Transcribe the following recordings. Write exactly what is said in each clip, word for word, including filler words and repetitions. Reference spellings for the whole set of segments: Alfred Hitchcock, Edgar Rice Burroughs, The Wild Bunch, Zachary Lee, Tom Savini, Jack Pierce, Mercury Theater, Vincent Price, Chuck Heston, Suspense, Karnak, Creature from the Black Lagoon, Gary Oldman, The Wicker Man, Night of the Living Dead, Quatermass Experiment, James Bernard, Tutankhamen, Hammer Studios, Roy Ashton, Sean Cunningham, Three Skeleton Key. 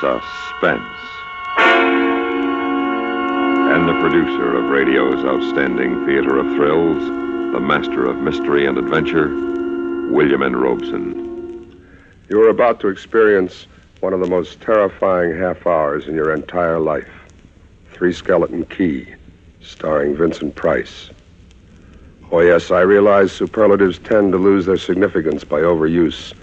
Suspense. And the producer of radio's outstanding theater of thrills, the master of mystery and adventure, William N. Robeson. You are about to experience one of the most terrifying half hours in your entire life. Three Skeleton Key, starring Vincent Price. Oh, yes, I realize superlatives tend to lose their significance by overuse.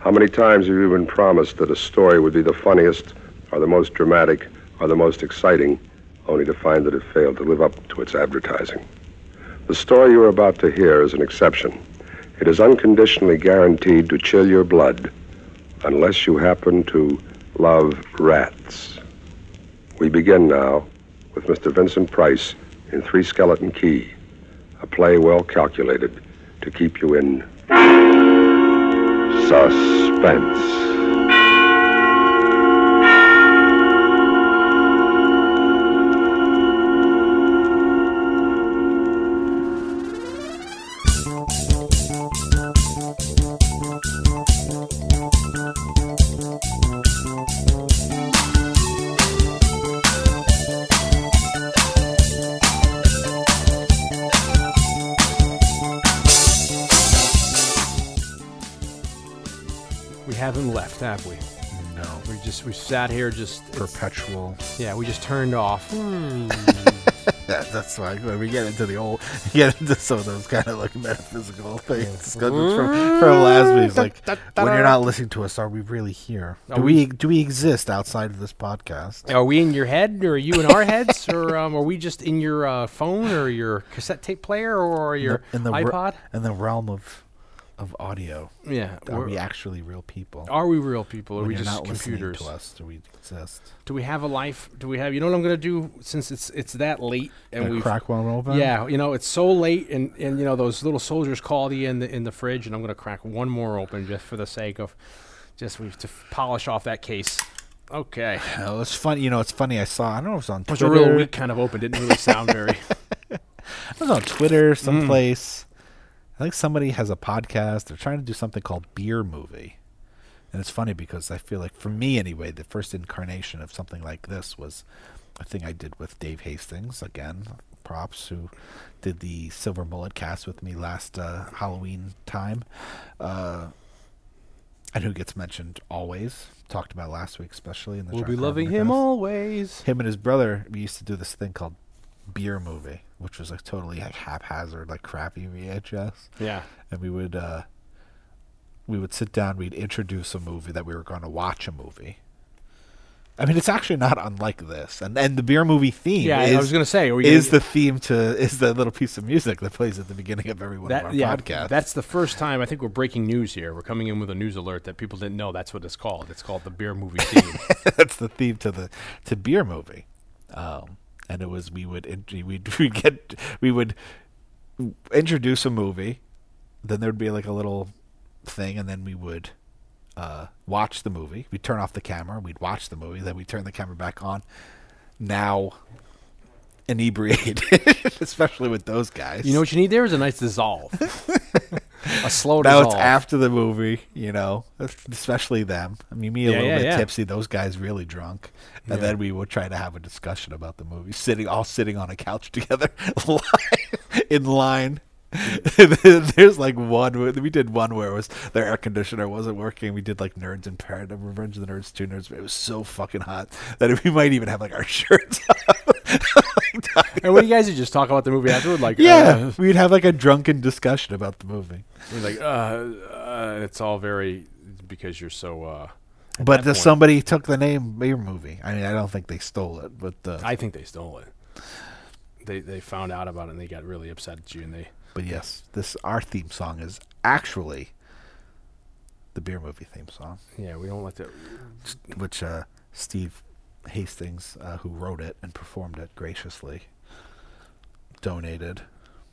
How many times have you been promised that a story would be the funniest, or the most dramatic, or the most exciting, only to find that it failed to live up to its advertising? The story you are about to hear is an exception. It is unconditionally guaranteed to chill your blood, unless you happen to love rats. We begin now with Mister Vincent Price in Three Skeleton Key, a play well calculated to keep you in suspense. Haven't left, have we? No. We just we sat here just perpetual. Yeah, we just turned off. Hmm. That's why when we get into the old, get into some of those kind of like metaphysical things yeah. from from last week. Like da, da, da, when you're not listening to us, are we really here? Are do we, we do we exist outside of this podcast? Are we in your head, or are you in our heads, or um, are we just in your uh, phone, or your cassette tape player, or your in the, in the iPod? Re- in the realm of. Of audio, yeah. Are we actually real people? Are we real people? Or are we just not computers? To us, do we exist? Do we have a life? Do we have? You know what I'm going to do since it's it's that late and we crack one open. Yeah, you know it's so late and, and you know those little soldiers called you in the in the fridge and I'm going to crack one more open just for the sake of just we to polish off that case. Okay. Well, it's funny. You know, it's funny. I saw. I don't know if it's on Twitter. It was a real weak kind of open. Didn't really sound very. It was on Twitter someplace. Mm. I think somebody has a podcast. They're trying to do something called Beer Movie. And it's funny because I feel like, for me anyway, the first incarnation of something like this was a thing I did with Dave Hastings, again, props, who did the Silver Mullet cast with me last uh, Halloween time. Uh, and who gets mentioned always. Talked about last week especially. In the we'll be loving him always. Him and his brother, we used to do this thing called Beer Movie, which was like totally like haphazard, like crappy V H S. Yeah. And we would uh, we would sit down, we'd introduce a movie that we were going to watch a movie. I mean, it's actually not unlike this. And and the Beer Movie theme yeah, is, I was gonna say, are we is gonna... the theme to, is the little piece of music that plays at the beginning of every one that, of our yeah, podcasts. That's the first time, I think we're breaking news here. We're coming in with a news alert that people didn't know that's what it's called. It's called the Beer Movie theme. That's the theme to the to Beer Movie. Um And it was we would we'd, we'd get we would introduce a movie, then there'd be like a little thing, and then we would uh, watch the movie. We'd turn off the camera, we'd watch the movie, then we'd turn the camera back on. Now inebriated, especially with those guys. You know what you need there is a nice dissolve, a slow now dissolve. Now it's after the movie, you know, especially them. I mean, me a yeah, little yeah, bit yeah. tipsy, those guys really drunk, and yeah. then we would try to have a discussion about the movie, sitting all sitting on a couch together, in line. There's like one we did one where it was their air conditioner wasn't working. We did like Nerds in Paradise, Revenge of the Nerds, two Nerds. It was so fucking hot that we might even have like our shirts up. Like, and what do you guys did just talk about the movie afterward? Like yeah, uh, we'd have like a drunken discussion about the movie. We're like, uh, uh, it's all very because you're so. Uh, but the, somebody took the name Beer Movie. I mean, I don't think they stole it, but uh, I think they stole it. They they found out about it and they got really upset at you and they. But yes, this our theme song is actually the Beer Movie theme song. Yeah, we don't like that. Which uh, Steve Hastings, uh, who wrote it and performed it graciously, donated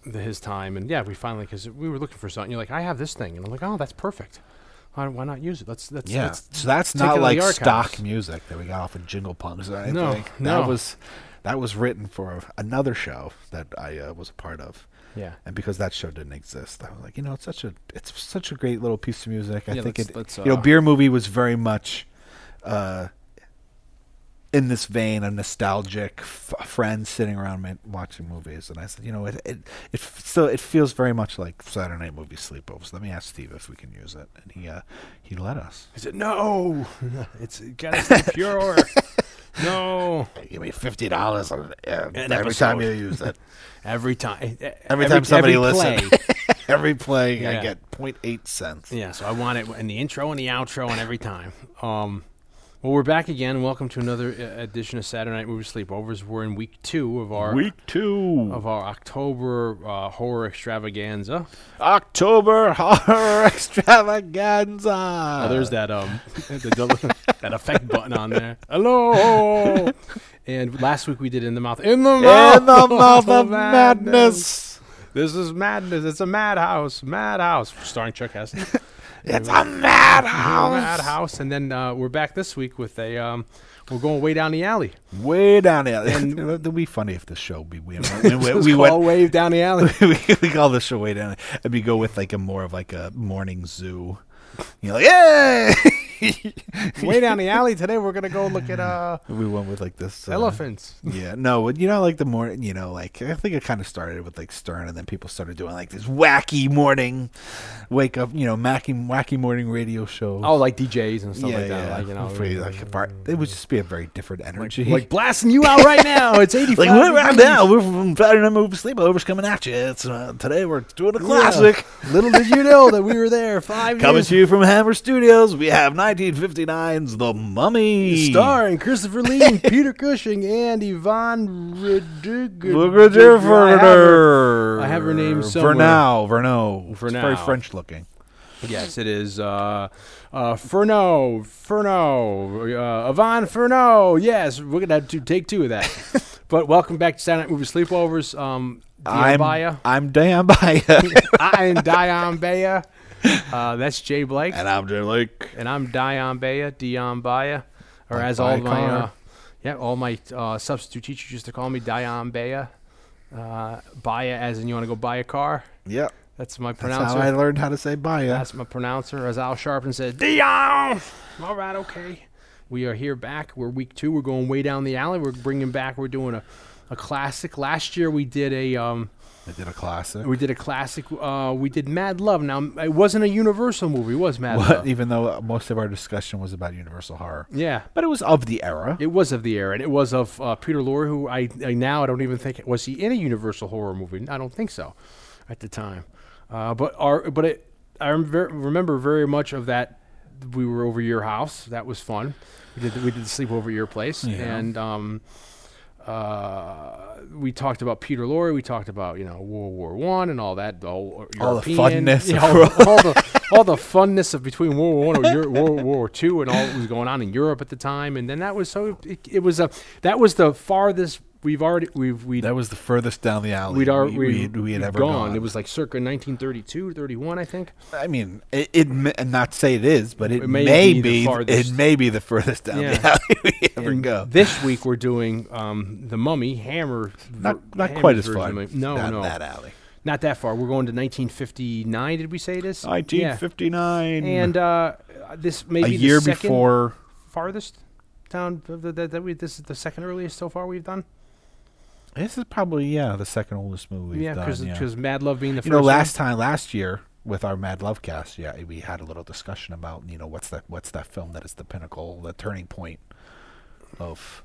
the, his time. And yeah, we finally, because we were looking for something. You're like, I have this thing. And I'm like, oh, that's perfect. Why, why not use it? Let's, let's, yeah. Let's so that's not like stock music that we got off of Jingle Punks. I no, think. no. That was, that was written for another show that I uh, was a part of. Yeah, and because that show didn't exist, I was like, you know, it's such a it's such a great little piece of music. I yeah, think let's, it, let's, uh, you know, Beer Movie was very much uh, in this vein, a nostalgic f friend sitting around my, watching movies, and I said, you know, it it it still it feels very much like Saturday Night Movie Sleepovers. Let me ask Steve if we can use it, and he uh, he let us. He said, no, it's gotta stay pure. No, give me fifty dollars on uh, every episode. Time you use it. Every time, every, every time somebody every listens, every play yeah. I get point eight cents. Yeah, so I want it in the intro and the outro and every time. Um, well, we're back again. Welcome to another uh, edition of Saturday Night Movie Sleepovers. We're in week two of our week two of our October uh, horror extravaganza. October horror extravaganza. Oh, there's that um the double, that effect button on there. Hello. And last week we did in the mouth in the mouth, in the mouth of madness. madness. This is madness. It's a madhouse. Madhouse starring Chuck Heston. It's a madhouse. It's a madhouse. And then uh, we're back this week with a, um, we're going way down the alley. Way down the alley. And it would be funny if the show be weird. We, we, we went way down the alley. we, we call the show way down. And we go with like a more of like a morning zoo. You're like, yeah. Way down the alley today. We're gonna go look at uh. We went with like this uh, elephants. Yeah, no, you know, like the morning. You know, like I think it kind of started with like Stern, and then people started doing like this wacky morning, wake up, you know, wacky wacky morning radio shows. Oh, like D Js and stuff yeah, like that. Yeah. Like, you know, pretty, like it would just be a very different energy. Like, like blasting you out right now. It's eighty-five. Like we're right now. We're from Friday Night Movie Sleepovers coming at you. It's uh, today we're doing a classic. Yeah. Little did you know that we were there five. Coming years. To you from Hammer Studios. We have nineteen fifty-nine's The Mummy, starring Christopher Lee, Peter Cushing, and Yvonne Furneaux. I have her name somewhere. Furneaux, Furneaux. It's very French looking. Yes, it is. Uh, uh, Furneaux, Furneaux, uh, Yvonne Furneaux. Yes, we're going to have to take two of that. But welcome back to Saturday Night Movie Sleepovers. Um, I'm, I'm Diambaya. I am Diambaya. Uh, that's Jay Blake. And I'm Jay Blake. And I'm Diambaya, Diambaya, or like as all my uh, yeah, all my uh, substitute teachers used to call me Diambaya, uh, Baya, as in you want to go buy a car. Yep. That's my pronouncer. That's how I learned how to say Baya. That's my pronouncer, as Al Sharpton says, Dion. All right, okay. We are here back. We're week two. We're going way down the alley. We're bringing back. We're doing a, a classic. Last year we did a. Um, I did a classic. We did a classic. Uh, we did Mad Love. Now, it wasn't a Universal movie. It was Mad what? Love. Even though most of our discussion was about Universal horror. Yeah. But it was of the era. It was of the era. And it was of uh, Peter Lorre, who I, I now I don't even think, was he in a Universal horror movie? I don't think so at the time. Uh, but our, but it, I remember very much of that. We were over your house. That was fun. We did the, we did the sleepover at your place. Yeah. And... Um, Uh, we talked about Peter Lorre. We talked about, you know, World War One and all that. All, all the funness. Yeah, all, the, all, the, all the funness of between World War One and World War Two and all that was going on in Europe at the time. And then that was so. It, it was a. That was the farthest we've already we've we. That was the furthest down the alley we'd already we, we, we, we had ever gone. gone. It was like circa nineteen thirty-two, thirty-one, I think. I mean, it, it may, not say it is, but it, it may, may be. be it may be the furthest down yeah. the alley we ever and go. This week we're doing um. The Mummy, Hammer, not not Hammer's quite as far. No, not no, that alley, not that far. We're going to nineteen fifty-nine. Did we say this? nineteen fifty-nine, yeah. And uh, this maybe a the year second before farthest down that we. This is the second earliest so far we've done. This is probably yeah the second oldest movie. Yeah, because because yeah. Mad Love being the you first know last one. time last year. With our Mad Love cast, yeah, we had a little discussion about you know what's that what's that film that is the pinnacle, the turning point of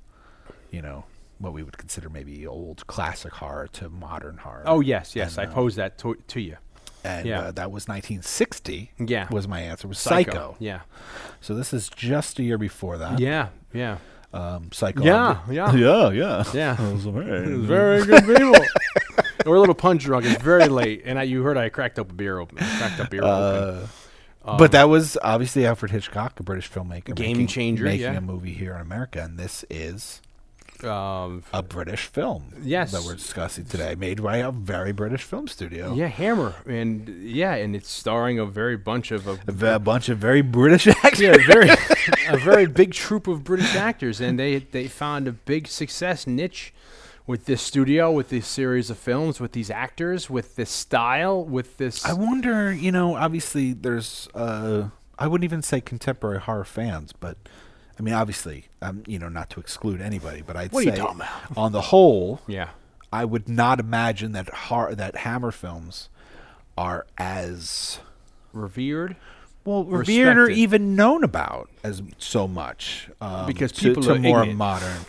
you know. what we would consider maybe old classic horror to modern horror. Oh, yes, yes. And, I uh, posed that to, to you. And yeah. uh, that was nineteen sixty yeah. was my answer, was Psycho. Psycho. Yeah. So this is just a year before that. Yeah, yeah. Um, Psycho. Yeah, yeah. Yeah, yeah. Yeah. That was very, very good people. We're a little punch drunk. It's very late. And I, you heard I cracked up a beer open. I cracked up a beer uh, open. Um, but that was obviously Alfred Hitchcock, a British filmmaker. Game making, changer, Making yeah. a movie here in America. And this is... Um, a British film, yes, that we're discussing today, made by a very British film studio. Yeah, Hammer, and yeah, and it's starring a very bunch of a, a, a bunch of very British actors, yeah, very a very big troupe of British actors, and they they found a big success niche with this studio, with this series of films, with these actors, with this style, with this. I wonder, you know, obviously there's, uh, I wouldn't even say contemporary horror fans, but. I mean, obviously, um, you know, not to exclude anybody, but I'd what say on the whole, yeah, I would not imagine that har- that Hammer films are as revered, well, revered respected. Or even known about as so much um, because people to, are to more modern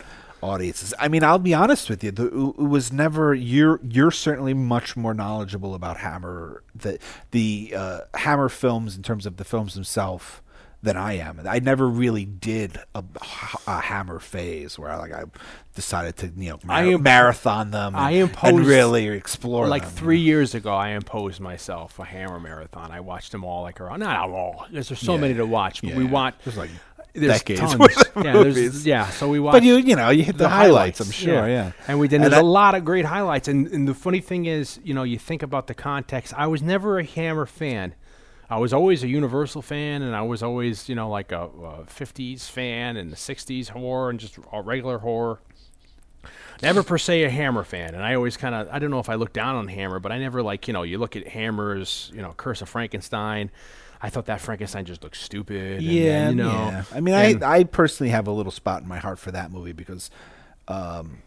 audiences. I mean, I'll be honest with you. The, it was never you're you're certainly much more knowledgeable about Hammer the the uh, Hammer films in terms of the films themselves than I am. I never really did a, a Hammer phase where I, like I decided to you know mar- I imp- marathon them. And, I imposed and really explore. Like them. Three years ago, I imposed myself a Hammer marathon. I watched them all like around. Not all. There's, there's so yeah. many to watch, but yeah. we watch. There's like there's decades tons. Worth of yeah, movies. Yeah, so we watched. But you you know you hit the, the highlights, highlights. I'm sure. Yeah, yeah. and we did. And there's that, a lot of great highlights. And, and the funny thing is, you know, you think about the context. I was never a Hammer fan. I was always a Universal fan, and I was always, you know, like a, a fifties fan and the sixties horror and just regular horror. Never per se a Hammer fan, and I always kind of, I don't know if I look down on Hammer, but I never like, you know, you look at Hammer's, you know, Curse of Frankenstein. I thought that Frankenstein just looked stupid. Yeah, and then, you know, yeah. I mean, I, I personally have a little spot in my heart for that movie because um,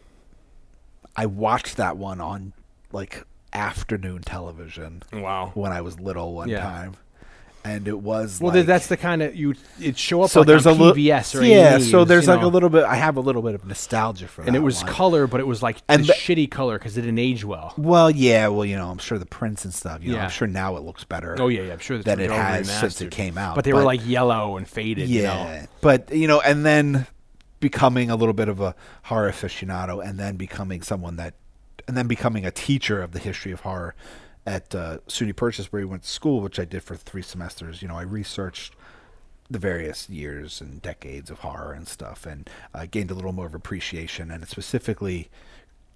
I watched that one on, like, afternoon television. Wow. When I was little one yeah. time. And it was well, like, that's the kind of you. It show up so like there's on a P B S li- or yeah. A and E's, so there's like know. a little bit. I have a little bit of nostalgia for. And that it was one. color, but it was like and the, shitty color because it didn't age well. Well, yeah. Well, you know, I'm sure the prints and stuff. You yeah. know, I'm sure now it looks better. Oh yeah, yeah I'm sure that it has remastered. Since it came out. But they but, were like yellow and faded. Yeah, you know? But you know, and then becoming a little bit of a horror aficionado, and then becoming someone that, and then becoming a teacher of the history of horror. At uh, SUNY Purchase, where we went to school, which I did for three semesters, you know, I researched the various years and decades of horror and stuff, and uh, gained a little more of appreciation, and specifically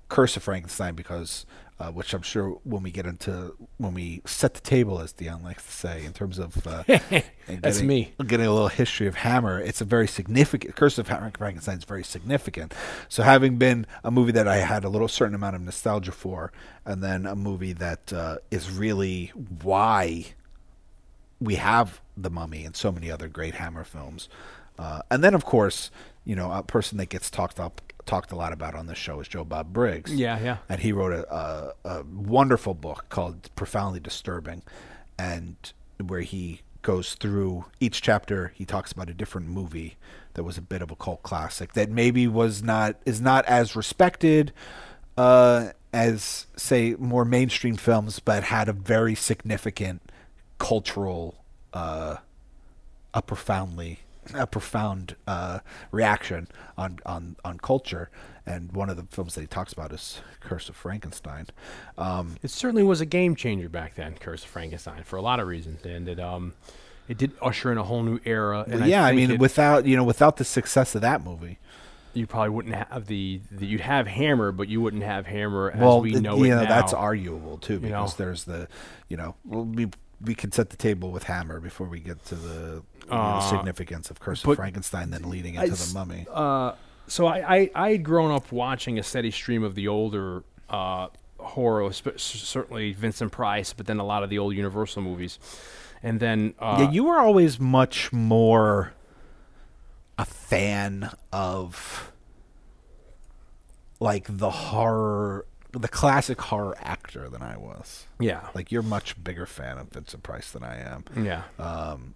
Curse of Frankenstein, because, uh, which I'm sure when we get into, when we set the table, as Dion likes to say, in terms of uh, getting, that's me getting a little history of Hammer, it's a very significant, Curse of Frankenstein is very significant. So having been a movie that I had a little certain amount of nostalgia for, and then a movie that uh, is really why we have The Mummy and so many other great Hammer films. Uh, and then, of course, you know, a person that gets talked up talked a lot about on this show is Joe Bob Briggs. Yeah, yeah. And he wrote a, a, a wonderful book called Profoundly Disturbing, and where he goes through each chapter, he talks about a different movie that was a bit of a cult classic that maybe was not is not as respected uh, as, say, more mainstream films, but had a very significant cultural, uh, a profoundly... a profound uh, reaction on, on, on culture. And one of the films that he talks about is Curse of Frankenstein. Um, it certainly was a game changer back then, Curse of Frankenstein, for a lot of reasons. And it um, it did usher in a whole new era. And well, yeah, I, I mean, it, without you know, without the success of that movie, you probably wouldn't have the, the you'd have Hammer, but you wouldn't have Hammer as well, we know it, it know, now. That's arguable, too, because you know? there's the, you know, we, we can set the table with Hammer before we get to the... You know, the significance of Curse uh, of Frankenstein then leading into I, The Mummy. Uh, so I, I, I had grown up watching a steady stream of the older uh, horror, sp- certainly Vincent Price, but then a lot of the old Universal movies. And then... Uh, yeah, you were always much more a fan of like the horror... the classic horror actor than I was. Yeah. Like you're much bigger fan of Vincent Price than I am. Yeah. Um...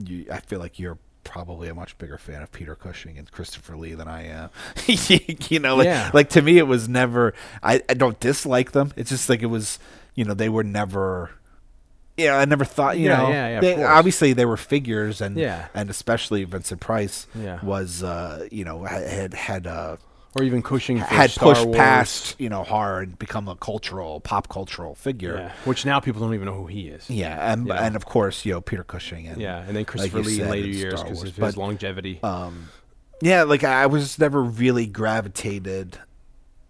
You, I feel like you're probably a much bigger fan of Peter Cushing and Christopher Lee than I am. you know, like, yeah. like to me, it was never. I, I don't dislike them. It's just like it was. You know, they were never. Yeah, I never thought. You yeah, know, yeah, yeah, they, obviously they were figures, and yeah. and especially Vincent Price yeah. was. Uh, you know, had had. Uh, or even Cushing had Star pushed Wars. Past, you know, horror and become a cultural, pop cultural figure, yeah. which now people don't even know who he is. Yeah, and yeah. and of course, you know, Peter Cushing and yeah, and then Christopher like Lee in later years because of his but, longevity. Um, yeah, like I was never really gravitated.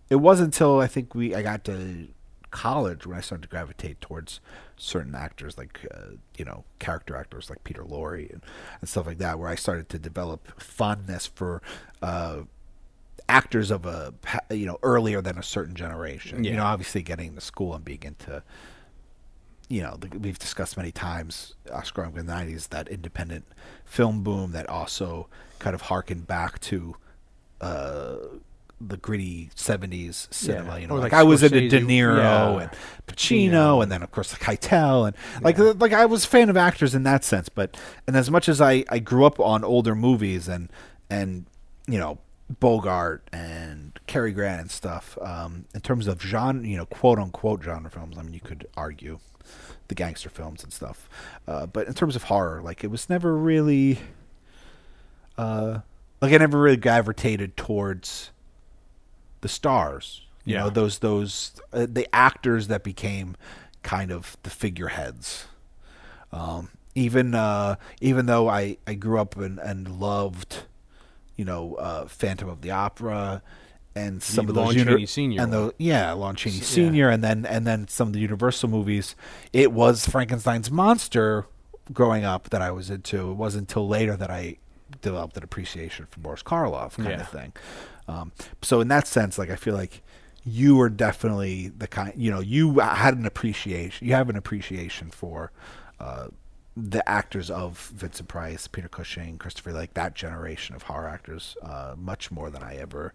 It wasn't until I think we I got to college when I started to gravitate towards certain actors, like uh, you know, character actors like Peter Lorre and, and stuff like that, where I started to develop fondness for. Uh, actors of a, you know, earlier than a certain generation, yeah. you know, obviously getting into school and being into you know, the, we've discussed many times, us growing up in the nineties, that independent film boom that also kind of harkened back to uh, the gritty seventies cinema. Yeah. You know, like, like I was into De Niro yeah. and Pacino, yeah. and then of course like Keitel, and like yeah. like I was a fan of actors in that sense. But and as much as I, I grew up on older movies and and you know, Bogart and Cary Grant and stuff, um, in terms of genre, you know, quote unquote genre films, I mean, you could argue the gangster films and stuff, uh, but in terms of horror, like it was never really, uh, like I never really gravitated towards the stars, you yeah. know, those those uh, the actors that became kind of the figureheads. Um, even uh, even though I, I grew up and and loved, you know, uh, Phantom of the Opera and some the of those Lon uni- Chaney Senior and the yeah Lon Chaney Senior yeah. and then and then some of the Universal movies. It was Frankenstein's monster growing up that I was into. It wasn't until later that I developed an appreciation for Boris Karloff kind yeah. of thing. Um, so in that sense, like I feel like you were definitely the kind, you know, you had an appreciation, you have an appreciation for uh, the actors of Vincent Price, Peter Cushing, Christopher, like that generation of horror actors, uh, much more than I ever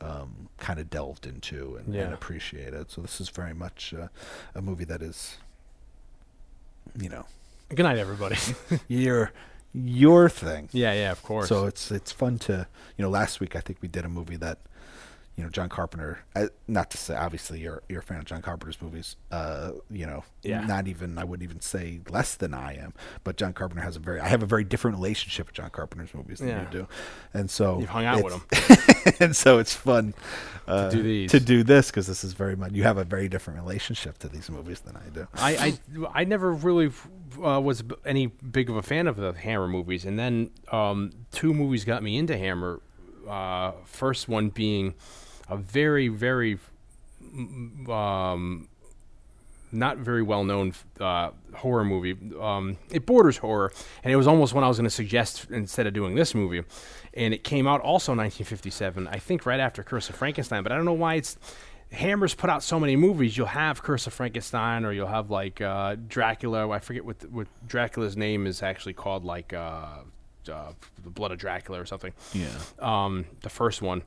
um, kind of delved into and, yeah. and appreciated. So this is very much uh, a movie that is, you know. Good night, everybody. You're... your thing. Yeah, yeah, of course. So it's it's fun to, you know, last week I think we did a movie that, you know, John Carpenter, I, not to say, obviously you're, you're a fan of John Carpenter's movies, uh, you know, yeah. not even, I wouldn't even say less than I am, but John Carpenter has a very, I have a very different relationship with John Carpenter's movies than yeah. you do. And so. You've hung out with him. And so it's fun uh, to do these. To do this, because this is very much, you have a very different relationship to these movies than I do. I, I, I never really uh, was any big of a fan of the Hammer movies. And then um, two movies got me into Hammer. Uh, first one being a very, very, um, not very well-known uh, horror movie. Um, it borders horror, and it was almost one I was going to suggest instead of doing this movie. And it came out also in nineteen fifty-seven, I think right after Curse of Frankenstein, but I don't know why it's... Hammer's put out so many movies. You'll have Curse of Frankenstein, or you'll have, like, uh, Dracula. I forget what, what Dracula's name is actually called, like, uh, uh, The Blood of Dracula or something. Yeah. Um, the first one.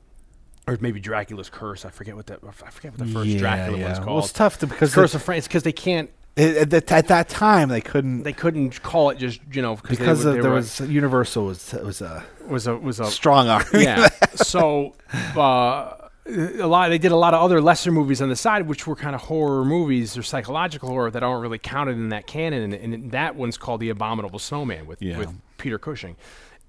Or maybe Dracula's Curse. I forget what that. I forget what the first yeah, Dracula yeah. one's called. Well, it's tough to, because Curse of France, because they can't. It, at, the, at that time, they couldn't. They couldn't call it just you know because they, of, they there were, was Universal was was a was a was a strong arm. Yeah. So uh, a lot. They did a lot of other lesser movies on the side, which were kind of horror movies or psychological horror that aren't really counted in that canon. And, and that one's called The Abominable Snowman with yeah. with Peter Cushing,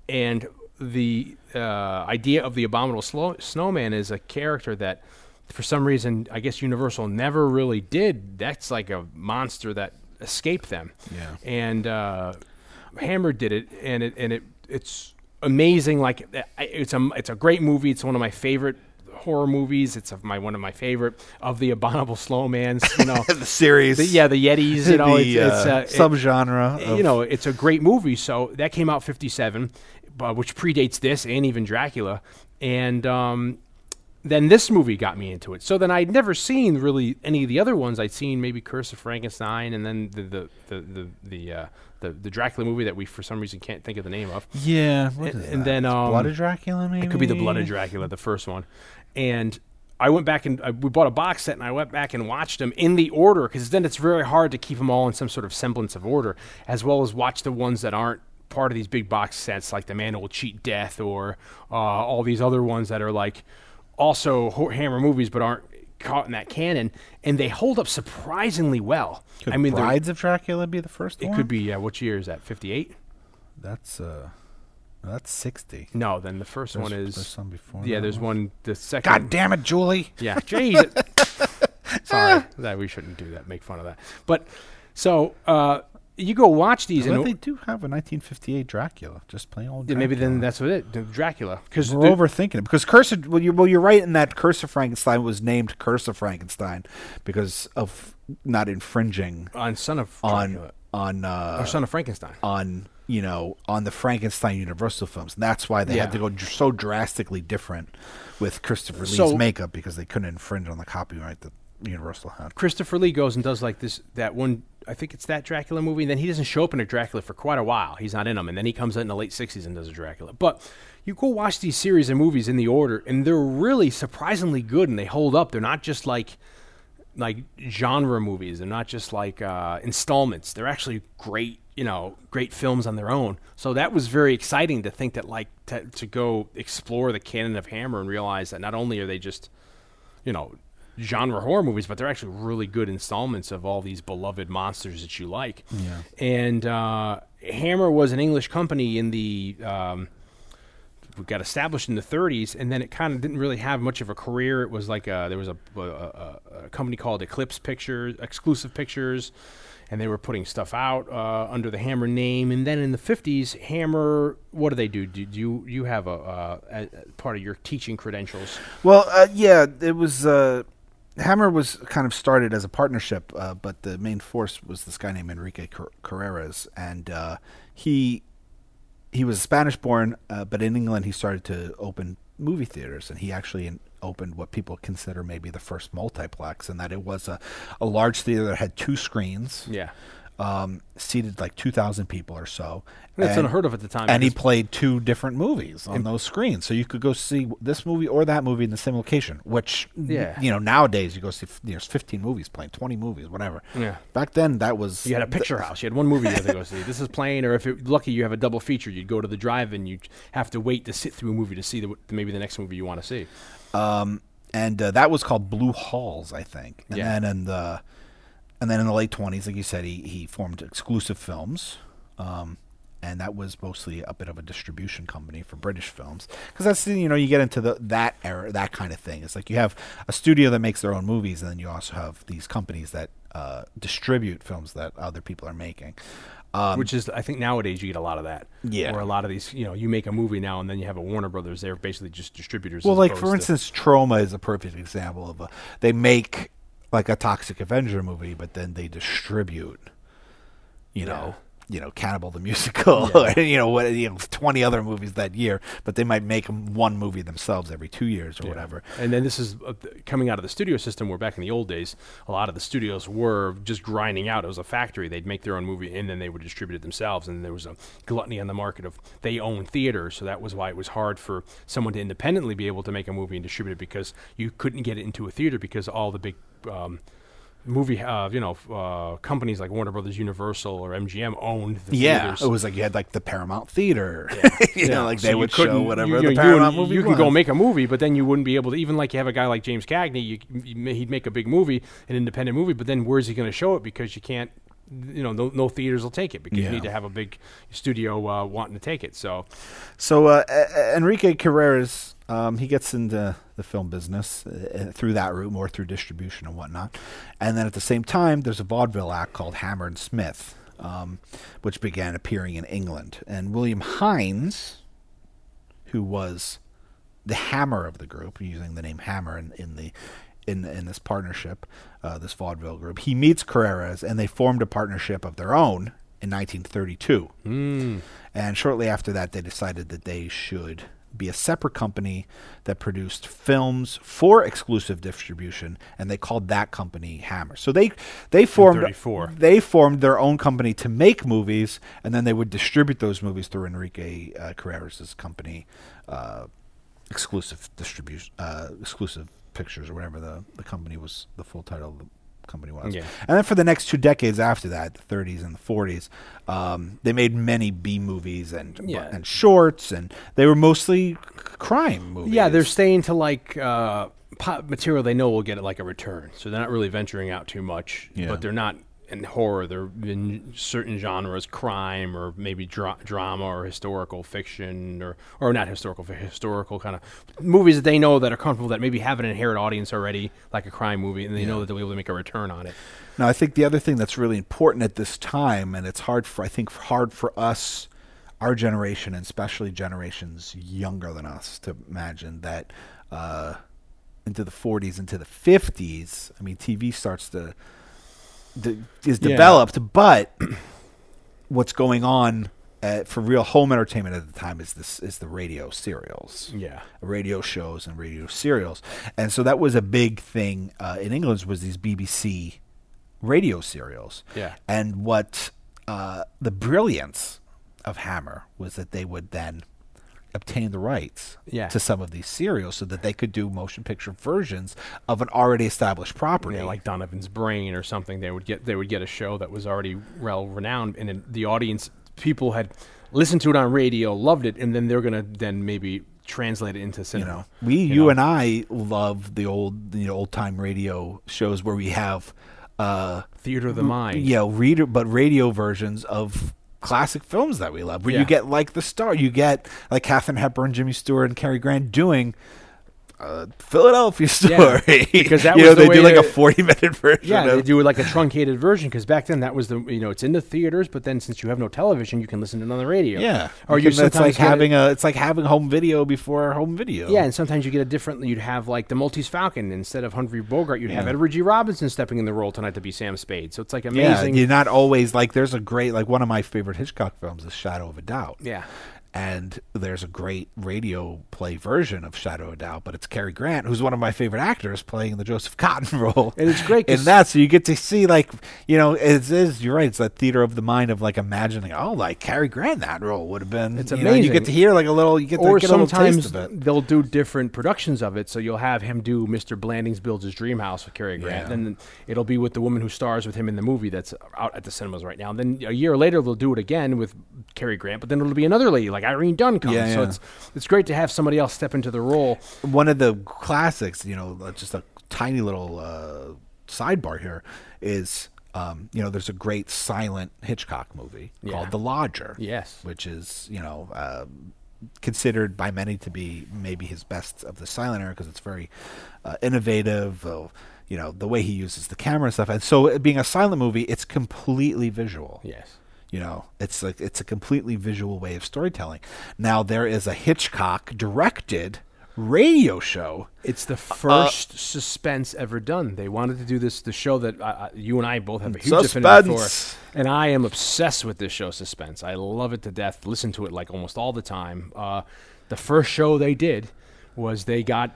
and. The uh, idea of the Abominable slow- Snowman is a character that, for some reason, I guess Universal never really did. That's like a monster that escaped them. Yeah. And uh, Hammer did it, and it and it it's amazing. Like it's a it's a great movie. It's one of my favorite horror movies. It's of my one of my favorite of the Abominable Snowmans. You know the series. The, yeah, the Yetis. You know, the, it's, uh, it's a subgenre. It, of... You know, it's a great movie. So that came out fifty-seven. Uh, which predates this and even Dracula. And um, then this movie got me into it. So then I'd never seen really any of the other ones. I'd seen maybe Curse of Frankenstein and then the the the the the, uh, the, the Dracula movie that we for some reason can't think of the name of. Yeah. What and, is and then um, Blood of Dracula maybe? It could be The Blood of Dracula, the first one. And I went back and uh, we bought a box set, and I went back and watched them in the order, because then it's very hard to keep them all in some sort of semblance of order, as well as watch the ones that aren't part of these big box sets, like The Man Who Will Cheat Death, or uh, all these other ones that are like also Hammer movies but aren't caught in that canon, and they hold up surprisingly well. Could I mean, Brides of Dracula be the first it one? It could be. Yeah, uh, which year is that? fifty-eight. That's uh, that's sixty. No, then the first there's, one is. There's some before. Yeah, there's one. one. The second. God damn it, Julie! Yeah, Jesus. Sorry, that we shouldn't do that. Make fun of that. But so. Uh, You go watch these. And they do have a nineteen fifty-eight Dracula, just plain old Dracula. Yeah, maybe then that's what it, Dracula. Because we're overthinking it. Because Curse of, well, you're, well, you're right in that Curse of Frankenstein was named Curse of Frankenstein because of not infringing on Son of Dracula. on on uh, or Son of Frankenstein on you know on the Frankenstein Universal films. And that's why they yeah. had to go dr- so drastically different with Christopher so, Lee's makeup, because they couldn't infringe on the copyright that Universal had. Christopher Lee goes and does like this that one I think it's that Dracula movie. And then he doesn't show up in a Dracula for quite a while. He's not in them. And then he comes out in the late sixties and does a Dracula. But you go watch these series and movies in the order, and they're really surprisingly good, and they hold up. They're not just like like genre movies. They're not just like uh, installments. They're actually great, you know, great films on their own. So that was very exciting to think that, like, to, to go explore the canon of Hammer and realize that not only are they just, you know, genre horror movies, but they're actually really good installments of all these beloved monsters that you like. Yeah. And uh, Hammer was an English company in the, um, we got established in the thirties, and then it kind of didn't really have much of a career. It was like a, there was a, a, a company called Eclipse Pictures, Exclusive Films, and they were putting stuff out uh, under the Hammer name. And then in the fifties, Hammer, what do they do? Do you you have a, uh, a, a part of your teaching credentials? Well, uh, yeah, it was. Uh Hammer was kind of started as a partnership, uh, but the main force was this guy named Enrique Car- Carreras, and uh, he he was Spanish-born, uh, but in England he started to open movie theaters, and he actually in- opened what people consider maybe the first multiplex, in that it was a, a large theater that had two screens. Yeah. Um, seated like two thousand people or so. That's and, unheard of at the time. And he played two different movies on those screens. So you could go see this movie or that movie in the same location, which, yeah. you know, nowadays you go see, you know, fifteen movies playing, twenty movies, whatever. Yeah. Back then that was... You had a picture th- house. You had one movie you had to go see. This is playing, or if you're lucky, you have a double feature. You'd go to the drive-in. You'd have to wait to sit through a movie to see the, maybe the next movie you want to see. Um, and uh, that was called Blue Halls, I think. And yeah. then in the... And then in the late twenties, like you said, he, he formed Exclusive Films, um, and that was mostly a bit of a distribution company for British films. Because that's, you know, you get into the that era, that kind of thing. It's like you have a studio that makes their own movies, and then you also have these companies that uh, distribute films that other people are making. Um, Which is, I think nowadays you get a lot of that. Yeah. Or a lot of these, you know, you make a movie now and then you have a Warner Brothers. They're basically just distributors. Well, like, for instance, Troma is a perfect example of a, they make... like a Toxic Avenger movie, but then they distribute, you yeah. know, you know, Cannibal the Musical, yeah. or, you know, what, you know, twenty other movies that year, but they might make one movie themselves every two years or yeah. whatever. And then this is uh, coming out of the studio system, where back in the old days, a lot of the studios were just grinding out. It was a factory. They'd make their own movie, and then they would distribute it themselves, and there was a gluttony on the market of they own theater, so that was why it was hard for someone to independently be able to make a movie and distribute it, because you couldn't get it into a theater because all the big... Um, movie, uh, you know, uh, companies like Warner Brothers, Universal, or M G M owned the yeah, theaters. Yeah, it was like you had like the Paramount Theater. Yeah. you yeah. know, like so they would show whatever you, the you, Paramount you, movie You was. Could go make a movie, but then you wouldn't be able to, even like you have a guy like James Cagney, you, you, he'd make a big movie, an independent movie, but then where's he going to show it, because you can't, you know, no, no theaters will take it, because yeah. you need to have a big studio uh, wanting to take it. So, so uh, Enrique Carreras... Um, he gets into the film business uh, through that route, more through distribution and whatnot. And then at the same time, there's a vaudeville act called Hammer and Smith, um, which began appearing in England. And William Hines, who was the Hammer of the group, using the name Hammer in, in the in in this partnership, uh, this vaudeville group, he meets Carreras, and they formed a partnership of their own in nineteen thirty-two. Mm. And shortly after that, they decided that they should... be a separate company that produced films for exclusive distribution, and they called that company Hammer. So they they formed they formed their own company to make movies, and then they would distribute those movies through Enrique uh, Carreras' company, uh, exclusive distribution, uh, exclusive pictures, or whatever the, the company was, the full title of the company was. Yeah. And then for the next two decades after that, the thirties and the forties, um, they made many B movies and yeah. and shorts, and they were mostly crime movies. Yeah, they're staying to like uh, pop material they know will get like a return, so they're not really venturing out too much. Yeah. But they're not in horror; they're in certain genres, crime or maybe dra- drama or historical fiction, or or not historical, historical kind of movies that they know that are comfortable, that maybe have an inherent audience already, like a crime movie, and they yeah. know that they'll be able to make a return on it. Now, I think the other thing that's really important at this time, and it's hard for I think hard for us, our generation, and especially generations younger than us, to imagine that uh, into the forties, into the fifties, I mean, T V starts to. De- is developed, yeah. but what's going on at, for real home entertainment at the time is this is the radio serials, yeah, radio shows and radio serials, and so that was a big thing uh, in England was these B B C radio serials. Yeah. And what uh, the brilliance of Hammer was that they would then obtain the rights yeah. to some of these serials so that they could do motion picture versions of an already established property. Yeah, like Donovan's Brain or something. They would get they would get a show that was already well-renowned, and in the audience, people had listened to it on radio, loved it, and then they're going to then maybe translate it into cinema. You know, we, you, you know? and I love the old the old-time radio shows where we have... Uh, Theater of the Mind. Yeah, reader, but radio versions of... classic films that we love, where yeah. you get like The Star, you get like Katharine Hepburn, Jimmy Stewart, and Cary Grant doing uh, Philadelphia Story. Yeah, because that you was know, the they way do like a forty-minute version. Yeah, of, they do like a truncated version because back then that was the you know it's in the theaters, but then since you have no television, you can listen to it on the radio. Yeah, or you sometimes it's like having a it's like having home video before home video. Yeah, and sometimes you get a different. You'd have like the Maltese Falcon instead of Humphrey Bogart. You'd yeah. have Edward G. Robinson stepping in the role tonight to be Sam Spade. So it's like amazing. Yeah, you're not always like there's a great like one of my favorite Hitchcock films is Shadow of a Doubt. Yeah. And there's a great radio play version of Shadow of a Doubt, but it's Cary Grant, who's one of my favorite actors, playing the Joseph Cotton role. And it's great. And that, so you get to see, like, you know, it is, you're right, it's that theater of the mind of, like, imagining, oh, like, Cary Grant, that role would have been, it's amazing. You know, you get to hear, like, a little, you get to or get a little taste of it. Or sometimes they'll do different productions of it, so you'll have him do Mister Blandings Builds His Dream House with Cary Grant, yeah. and then it'll be with the woman who stars with him in the movie that's out at the cinemas right now. And then a year later, they'll do it again with Cary Grant, but then it'll be another lady, like, Irene Dunn comes, yeah, yeah. so it's it's great to have somebody else step into the role. One of the classics, you know, just a tiny little uh, sidebar here is, um, you know, there's a great silent Hitchcock movie yeah. called The Lodger, yes, which is you know uh, considered by many to be maybe his best of the silent era because it's very uh, innovative. Uh, you know, the way he uses the camera and stuff, and so it being a silent movie, it's completely visual. Yes. You know, it's like it's a completely visual way of storytelling. Now there is a Hitchcock directed radio show. It's the first uh, Suspense ever done. They wanted to do this, the show that uh, you and I both have a huge affinity for, and I am obsessed with this show, Suspense. I love it to death. Listen to it like almost all the time. Uh, the first show they did was they got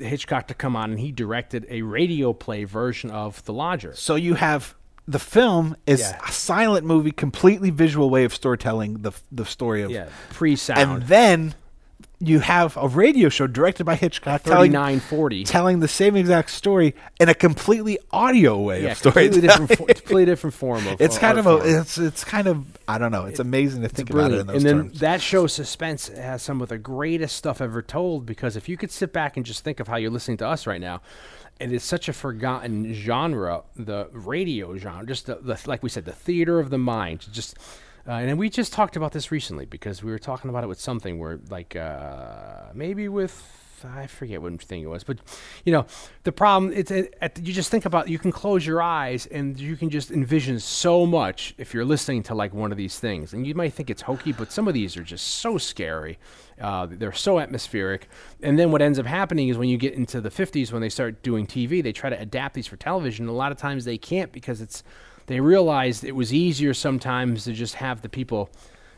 Hitchcock to come on, and he directed a radio play version of The Lodger. So you have. The film is yeah. a silent movie, completely visual way of storytelling the the story of yeah, pre-sound, and then you have a radio show directed by Hitchcock, thirty-nine forty, telling the same exact story in a completely audio way yeah, of storytelling. Completely, fo- completely different form of. It's uh, kind of a, it's it's kind of I don't know. It's it, amazing to think about it in those terms. And then terms. That show Suspense has some of the greatest stuff ever told because if you could sit back and just think of how you're listening to us right now. It is such a forgotten genre, the radio genre, just the, the, like we said, the theater of the mind. Just, uh, and we just talked about this recently because we were talking about it with something where, like, uh, maybe with. I forget what thing it was, but you know the problem. It's it, at, you just think about. You can close your eyes and you can just envision so much if you're listening to like one of these things. And you might think it's hokey, but some of these are just so scary. Uh, they're so atmospheric. And then what ends up happening is when you get into the fifties, when they start doing T V, they try to adapt these for television. A lot of times they can't because it's they realized it was easier sometimes to just have the people.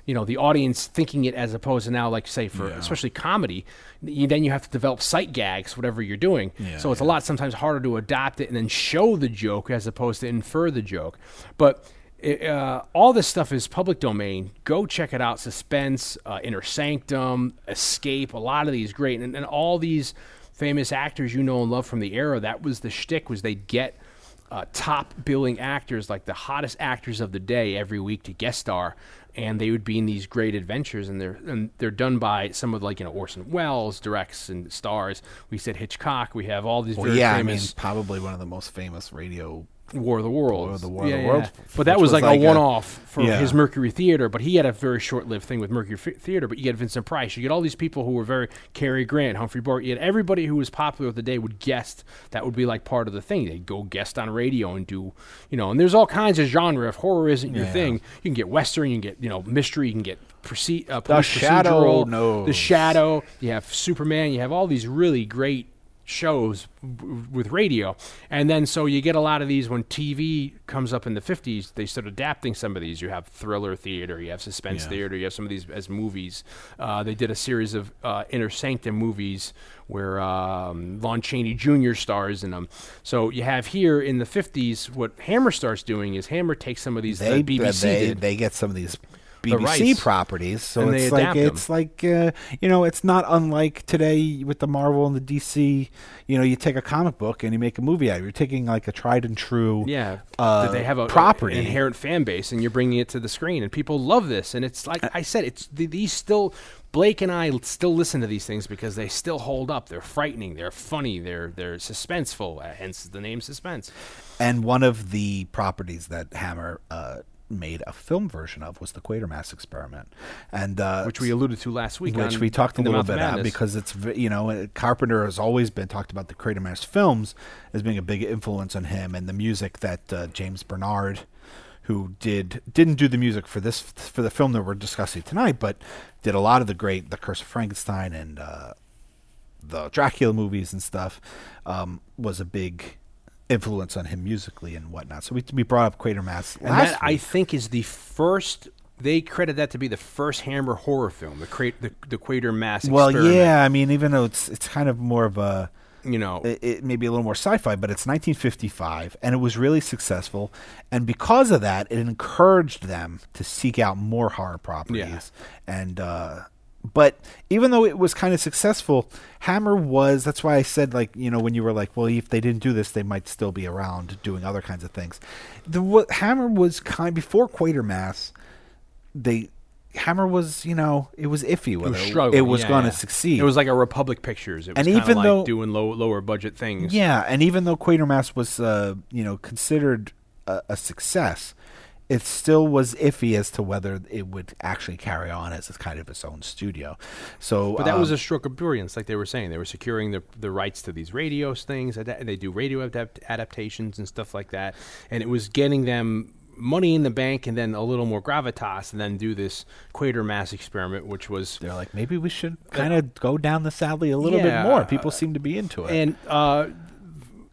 You know, the audience thinking it as opposed to now, like, say, for yeah. especially comedy, you, then you have to develop sight gags, whatever you're doing. Yeah, so it's yeah. a lot sometimes harder to adopt it and then show the joke as opposed to infer the joke. But it, uh, all this stuff is public domain. Go check it out. Suspense, uh, Inner Sanctum, Escape, a lot of these great. And, and all these famous actors you know and love from the era, that was the shtick, was they'd get uh, top billing actors, like the hottest actors of the day every week to guest star. And they would be in these great adventures, and they're and they're done by some of like you know Orson Welles directs and stars. We said Hitchcock. We have all these. Well, very yeah, famous I mean probably one of the most famous radio War of the Worlds. War of the, War yeah, of the yeah. Worlds. But that was, was like, like a, a one-off for yeah. his Mercury Theater. But he had a very short-lived thing with Mercury F- Theater. But you get Vincent Price. You get all these people who were very Cary Grant, Humphrey Bogart. You had everybody who was popular of the day would guest. That would be like part of the thing. They'd go guest on radio and do, you know. And there's all kinds of genre. If horror isn't your yeah. thing, you can get Western. You can get you know mystery. You can get proce- uh, the procedural. Shadow knows. The Shadow. You have Superman. You have all these really great shows w with radio. And then so you get a lot of these when T V comes up in the fifties, they start adapting some of these. You have thriller theater, you have suspense yeah. theater, you have some of these as movies. Uh, they did a series of uh, Inner Sanctum movies where um, Lon Chaney Junior stars in them. So you have here in the fifties, what Hammer starts doing is Hammer takes some of these they, that B B C they, did. They get some of these B B C the properties, so it's like, it's like it's uh, like you know, it's not unlike today with the Marvel and the D C. You know, you take a comic book and you make a movie out of it. You're taking like a tried and true yeah. Uh, they have a property, an inherent fan base, and you're bringing it to the screen, and people love this. And it's like I said, it's th these still. Blake and I still listen to these things because they still hold up. They're frightening. They're funny. They're they're suspenseful. Hence the name Suspense. And one of the properties that Hammer. Uh, made a film version of was the Quatermass Experiment, and uh, which we alluded to last week, which we talked a little bit about because it's you know Carpenter has always been talked about the Quatermass films as being a big influence on him, and the music that uh, James Bernard, who did didn't do the music for this for the film that we're discussing tonight, but did a lot of the great The Curse of Frankenstein and uh, the Dracula movies and stuff, um, was a big influence on him musically and whatnot. So we, we brought up Quatermass last And that, week. I think, is the first... They credit that to be the first Hammer horror film, the, cra the, the Quatermass well, Experiment. Well, yeah. I mean, even though it's it's kind of more of a... You know... It, it may be a little more sci-fi, but it's nineteen fifty-five, and it was really successful. And because of that, it encouraged them to seek out more horror properties. Yeah. And... uh But even though it was kind of successful, Hammer was, that's why I said, like, you know, when you were like, well, if they didn't do this, they might still be around doing other kinds of things. The what, Hammer was kind of, before Quatermass, they, Hammer was, you know, it was iffy whether it was, was yeah, going to yeah. succeed. It was like a Republic Pictures. It was kind of like though, doing low, lower budget things. Yeah, and even though Quatermass was, uh, you know, considered a, a success, it still was iffy as to whether it would actually carry on as it's kind of its own studio. So, but that um, was a stroke of brilliance, like they were saying. They were securing the, the rights to these radio things. And they do radio adapt adaptations and stuff like that. And it was getting them money in the bank and then a little more gravitas and then do this Quatermass Experiment, which was... They're like, maybe we should kind of uh, go down this alley a little yeah, bit more. People uh, seem to be into it. And... Uh,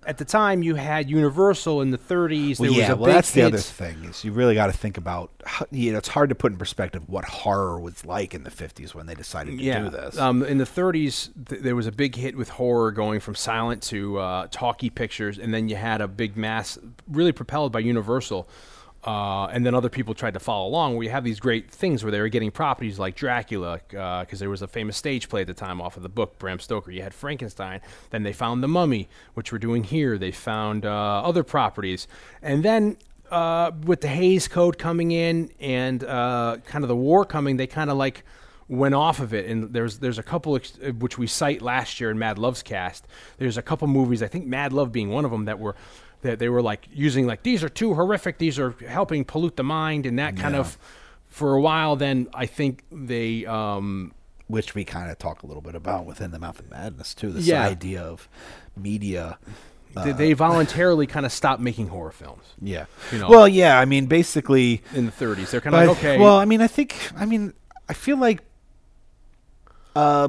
At the time, you had Universal in the thirties. There well, yeah, was a well, big that's hit. The other thing is you really got to think about. You know, it's hard to put in perspective what horror was like in the fifties when they decided to yeah. do this. Um, in the thirties, th there was a big hit with horror, going from silent to uh, talkie pictures, and then you had a big mass, really propelled by Universal. Uh, and then other people tried to follow along. We have these great things where they were getting properties like Dracula, because uh, there was a famous stage play at the time off of the book, Bram Stoker. You had Frankenstein. Then they found The Mummy, which we're doing here. They found uh, other properties. And then uh, with the Hays Code coming in and uh, kind of the war coming, they kind of like went off of it. And there's there's a couple, ex which we cite last year in Mad Love's cast. There's a couple movies, I think Mad Love being one of them, that were... That they were like using like these are too horrific. These are helping pollute the mind and that kind yeah. of for a while. Then I think they, um, which we kind of talk a little bit about within The Mouth of Madness too. This yeah. idea of media. They, uh, they voluntarily kind of stopped making horror films. Yeah. You know, well, yeah. I mean, basically in the thirties, they're kind of like, okay. Well, I mean, I think. I mean, I feel like. Uh,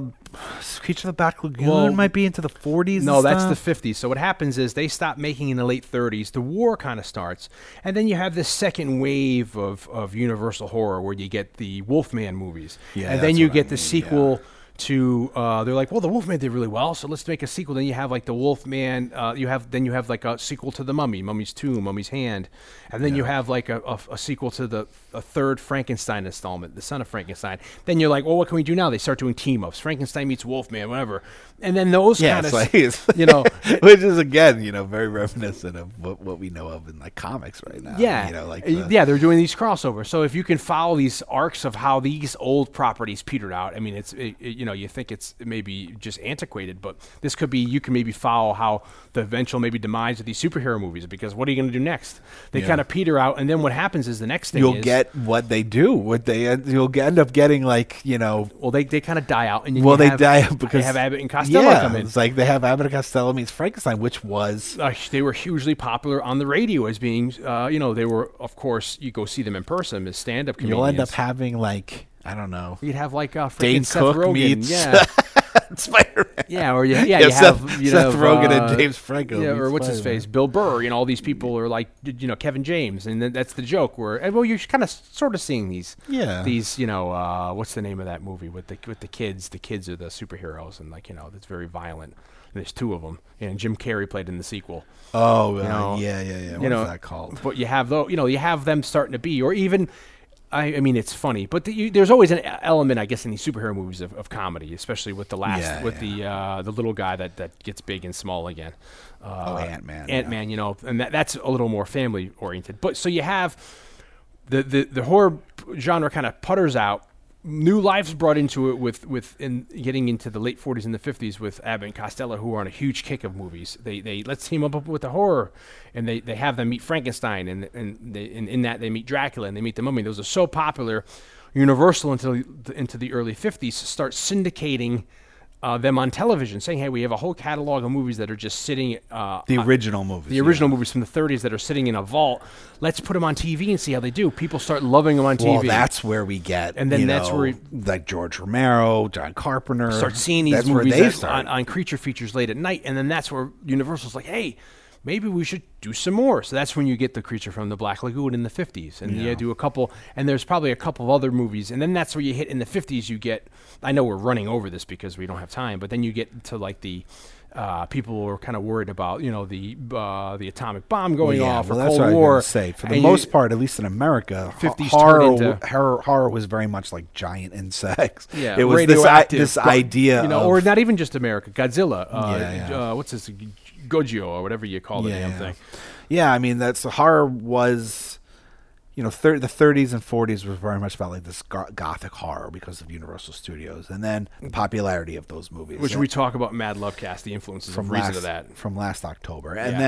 Creature from the Black Lagoon well, might be into the forties. No, that's the fifties. So what happens is they stop making in the late thirties. The war kind of starts, and then you have this second wave of of Universal horror where you get the Wolfman movies, yeah, and then you get I the mean, sequel. Yeah. To uh, they're like, well, the Wolfman did really well, so let's make a sequel. Then you have like the Wolfman, uh, you have then you have like a sequel to The Mummy, Mummy's Tomb, Mummy's Hand, and then yeah. you have like a, a, a sequel to the a third Frankenstein installment, The Son of Frankenstein. Then you're like, well, what can we do now? They start doing team ups, Frankenstein meets Wolfman, whatever, and then those yeah, kind of like, you know, which is again, you know, very reminiscent of what, what we know of in like comics right now. Yeah, you know, like the yeah, they're doing these crossovers. So if you can follow these arcs of how these old properties petered out, I mean, it's it, it, you know, you think it's maybe just antiquated, but this could be, you can maybe follow how the eventual maybe demise of these superhero movies, because what are you going to do next? They yeah. kind of peter out, and then what happens is the next thing You'll is, get what they do. What they end, You'll end up getting like, you know... Well, they, they kind of die out. And well, they have, die out because... They have Abbott and Costello yeah, come in. It's like they have Abbott and Costello meets Frankenstein, which was... Uh, they were hugely popular on the radio as being, uh, you know, they were, of course, you go see them in person as stand-up comedians. You'll end up having like... I don't know. You'd have like uh, freaking Dane Seth Cook Rogen. meets yeah. Spider-Man. Yeah, or you, yeah, yeah, you Seth, have you Seth know, Rogen uh, and James Franco. Yeah, or what's Spider-Man. his face, Bill Burr. You know, all these people are like, you know, Kevin James, and that's the joke. Where well, you're kind of sort of seeing these, yeah, these, you know, uh, what's the name of that movie with the with the kids? The kids are the superheroes, and like you know, it's very violent. There's two of them, and Jim Carrey played in the sequel. Oh, you know, uh, yeah, yeah, yeah. What's that called? But you have though, you know, you have them starting to be, or even, I, I mean, it's funny, but the, you, there's always an element, I guess, in these superhero movies of, of comedy, especially with the last, yeah, with yeah. the uh, the little guy that, that gets big and small again. Uh, oh, Ant-Man, Ant-Man, yeah. you know, and that, that's a little more family oriented. But so you have the the, the horror genre kind of putters out. New life's brought into it with, with in getting into the late forties and the fifties with Abbott and Costello, who are on a huge kick of movies. They they let's team up with the horror, and they, they have them meet Frankenstein, and and, they, and in that they meet Dracula and they meet the Mummy. Those are so popular, Universal until the, into the early fifties starts syndicating uh, them on television, saying, "Hey, we have a whole catalog of movies that are just sitting uh, the original uh, movies, the original yeah. movies from the thirties that are sitting in a vault." Let's put them on T V and see how they do. People start loving them on T V. Well, that's where we get, and then you that's know, where, we, like George Romero, John Carpenter, start seeing these that's movies where they start. On, on creature features late at night, and then that's where Universal's like, "Hey, maybe we should do some more." So that's when you get the Creature from the Black Lagoon in the fifties, and yeah. you do a couple, and there's probably a couple of other movies, and then that's where you hit in the fifties. You get, I know we're running over this because we don't have time, but then you get to like the. Uh, people were kind of worried about, you know, the uh, the atomic bomb going yeah, off well, or Cold War. That's what I was going to say. For the and most you, part, at least in America, fifties horror, into, horror horror was very much like giant insects. Yeah, it was this, I, this but, idea, you know, of, or not even just America. Godzilla, uh, yeah, yeah. Uh, what's this, Gojio or whatever you call the yeah, damn yeah. thing. Yeah, I mean, that's horror was. You know, thir- the thirties and forties was very much about like this go- gothic horror because of Universal Studios, and then the popularity of those movies. Which yeah. we talk about Mad Lovecast, the influences from of last, reason of that from last October, and yeah.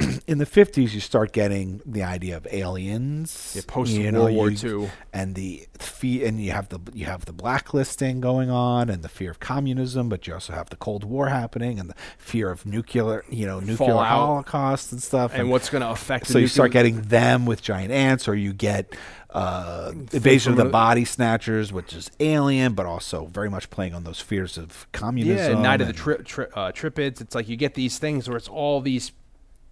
then in the fifties you start getting the idea of aliens, yeah, post World you know, War Two, and the fee- and you have the you have the blacklisting going on, and the fear of communism, but you also have the Cold War happening, and the fear of nuclear, you know, nuclear Fallout. Holocaust and stuff, and, and what's going to affect. So the you nuclear- start getting them with giant ants. Or you get uh, Invasion of the Body Snatchers, which is alien, but also very much playing on those fears of communism. Yeah, Night of the tri- tri- uh, Tripids. It's like you get these things where it's all these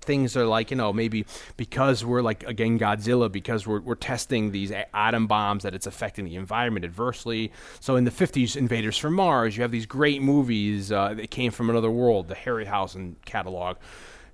things are like, you know, maybe because we're like, again, Godzilla, because we're we're testing these atom bombs that it's affecting the environment adversely. So in the fifties, Invaders from Mars, you have these great movies uh, that came from another world, the Harryhausen catalog.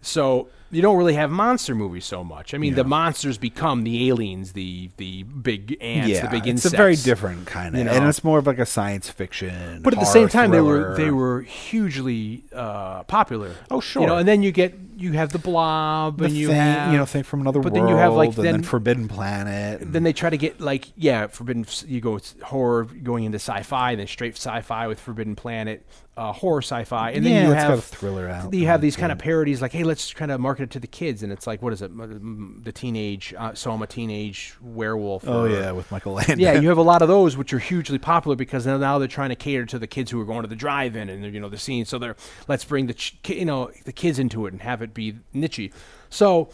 So you don't really have monster movies so much. I mean, yeah. the monsters become the aliens, the the big ants, yeah, the big insects. It's a very different kind of, you know? And it's more of like a science fiction. But horror, at the same time, thriller. they were they were hugely uh, popular. Oh sure, you know. And then you get you have the Blob, the and you thing, have you know thing from another but world. But then you have like then, then Forbidden Planet. And then they try to get like yeah, Forbidden. You go horror going into sci-fi, and then straight sci-fi with Forbidden Planet. Uh, horror sci-fi, and yeah, then you have got a thriller out. You have these kind of parodies, like, "Hey, let's kind of market it to the kids," and it's like, what is it? The teenage, uh, so I'm a teenage werewolf. Oh or, yeah, with Michael Landon. Yeah, you have a lot of those, which are hugely popular because now they're trying to cater to the kids who are going to the drive-in and you know the scene. So they're let's bring the ch- you know the kids into it and have it be niche-y. So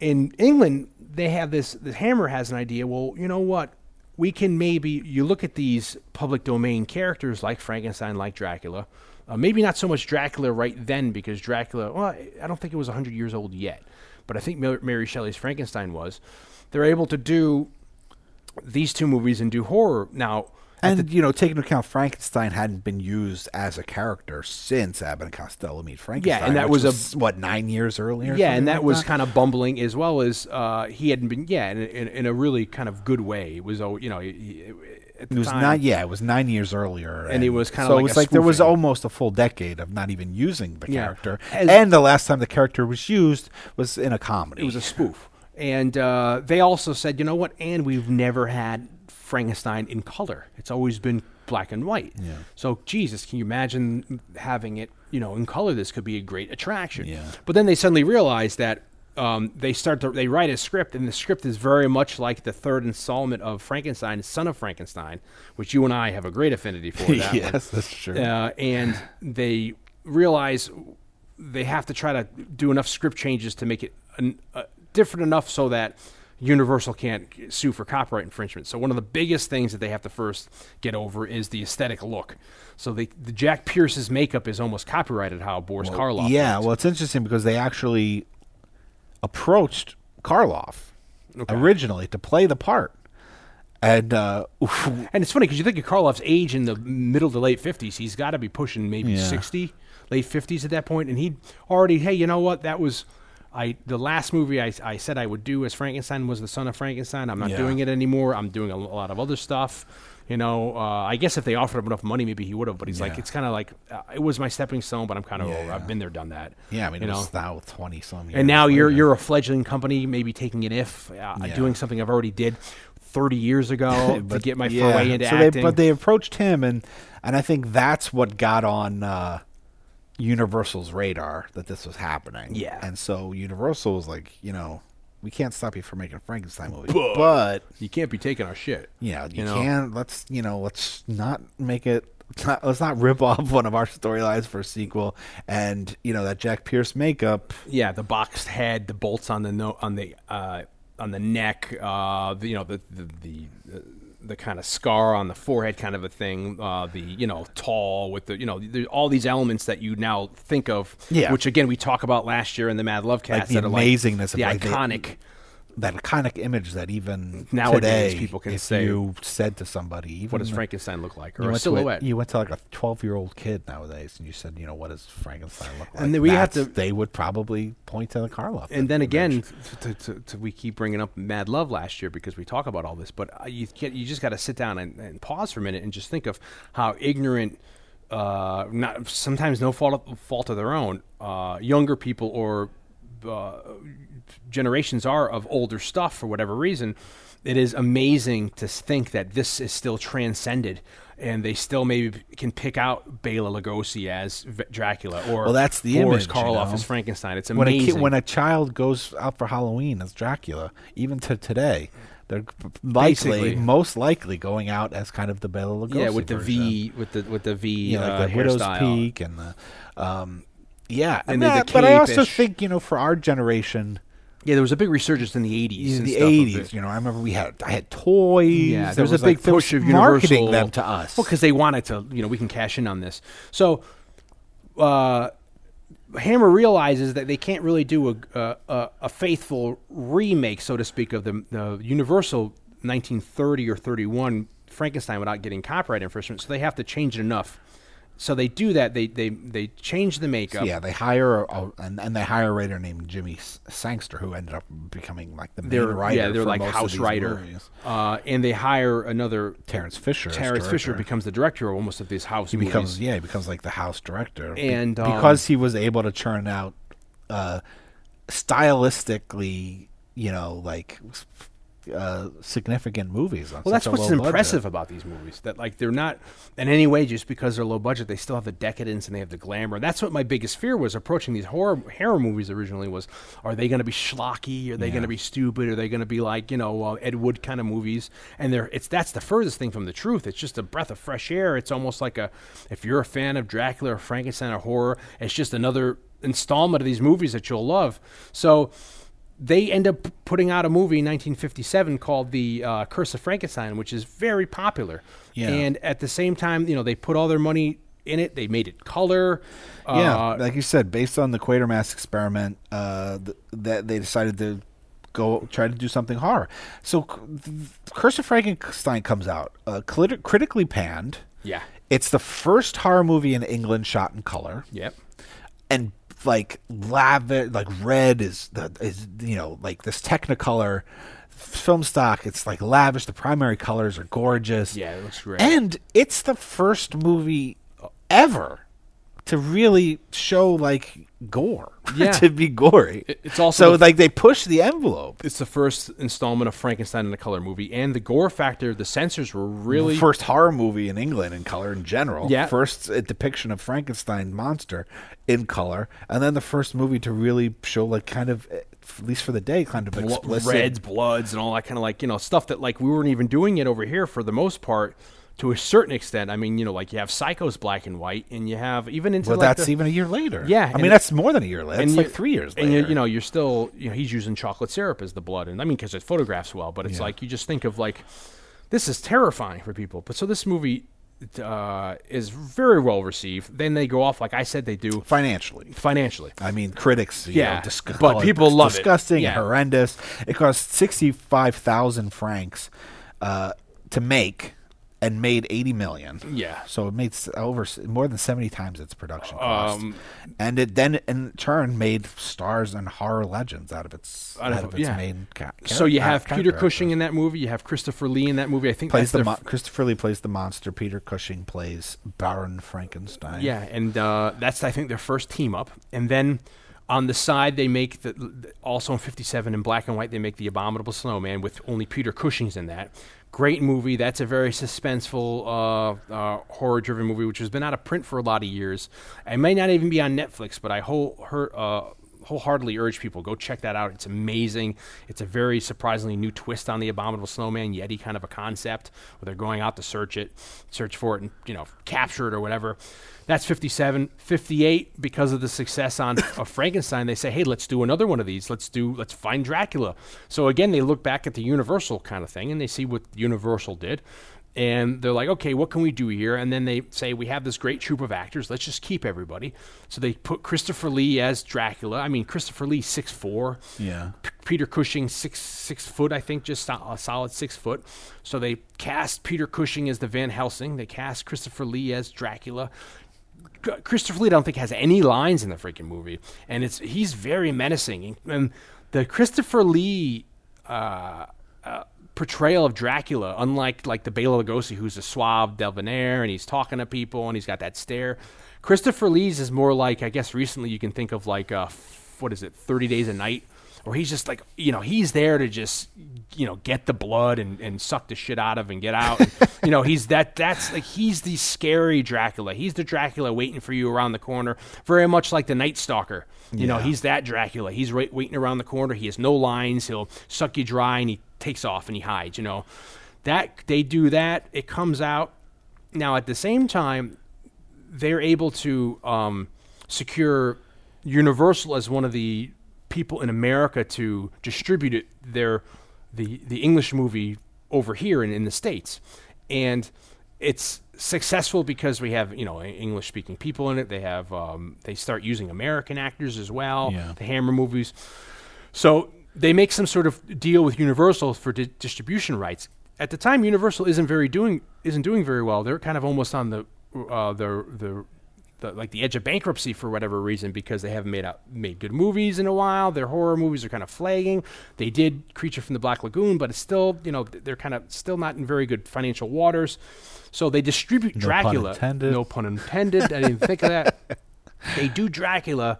in England, they have this. The Hammer has an idea. Well, you know what? We can maybe, you look at these public domain characters like Frankenstein, like Dracula, uh, maybe not so much Dracula right then because Dracula, well, I don't think it was one hundred years old yet, but I think Mary Shelley's Frankenstein was. They're able to do these two movies and do horror. Now, and, the, you know, taking into account Frankenstein hadn't been used as a character since Abbott and Costello Meet Frankenstein. Yeah, and that was, was, a, what, nine years earlier? Yeah, and that like was that? kind of bumbling as well as uh, he hadn't been, yeah, in, in, in a really kind of good way. It was, you know, at the it was time. Not, yeah, it was nine years earlier. And, and it was kind of so like So it was like spoofing. There was almost a full decade of not even using the yeah. character. As, and the last time the character was used was in a comedy. It was a spoof. And uh, they also said, you know what, and we've never had Frankenstein in color. It's always been black and white. Yeah. So, Jesus, can you imagine having it, you know, in color? This could be a great attraction. Yeah. But then they suddenly realize that um, they start to, they write a script, and the script is very much like the third installment of Frankenstein, Son of Frankenstein, which you and I have a great affinity for. That yes, one. That's true. Uh, and they realize they have to try to do enough script changes to make it an, uh, different enough so that Universal can't sue for copyright infringement. So one of the biggest things that they have to first get over is the aesthetic look. So they, the Jack Pierce's makeup is almost copyrighted, how Boris well, Karloff Yeah, went. Well, it's interesting because they actually approached Karloff okay. originally to play the part. And uh, and it's funny because you think of Karloff's age in the middle to late fifties. He's got to be pushing maybe yeah. sixty, late fifties at that point. And he already, hey, you know what? That was I. the last movie I, I said I would do as Frankenstein was The Son of Frankenstein. I'm not yeah. doing it anymore. I'm doing a, a lot of other stuff. You know, uh, I guess if they offered him enough money, maybe he would have. But he's yeah. like, it's kind of like, uh, it was my stepping stone, but I'm kind of yeah, over. Yeah. I've been there, done that. Yeah, I mean, you it know? was now twenty-some years. And now you're, you're a fledgling company, maybe taking an if, uh, yeah. doing something I've already did thirty years ago but, to get my yeah. foray into so acting. They, but they approached him, and, and I think that's what got on uh, Universal's radar, that this was happening. Yeah. And so Universal was like, you know, we can't stop you from making Frankenstein movies, but, but you can't be taking our shit. Yeah, you, you know? can't. Let's you know, let's not make it. Not, let's not rip off one of our storylines for a sequel. And you know that Jack Pierce makeup. Yeah, the boxed head, the bolts on the no, on the uh, on the neck. Uh, the, you know the the. the, the the kind of scar on the forehead kind of a thing, uh, the, you know, tall with the, you know, the, all these elements that you now think of, yeah. which, again, we talk about last year in the Mad Love cast. Like the that amazingness are like, of the like iconic. The, that iconic image that even nowadays today, people can if say. you said to somebody. Even what does Frankenstein look like? Or a silhouette. A, you went to like a twelve-year-old kid nowadays and you said, you know, what does Frankenstein look like? And then we have to, they would probably point to the Karloff. And then again, to, to, to, we keep bringing up Mad Love last year because we talk about all this, but you can't, you just got to sit down and, and pause for a minute and just think of how ignorant, uh, not sometimes no fault of, fault of their own, uh, younger people or Uh, generations are of older stuff for whatever reason. It is amazing to think that this is still transcended and they still maybe can pick out Bela Lugosi as v- Dracula or well, that's the Boris image, Karloff you know? as Frankenstein. It's amazing. When a, kid, when a child goes out for Halloween as Dracula, even to today, they're likely, Basically. most likely going out as kind of the Bela Lugosi Yeah, with version. the V, with the with the V, you know, uh, like the widow's peak and the. Um, Yeah, and, and that, the but I also think, you know, for our generation, yeah, there was a big resurgence in the eighties. In the eighties, you know, I remember we had I had toys. Yeah, there, there was, was a big like, push of Universal marketing them to us. Well, because they wanted to, you know, we can cash in on this. So, uh, Hammer realizes that they can't really do a a, a faithful remake, so to speak, of the, the Universal nineteen thirty or thirty-one Frankenstein without getting copyright infringement. So they have to change it enough. So they do that. They they they change the makeup. Yeah, they hire a, a, and, and they hire a writer named Jimmy Sangster, who ended up becoming like the main they're, writer. Yeah, they're for like most house writer. Uh, and they hire another Terrence Fisher. Terrence Fisher becomes the director of almost of these house. He movies. becomes yeah, he becomes like the house director, and be, um, because he was able to churn out uh, stylistically, you know, like. Uh, significant movies. On well, that's what's impressive budget. about these movies. That like they're not in any way just because they're low budget. They still have the decadence and they have the glamour. That's what my biggest fear was approaching these horror horror movies originally. Was are they going to be schlocky? Are they yeah. going to be stupid? Are they going to be like you know uh, Ed Wood kind of movies? And they're it's that's the furthest thing from the truth. It's just a breath of fresh air. It's almost like a if you're a fan of Dracula or Frankenstein or horror, it's just another installment of these movies that you'll love. So. They end up putting out a movie in nineteen fifty-seven called The uh, Curse of Frankenstein, which is very popular. Yeah. And at the same time, you know, they put all their money in it. They made it color. Yeah, uh, like you said, based on the Quatermass experiment, uh, th- that they decided to go try to do something horror. So C- Curse of Frankenstein comes out, uh, clit- critically panned. Yeah. It's the first horror movie in England shot in color. Yep. And like lavish, like red is the, is you know like this Technicolor film stock. It's like lavish. The primary colors are gorgeous. Yeah, it looks great. And it's the first movie ever to really show like gore. Yeah, to be gory. It, it's also so the, like they push the envelope. It's the first installment of Frankenstein in a color movie, and the gore factor. The censors were really first horror movie in England in color in general. Yeah, first uh, depiction of Frankenstein monster in color, and then the first movie to really show like kind of, at least for the day, kind of explicit reds, bloods, and all that kind of like you know stuff that like we weren't even doing it over here for the most part. to a certain extent. I mean, you know, like you have Psycho's black and white, and you have even into well, like that's the, even a year later. Yeah, I mean that's more than a year later. It's like three years later. And you, you know, you're still, you know, he's using chocolate syrup as the blood, and I mean because it photographs well, but it's yeah. like you just think of like this is terrifying for people. But so this movie uh, is very well received. Then they go off like I said they do financially. Financially, I mean critics, you yeah, know, dis- but people love disgusting, it. Disgusting, yeah. horrendous. It cost sixty-five thousand francs uh, to make. And made eighty million. Yeah. So it made over more than seventy times its production cost. Um, and it then in turn made stars and horror legends out of its out of, out of its yeah. main ca- So you have Peter Cushing in that movie, you have Christopher Lee in that movie. I think plays the, the f- Christopher Lee plays the monster, Peter Cushing plays Baron Frankenstein. Yeah, and uh, that's I think their first team up. And then on the side, they make the also in fifty-seven in black and white, they make The Abominable Snowman with only Peter Cushing's in that. Great movie. That's a very suspenseful, uh, uh, horror-driven movie, which has been out of print for a lot of years. It may not even be on Netflix, but I whole, her, uh, wholeheartedly urge people, go check that out. It's amazing. It's a very surprisingly new twist on The Abominable Snowman, Yeti kind of a concept, where they're going out to search it, search for it and, you know, capture it or whatever. That's fifty-seven. fifty-eight, because of the success on of Frankenstein, they say, hey, let's do another one of these. Let's do, let's find Dracula. So again, they look back at the Universal kind of thing, and they see what Universal did. And they're like, okay, what can we do here? And then they say, we have this great troupe of actors. Let's just keep everybody. So they put Christopher Lee as Dracula. I mean, Christopher Lee, six foot four. Yeah. P- Peter Cushing, six, six foot, I think, just a solid six foot. So they cast Peter Cushing as the Van Helsing. They cast Christopher Lee as Dracula. Christopher Lee, I don't think, has any lines in the freaking movie, and it's he's very menacing. And the Christopher Lee uh, uh, portrayal of Dracula, unlike like the Bela Lugosi, who's a suave debonair and he's talking to people and he's got that stare, Christopher Lee's is more like, I guess recently you can think of like uh, what is it, thirty days a night, where he's just like, you know, he's there to just, you know, get the blood and, and suck the shit out of and get out. And, you know, he's that, that's like, he's the scary Dracula. He's the Dracula waiting for you around the corner, very much like the Night Stalker. You yeah. know, he's that Dracula. He's right waiting around the corner. He has no lines. He'll suck you dry and he takes off and he hides, you know. That, they do that. It comes out. Now, at the same time, they're able to um, secure Universal as one of the people in America to distribute it, their the the English movie over here in, in the States. And it's successful because we have, you know, English speaking people in it. They have um, they start using American actors as well, yeah. the Hammer movies. So they make some sort of deal with Universal for di- distribution rights. At the time, Universal isn't very doing isn't doing very well. They're kind of almost on the uh, the the The, like the edge of bankruptcy for whatever reason, because they haven't made out, made good movies in a while. Their horror movies are kind of flagging. They did Creature from the Black Lagoon, but it's still, you know, they're kind of still not in very good financial waters. So they distribute no Dracula. Pun no pun intended. I didn't think of that. They do Dracula.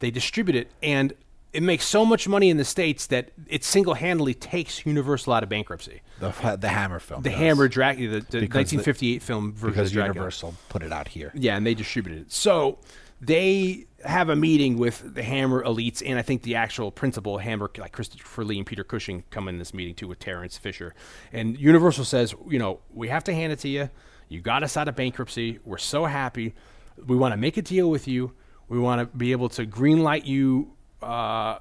They distribute it, and it makes so much money in the States that it single-handedly takes Universal out of bankruptcy. The, the Hammer film. The does. Hammer Dracula, the, the nineteen fifty-eight the, film version Because Dracula. Universal put it out here. Yeah, and they distributed it. So they have a meeting with the Hammer elites, and I think the actual principal Hammer, like Christopher Lee and Peter Cushing, come in this meeting too with Terrence Fisher. And Universal says, you know, we have to hand it to you. You got us out of bankruptcy. We're so happy. We want to make a deal with you. We want to be able to greenlight you Uh,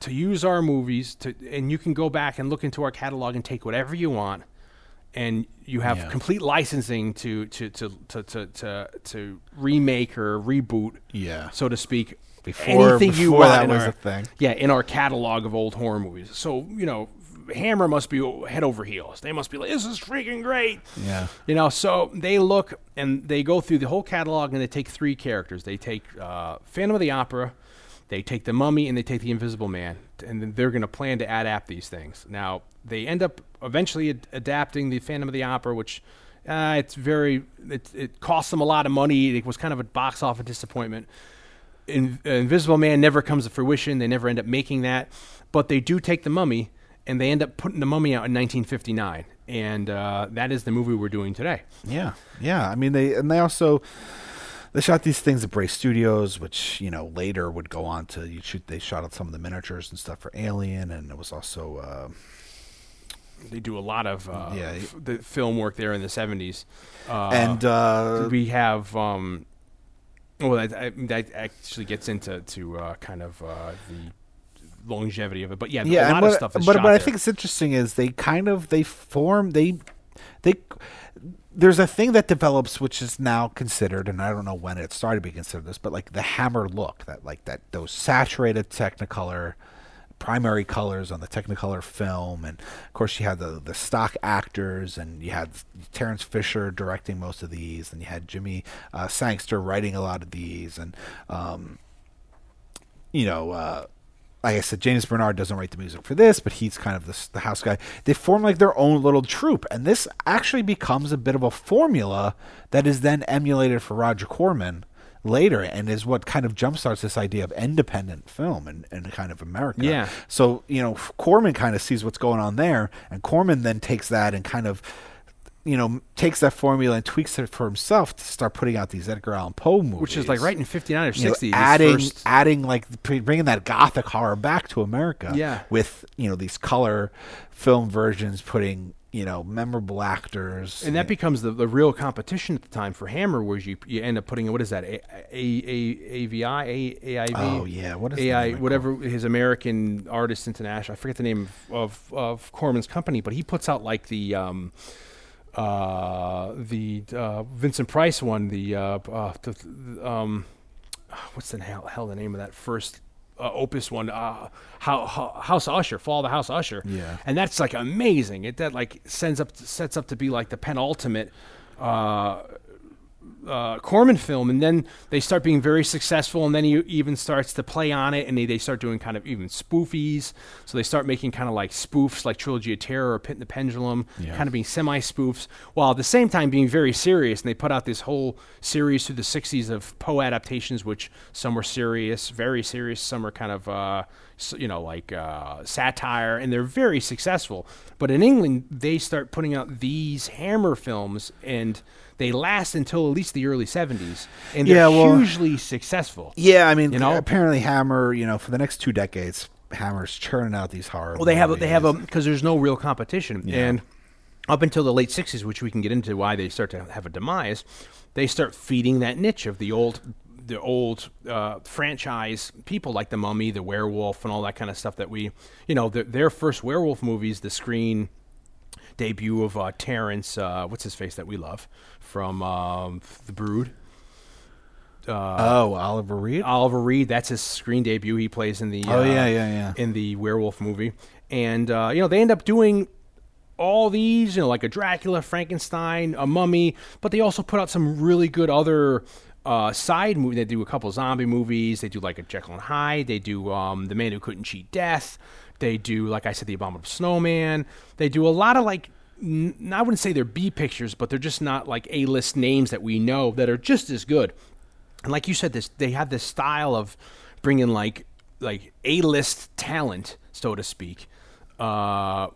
to use our movies, to, and you can go back and look into our catalog and take whatever you want, and you have yeah. complete licensing to to, to to to to to remake or reboot, yeah, so to speak. Before, anything before you want that was our, a thing, yeah, in our catalog of old horror movies. So you know, Hammer must be head over heels. They must be like, this is freaking great, yeah, you know. So they look and they go through the whole catalog and they take three characters. They take uh, Phantom of the Opera. They take The Mummy and they take The Invisible Man, and then they're going to plan to adapt these things. Now, they end up eventually ad- adapting The Phantom of the Opera, which uh, it's very it, it cost them a lot of money. It was kind of a box office disappointment. In, uh, Invisible Man never comes to fruition. They never end up making that, but they do take The Mummy, and they end up putting The Mummy out in nineteen fifty-nine, and uh, that is the movie we're doing today. Yeah, yeah. I mean, they and they also. They shot these things at Bray Studios, which, you know, later would go on to you shoot. They shot out some of the miniatures and stuff for Alien, and it was also uh, they do a lot of uh, yeah. f- the film work there in the seventies. Uh, and uh, we have, um, well, that, that actually gets into to uh, kind of uh, the longevity of it. But yeah, yeah a lot what, of stuff is but, shot But what there. I think is interesting is they kind of, they form, they, they, there's a thing that develops, which is now considered, and I don't know when it started to be considered this, but like the Hammer look, that like that those saturated Technicolor primary colors on the Technicolor film, and of course you had the the stock actors, and you had Terrence Fisher directing most of these, and you had Jimmy uh, Sangster writing a lot of these, and um, you know, uh, like I said, James Bernard doesn't write the music for this, but he's kind of the, the house guy. They form like their own little troupe, and this actually becomes a bit of a formula that is then emulated for Roger Corman later, and is what kind of jumpstarts this idea of independent film and, and kind of America. Yeah. So, you know, Corman kind of sees what's going on there, and Corman then takes that and kind of, you know, takes that formula and tweaks it for himself to start putting out these Edgar Allan Poe movies. Which is like right in fifty-nine or sixty. You know, adding, adding like bringing that gothic horror back to America. Yeah. With, you know, these color film versions, putting, you know, memorable actors. And that and becomes the, the real competition at the time for Hammer, where you, you end up putting, what is that, A, A, A, AVI, A, AIV? Oh, yeah. What is A I, whatever, his American Artists International. I forget the name of, of, of Corman's company, but he puts out like the um, uh, the uh, Vincent Price one, the, uh, uh, the, the um, what's the hell, hell the name of that first Uh, opus one, uh, how, how, House Usher, Fall of the House Usher, yeah, and that's like amazing. It that like sends up to, sets up to be like the penultimate uh, uh, Corman film, and then they start being very successful, and then he even starts to play on it, and they, they start doing kind of even spoofies. So they start making kind of like spoofs, like Trilogy of Terror or Pit and the Pendulum, yeah. kind of being semi spoofs, while at the same time being very serious. And they put out this whole series through the sixties of Poe adaptations, which some were serious, very serious, some are kind of uh, you know like uh, satire, and they're very successful. But in England, they start putting out these Hammer films, and they last until at least the early seventies, and they're yeah, well, hugely successful. Yeah, I mean, you know? Apparently Hammer, you know, for the next two decades, Hammer's churning out these horror movies. Well, they have a, they have a because there's no real competition, yeah. and up until the late sixties, which we can get into why they start to have a demise, they start feeding that niche of the old, the old uh, franchise people like the Mummy, the Werewolf, and all that kind of stuff that we, you know, the, their first Werewolf movies, the Screen debut of uh, Terrence, uh, what's his face that we love from um, The Brood. Uh, oh, Oliver Reed. Oliver Reed, that's his Screen debut. He plays in the oh uh, yeah yeah yeah in the werewolf movie, and uh, you know they end up doing all these, you know, like a Dracula, Frankenstein, a Mummy, but they also put out some really good other uh, side movies. They do a couple zombie movies. They do like a Jekyll and Hyde. They do um, The Man Who Couldn't Cheat Death. They do, like I said, The Abominable Snowman. They do a lot of, like, n- I wouldn't say they're B pictures, but they're just not, like, A-list names that we know that are just as good. And like you said, this they have this style of bringing, like, like A-list talent, so to speak. Uh,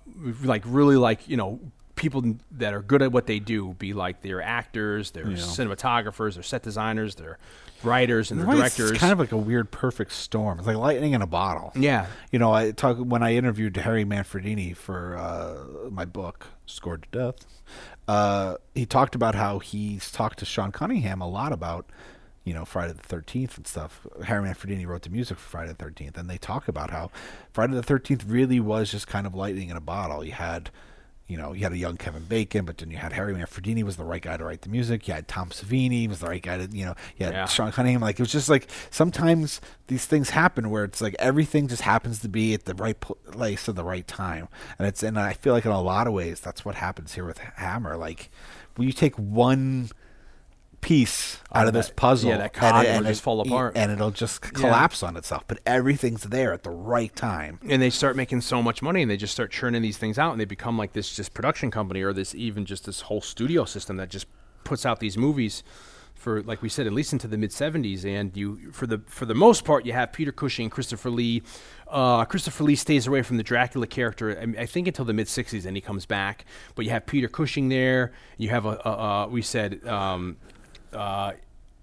like, really, like, you know, people that are good at what they do, be like their actors, their yeah. cinematographers, their set designers, their writers, and their right, directors. It's kind of like a weird perfect storm. It's like lightning in a bottle. Yeah. You know, I talk when I interviewed Harry Manfredini for uh, my book, Scored to Death, uh, he talked about how he's talked to Sean Cunningham a lot about, you know, Friday the thirteenth and stuff. Harry Manfredini wrote the music for Friday the thirteenth, and they talk about how Friday the thirteenth really was just kind of lightning in a bottle. You had... You know, you had a young Kevin Bacon, but then you had Harry Manfredini was the right guy to write the music. You had Tom Savini was the right guy to, you know, you had yeah. Sean Cunningham. Like, it was just like sometimes these things happen where it's like everything just happens to be at the right place at the right time. And it's, and I feel like in a lot of ways, that's what happens here with Hammer. Like, when you take one piece out oh, of that, this puzzle, yeah, that cog will just it, fall apart, and it'll just collapse yeah. on itself. But everything's there at the right time, and they start making so much money, and they just start churning these things out, and they become like this just production company, or this even just this whole studio system that just puts out these movies for, like we said, at least into the mid seventies. And you, for the for the most part, you have Peter Cushing, Christopher Lee. Uh, Christopher Lee stays away from the Dracula character, I, I think, until the mid sixties, and he comes back. But you have Peter Cushing there. You have a, a, a we said. Um, Uh,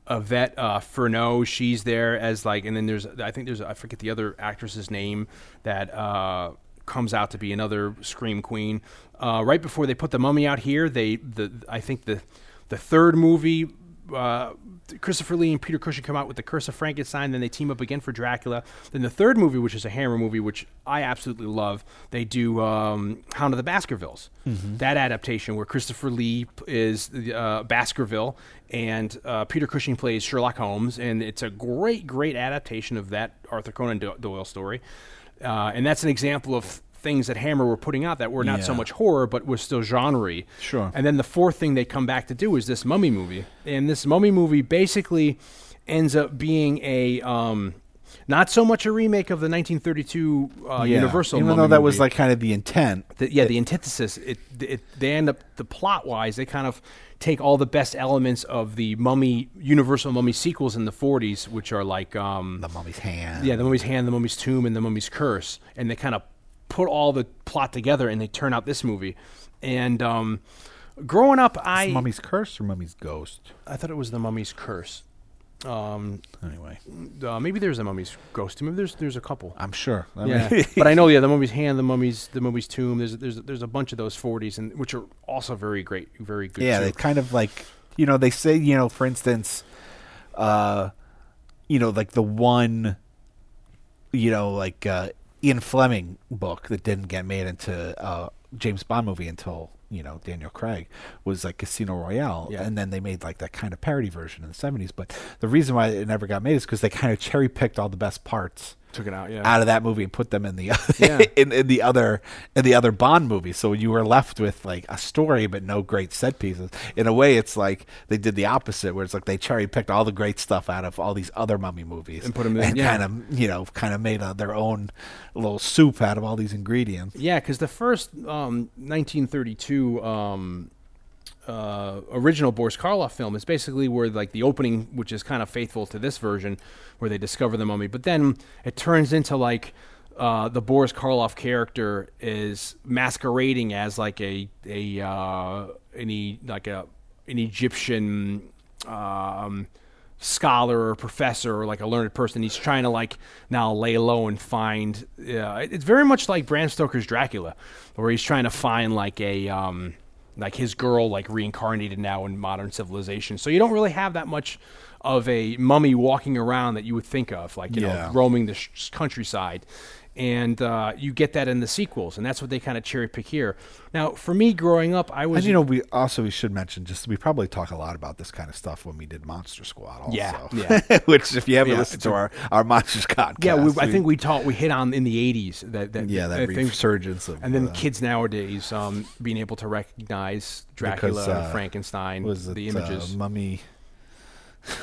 Yvette uh, Furneaux, she's there as like, and then there's, I think there's, I forget the other actress's name that uh, comes out to be another scream queen. Uh, right before they put The Mummy out here, they the I think the the third movie. Uh, Christopher Lee and Peter Cushing come out with The Curse of Frankenstein, then they team up again for Dracula. Then the third movie, which is a Hammer movie, which I absolutely love, they do um, Hound of the Baskervilles. Mm-hmm. That adaptation where Christopher Lee is uh, Baskerville and uh, Peter Cushing plays Sherlock Holmes, and it's a great, great adaptation of that Arthur Conan Doyle story. Uh, and that's an example of things that Hammer were putting out that were not yeah. so much horror, but was still genre-y. Sure. And then the fourth thing they come back to do is this Mummy movie. And this Mummy movie basically ends up being a, um, not so much a remake of the nineteen thirty-two uh, yeah. Universal Even Mummy Even though that movie. was like kind of the intent. The, yeah, it, the antithesis. It, it, they end up, the plot-wise, they kind of take all the best elements of the Mummy, Universal Mummy sequels in the forties, which are like... Um, the Mummy's Hand. Yeah, The Mummy's Hand, The Mummy's Tomb, and The Mummy's Curse. And they kind of put all the plot together and they turn out this movie. And um, growing up, I... Is Mummy's Curse or Mummy's Ghost? I thought it was The Mummy's Curse. Um, anyway. Uh, maybe there's a Mummy's Ghost. Maybe there's there's a couple. I'm sure. I yeah. mean, but I know, yeah, The Mummy's Hand, The Mummy's The Mummy's Tomb. There's there's there's a bunch of those forties, and which are also very great, very good. Yeah, too. They kind of like, you know, they say, you know, for instance, uh, you know, like the one, you know, like... Uh, Ian Fleming book that didn't get made into a uh, James Bond movie until, you know, Daniel Craig was like Casino Royale. Yeah. And then they made like that kind of parody version in the seventies. But the reason why it never got made is because they kind of cherry picked all the best parts. Took it out, yeah. Out of that movie and put them in the yeah. in, in the other in the other Bond movie. So you were left with like a story, but no great set pieces. In a way, it's like they did the opposite, where it's like they cherry picked all the great stuff out of all these other Mummy movies and put them in, and yeah. kind of you know kind of made a, their own little soup out of all these ingredients. Yeah, because the first um, nineteen thirty-two. Um Uh, original Boris Karloff film is basically where like the opening, which is kind of faithful to this version, where they discover the mummy, but then it turns into like uh, the Boris Karloff character is masquerading as like a a uh, any like a an Egyptian um, scholar or professor or like a learned person. He's trying to like now lay low and find. Uh, it's very much like Bram Stoker's Dracula, where he's trying to find like a. Um, like his girl like reincarnated now in modern civilization. So you don't really have that much of a mummy walking around that you would think of, like, you yeah. know, roaming the sh- countryside. And uh, you get that in the sequels, and that's what they kind of cherry pick here. Now, for me growing up, I was... And, you know, we also, we should mention, just we probably talk a lot about this kind of stuff when we did Monster Squad also. Yeah, yeah. Which, if you haven't yeah, listened to our, our Monster Squad podcast... Yeah, we, I we, think we talked, we hit on in the eighties. That, that, yeah, that, that resurgence thing, of... And then uh, kids nowadays um, being able to recognize Dracula, because, uh, Frankenstein, was it, the images. Uh, mummy...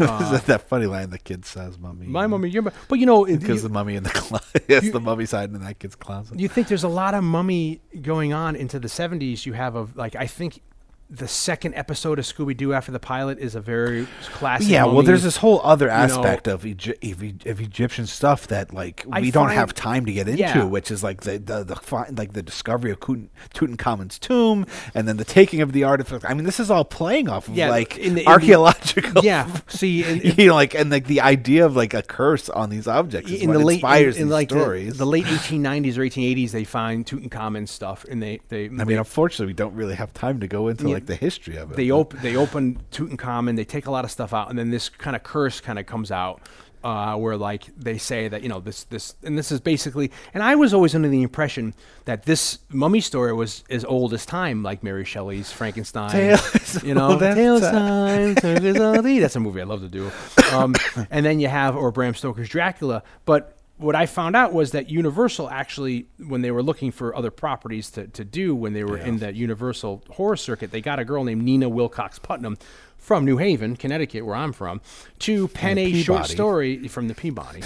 Uh, that, that funny line the kid says, "Mummy, my mummy, your mummy." But you know, because the mummy in the closet, yes, you, the mummy side in that kid's closet. You think there's a lot of mummy going on into the seventies. You have a like, I think the second episode of Scooby Doo after the pilot is a very classic. Yeah, mummy. Well, there's this whole other aspect you know, of, Egy- of Egyptian stuff that like we I don't find, have time to get into, yeah. which is like the the, the fi- like the discovery of Kut- Tutankhamen's tomb, and then the taking of the artifact. I mean, this is all playing off of yeah, like in the, in archaeological. The, yeah, see, in, in, you know, like and like the idea of like a curse on these objects is in what the inspires late, in, in these like stories. The, the late eighteen nineties or eighteen eighties, they find Tutankhamen's stuff, and they they. I mean, they, unfortunately, we don't really have time to go into. Yeah. Like the history of it. They open they open Tutankhamen. They take a lot of stuff out, and then this kind of curse kind of comes out, uh, where like they say that you know this this and this is basically. And I was always under the impression that this mummy story was as old as time, like Mary Shelley's Frankenstein. Tales you know, Tales time. time. That's a movie I love to do. Um, and then you have or Bram Stoker's Dracula, but. What I found out was that Universal actually, when they were looking for other properties to, to do when they were yeah. in that Universal horror circuit, they got a girl named Nina Wilcox Putnam from New Haven, Connecticut, where I'm from, to pen a short story from the Peabody,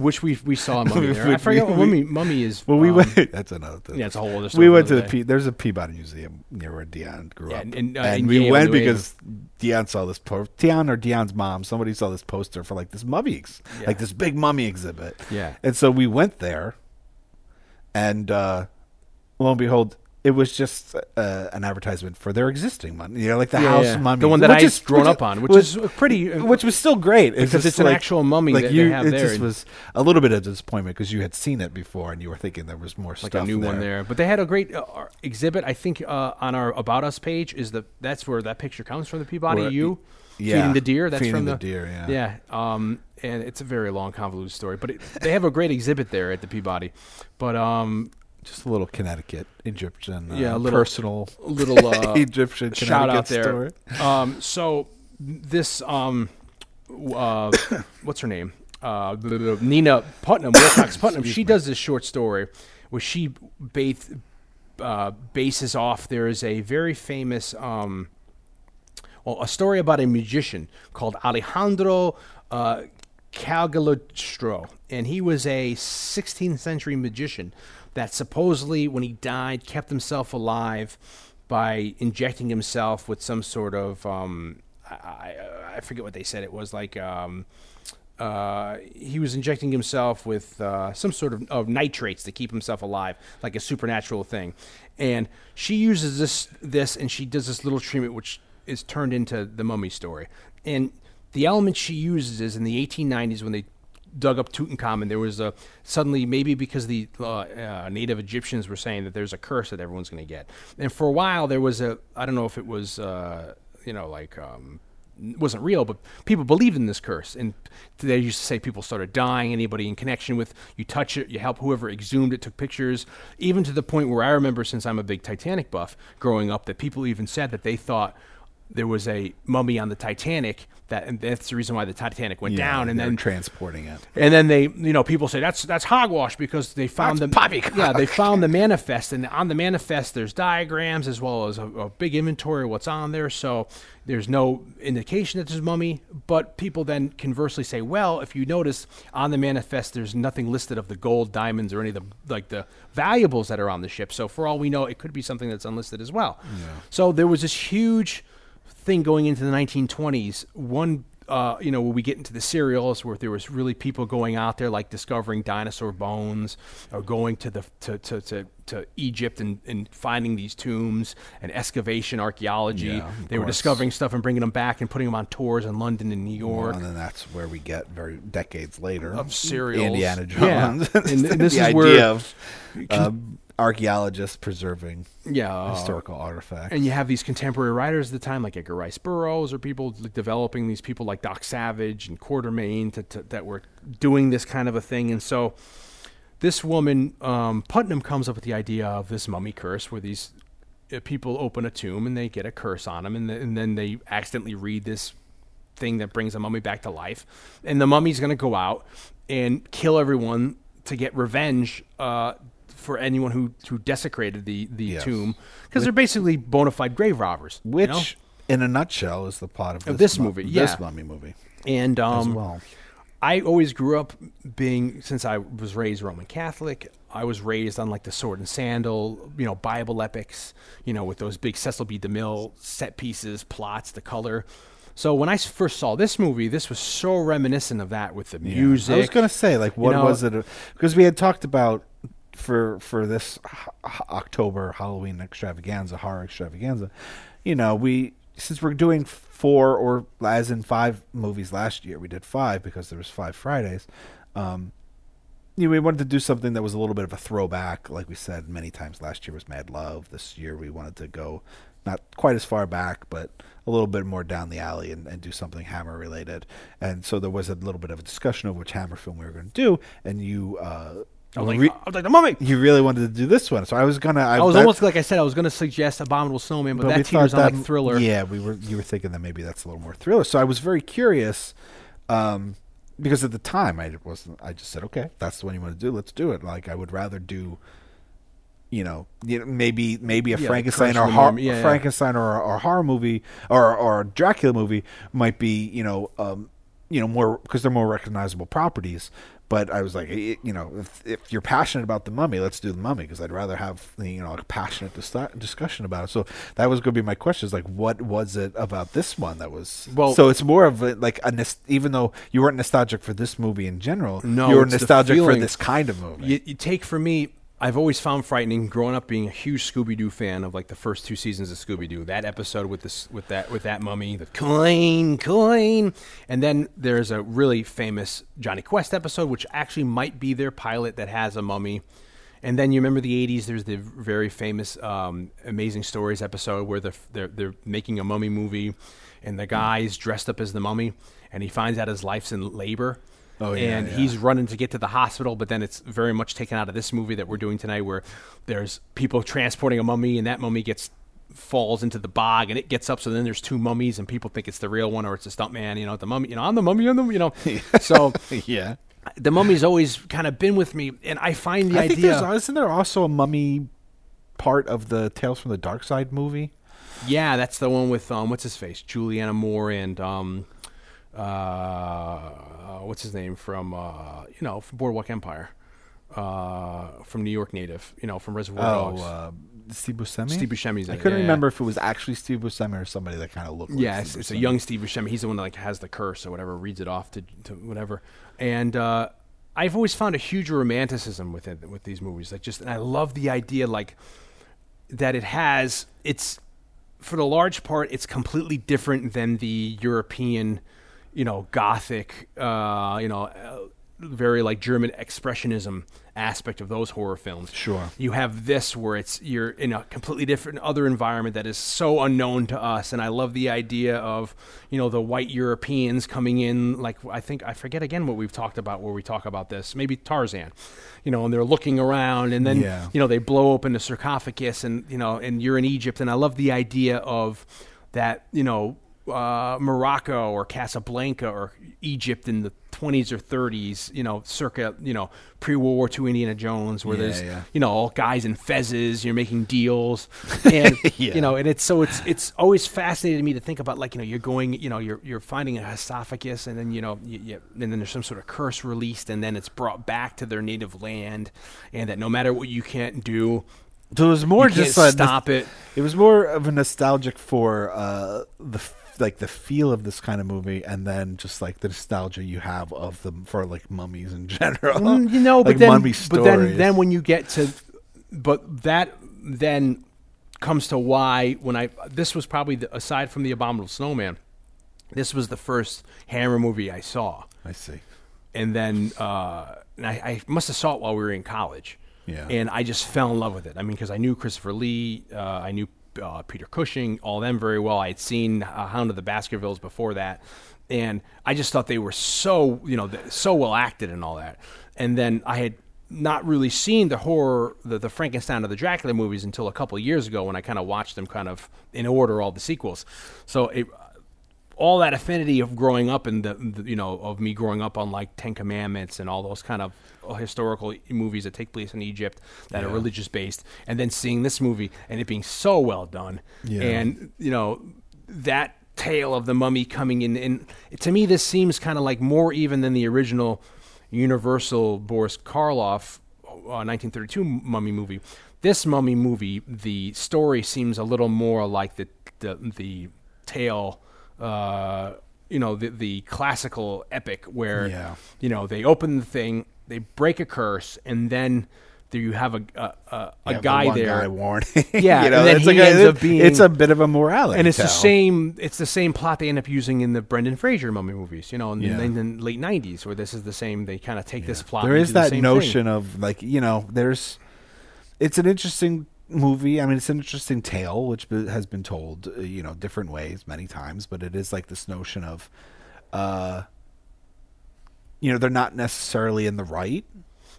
which we we saw a mummy there. I forget what mummy, mummy is. Well, we um, went. That's another thing. Yeah, it's a whole other story. We went to the P, there's a Peabody Museum near where Dion grew yeah, up. And, uh, and, and we went because Dion saw this poster. Dion or Dion's mom, somebody saw this poster for like this mummy, yeah. like this big mummy exhibit. Yeah. And so we went there, and uh, lo and behold, It was just uh, an advertisement for their existing one, you know, like the yeah, house yeah. mummy, the one that I just grown up on, which was, is pretty, uh, which was still great because it's, it's an like, actual mummy like that you, they have it there. It just was a little bit of disappointment because you had seen it before and you were thinking there was more like stuff, like a new there. one there. But they had a great uh, exhibit, I think, uh, on our About Us page. Is the that's where that picture comes from, the Peabody where, U. Yeah. Feeding the deer. That's Feeding from the, the deer. Yeah. Yeah. Um, and it's a very long, convoluted story, but it, they have a great exhibit there at the Peabody. But um, just a little Connecticut Egyptian, uh, yeah, a little, personal, little uh, Egyptian shout out there. Um, so this, um, uh, what's her name? Uh, Nina Putnam, Wilcox Putnam. Excuse she me. does this short story where she bath, uh, bases off. There is a very famous. Um, Well, a story about a magician called Alejandro uh, Cagliostro. And he was a sixteenth century magician that supposedly, when he died, kept himself alive by injecting himself with some sort of, um, I, I forget what they said. It was like um, uh, he was injecting himself with uh, some sort of, of nitrates to keep himself alive, like a supernatural thing. And she uses this, this and she does this little treatment, which is turned into the mummy story. And the element she uses is in the eighteen nineties when they dug up Tutankhamen, there was a suddenly, maybe because the uh, uh, native Egyptians were saying that there's a curse that everyone's going to get. And for a while there was a, I don't know if it was, uh, you know, like, um, wasn't real, but people believed in this curse. And they used to say people started dying, anybody in connection with, you touch it, you help whoever exhumed it, took pictures, even to the point where I remember, since I'm a big Titanic buff growing up, that people even said that they thought there was a mummy on the Titanic, that, and that's the reason why the Titanic went yeah, down. And then transporting it. And then they, you know, people say that's that's hogwash because they found that's the poppycock. Yeah, they found the manifest, and on the manifest there's diagrams as well as a, a big inventory of what's on there. So there's no indication that there's a mummy. But people then conversely say, well, if you notice on the manifest, there's nothing listed of the gold, diamonds, or any of the like the valuables that are on the ship. So for all we know, it could be something that's unlisted as well. Yeah. So there was this huge thing going into the nineteen twenties, one uh you know when we get into the serials where there was really people going out there like discovering dinosaur bones or going to the to to to, to Egypt and, and finding these tombs and excavation archaeology. Yeah, they course. were discovering stuff and bringing them back and putting them on tours in London and New York. Yeah, and then that's where we get very decades later of serials, Indiana Jones. Yeah. and, and this the is idea where of, can, um, archaeologists preserving yeah, historical uh, artifacts. And you have these contemporary writers at the time, like Edgar Rice Burroughs, or people like developing these people like Doc Savage and Quatermain to, to, that were doing this kind of a thing. And so this woman, um, Putnam, comes up with the idea of this mummy curse where these uh, people open a tomb and they get a curse on them, and, th- and then they accidentally read this thing that brings a mummy back to life. And the mummy's going to go out and kill everyone to get revenge uh for anyone who, who desecrated the, the yes. tomb, because they're basically bona fide grave robbers. Which, you know? In a nutshell, is the plot of this, of this mu- movie, yeah. this mummy movie. And um, as well. I always grew up being, since I was raised Roman Catholic, I was raised on like the sword and sandal, you know, Bible epics, you know, with those big Cecil B. DeMille set pieces, plots, the color. So when I first saw this movie, this was so reminiscent of that with the yeah. music. I was going to say, like, what you know, was it? Because we had talked about for for this October Halloween extravaganza, horror extravaganza, you know, we, since we're doing four or as in five movies last year, we did five because there was five Fridays, um, you know, we wanted to do something that was a little bit of a throwback. Like we said many times, last year was Mad Love. This year we wanted to go not quite as far back, but a little bit more down the alley and, and do something Hammer related. And so there was a little bit of a discussion of which Hammer film we were going to do, and you uh I was, like, Re- I was like, the mummy. You really wanted to do this one, so I was gonna. I, I was that, almost like I said, I was gonna suggest Abominable Snowman, but, but that team was on like thriller. Yeah, we were. You were thinking that maybe that's a little more thriller. So I was very curious, um, because at the time I wasn't. I just said, okay, that's the one you want to do. Let's do it. Like I would rather do, you know, you know maybe maybe a yeah, Frankenstein or horror, yeah, Frankenstein yeah. or, or a horror movie or or a Dracula movie might be, you know, um, you know, more because they're more recognizable properties. But I was like, you know, if, if you're passionate about the mummy, let's do the mummy, because I'd rather have, you know, a passionate dis- discussion about it. So that was going to be my question: is like, what was it about this one that was? Well, so it's more of a, like a nost- even though you weren't nostalgic for this movie in general, no, you were nostalgic for this kind of movie. You, you take for me I've always found frightening growing up, being a huge Scooby-Doo fan of like the first two seasons of Scooby-Doo. That episode with this, with that, with that mummy, the coin, coin, and then there's a really famous Johnny Quest episode, which actually might be their pilot, that has a mummy. And then you remember the eighties. There's the very famous um, Amazing Stories episode where they're, they're they're making a mummy movie, and the guy is dressed up as the mummy, and he finds out his life's in labor. Oh, yeah, and yeah. he's running to get to the hospital, but then it's very much taken out of this movie that we're doing tonight, where there's people transporting a mummy, and that mummy gets falls into the bog, and it gets up. So then there's two mummies, and people think it's the real one or it's a stuntman. You know, the mummy. You know, I'm the mummy. I'm the you know. So yeah, the mummy's always kind of been with me, and I find the I idea. Think isn't there also a mummy part of the Tales from the Dark Side movie? Yeah, that's the one with um, what's his face, Julianna Moore, and um. Uh, what's his name from, uh, you know, from Boardwalk Empire, uh, from New York native, you know, from Reservoir Dogs. Oh, uh, Steve Buscemi? Steve Buscemi's I couldn't yeah. remember if it was actually Steve Buscemi or somebody that kind of looked like yeah, Steve it's, Buscemi. It's a young Steve Buscemi. He's the one that like has the curse or whatever, reads it off to, to whatever. And, uh, I've always found a huge romanticism with it, with these movies. Like just, and I love the idea, like that it has, it's for the large part, it's completely different than the European, you know, Gothic, uh, you know, uh, very like German expressionism aspect of those horror films. Sure. You have this where it's, you're in a completely different other environment that is so unknown to us. And I love the idea of, you know, the white Europeans coming in. Like, I think, I forget again what we've talked about where we talk about this, maybe Tarzan, you know, and they're looking around and then, yeah. you know, they blow open a sarcophagus and, you know, and you're in Egypt. And I love the idea of that, you know, Uh, Morocco or Casablanca or Egypt in the twenties or thirties, you know, circa, you know, pre-World War Two Indiana Jones, where yeah, there's, yeah. you know, all guys in fezzes, you're making deals, and yeah. you know, and it's so it's it's always fascinated me to think about, like, you know, you're going, you know, you're you're finding a esophagus, and then you know, you, you, and then there's some sort of curse released, and then it's brought back to their native land, and that no matter what you can't do. So it was more you just can't stop it. It was more of a nostalgic for uh, the. like the feel of this kind of movie, and then just like the nostalgia you have of them for like mummies in general. Mm, you know, like but, then, but then then when you get to, but that then comes to why when I, this was probably the, aside from the Abominable Snowman, this was the first Hammer movie I saw. I see. And then uh, and I, I must have saw it while we were in college. Yeah. And I just fell in love with it. I mean, because I knew Christopher Lee, uh, I knew Uh, Peter Cushing, all them very well. I had seen uh, Hound of the Baskervilles before that, and I just thought they were so, you know, th- so well acted and all that. And then I had not really seen the horror, the, the Frankenstein or the Dracula movies until a couple of years ago when I kind of watched them kind of in order, all the sequels. So it, all that affinity of growing up and the, the, you know, of me growing up on like Ten Commandments and all those kind of historical movies that take place in Egypt that yeah. are religious based, and then seeing this movie and it being so well done, yeah. and you know that tale of the mummy coming in. And to me, this seems kind of like more even than the original Universal Boris Karloff uh, nineteen thirty-two mummy movie. This mummy movie, the story seems a little more like the the, the tale. Uh, you know, the the classical epic where, yeah. you know, they open the thing, they break a curse, and then there you have a a, a, a yeah, guy the one there. Guy warning. Yeah, you know, and then he like ends a, up being. It's a bit of a morality. And it's tale. the same. It's the same plot they end up using in the Brendan Fraser mummy movies. You know, in, yeah. in, in the late nineties, where this is the same. They kind of take yeah. this plot. There is that the notion thing. of like you know, there's. It's an interesting. movie. I mean, it's an interesting tale which be, has been told, uh, you know, different ways many times, but it is like this notion of, uh, you know, they're not necessarily in the right.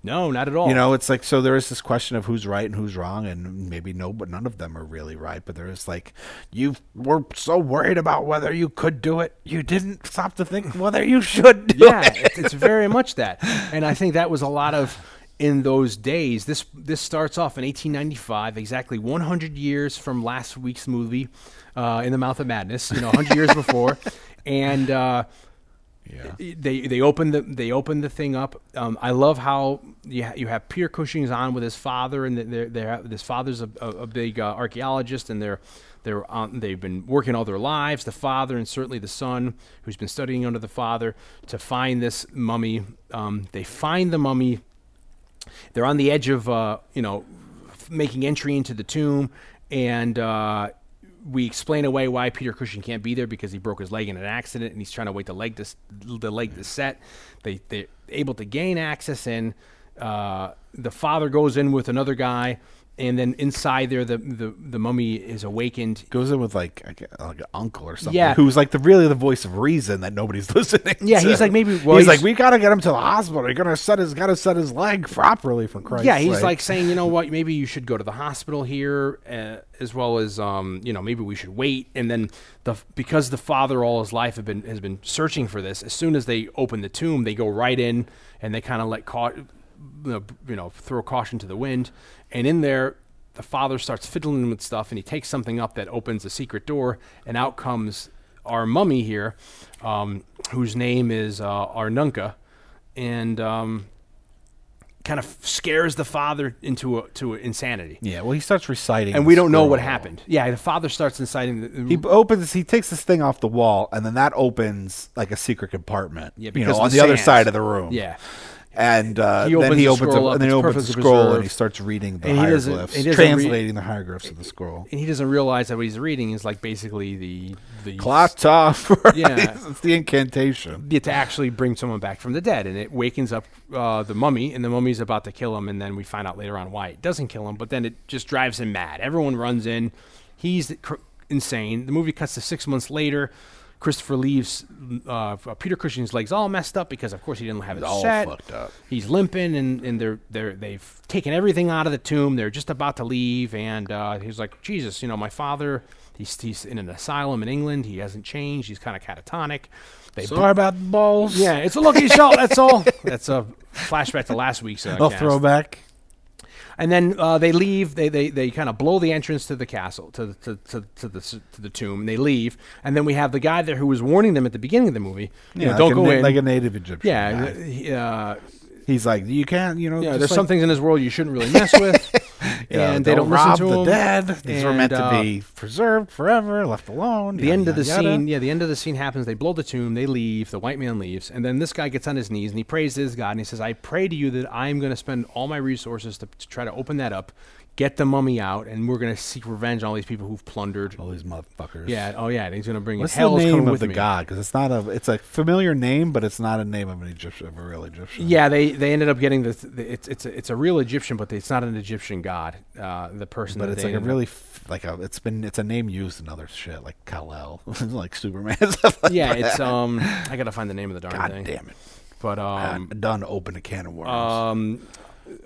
No, not at all. You know, it's like, so there is this question of who's right and who's wrong, and maybe no, but none of them are really right. But there is like, you were so worried about whether you could do it, you didn't stop to think whether you should do yeah, it. Yeah, it's very much that. And I think that was a lot of. In those days, this this starts off in eighteen ninety-five, exactly one hundred years from last week's movie, uh, In the Mouth of Madness. You know, one hundred years before, and uh, yeah. they they open the they open the thing up. Um, I love how you ha- you have Peter Cushing's on with his father, and they're, they're, his father's a, a, a big uh, archaeologist, and they're they're on, they've been working all their lives. The father and certainly the son, who's been studying under the father, to find this mummy. Um, they find the mummy. They're on the edge of, uh, you know, making entry into the tomb, and uh, we explain away why Peter Cushing can't be there because he broke his leg in an accident, and he's trying to wait the leg to the leg to set. They they're able to gain access in. Uh, the father goes in with another guy, and then inside there, the, the, the mummy is awakened. Goes in with like, like an uncle or something, yeah. who's like the really the voice of reason that nobody's listening. Yeah, to. He's like maybe well, he's, he's like we gotta get him to the hospital. We're gonna set his gotta set his leg properly for Christ. Yeah, he's like, like saying, you know what, maybe you should go to the hospital here, uh, as well as um, you know, maybe we should wait. And then the because the father all his life have been has been searching for this. As soon as they open the tomb, they go right in and they kind of let caught. you know, throw caution to the wind. And in there, the father starts fiddling with stuff, and he takes something up that opens a secret door, and out comes our mummy here, um, whose name is uh, Arnunca, and um, kind of scares the father into a, to a insanity. Yeah, well, he starts reciting. And we don't know what happened. Yeah, the father starts inciting. The, the, he opens, he takes this thing off the wall, and then that opens like a secret compartment, yeah, you know, on the other side of the room. Yeah. And uh, he then he opens up, and then he opens the scroll, and he starts reading the hieroglyphs, translating the hieroglyphs of the scroll. And he doesn't realize that what he's reading is like basically the the Klatoff. Yeah, it's the incantation to actually bring someone back from the dead, and it wakens up uh, the mummy, and the mummy's about to kill him, and then we find out later on why it doesn't kill him, but then it just drives him mad. Everyone runs in, he's cr- insane. The movie cuts to six months later. Christopher Lee's, uh, Peter Cushing's legs all messed up because, of course, he didn't have his all set. Fucked up. He's limping, and, and they're, they're, they've taken everything out of the tomb. They're just about to leave, and uh, he's like, Jesus, you know, my father, he's, he's in an asylum in England. He hasn't changed. He's kind of catatonic. They Sorry bl- about the balls. Yeah, it's a lucky shot. That's all. That's a flashback to last week's uh, cast. Throwback. And then uh, they leave. They they, they kind of blow the entrance to the castle, to the to, to, to the to the tomb. And they leave. And then we have the guy there who was warning them at the beginning of the movie. You yeah, know, don't like go a, in like a native Egyptian. Yeah, he, uh, he's like, you can't. You know, yeah, there's like, some things in this world you shouldn't really mess with. and know, they don't, don't listen rob to the him. Dead. These were meant uh, to be preserved forever, left alone. The yada, end of the yada. scene. Yeah, the end of the scene happens. They blow the tomb. They leave. The white man leaves. And then this guy gets on his knees and he prays to his God and he says, I pray to you that I'm going to spend all my resources to, to try to open that up, get the mummy out, and we're going to seek revenge on all these people who've plundered. All these motherfuckers. Yeah. Oh, yeah. And he's going to bring What's hell's coming with me. What's the name of the God? Because it's not a, it's a familiar name, but it's not a name of an Egyptian, of a real Egyptian. Yeah, they, they ended up getting this. The, it's it's a, it's a real Egyptian, but it's not an Egyptian God. Uh, the person. But that it's like a really f- like a. It's been it's a name used in other shit like Kal-El, like Superman. Stuff like yeah. That. It's um. I gotta find the name of the darn God thing. God damn it. But um. I'm done. Open a can of worms. Um.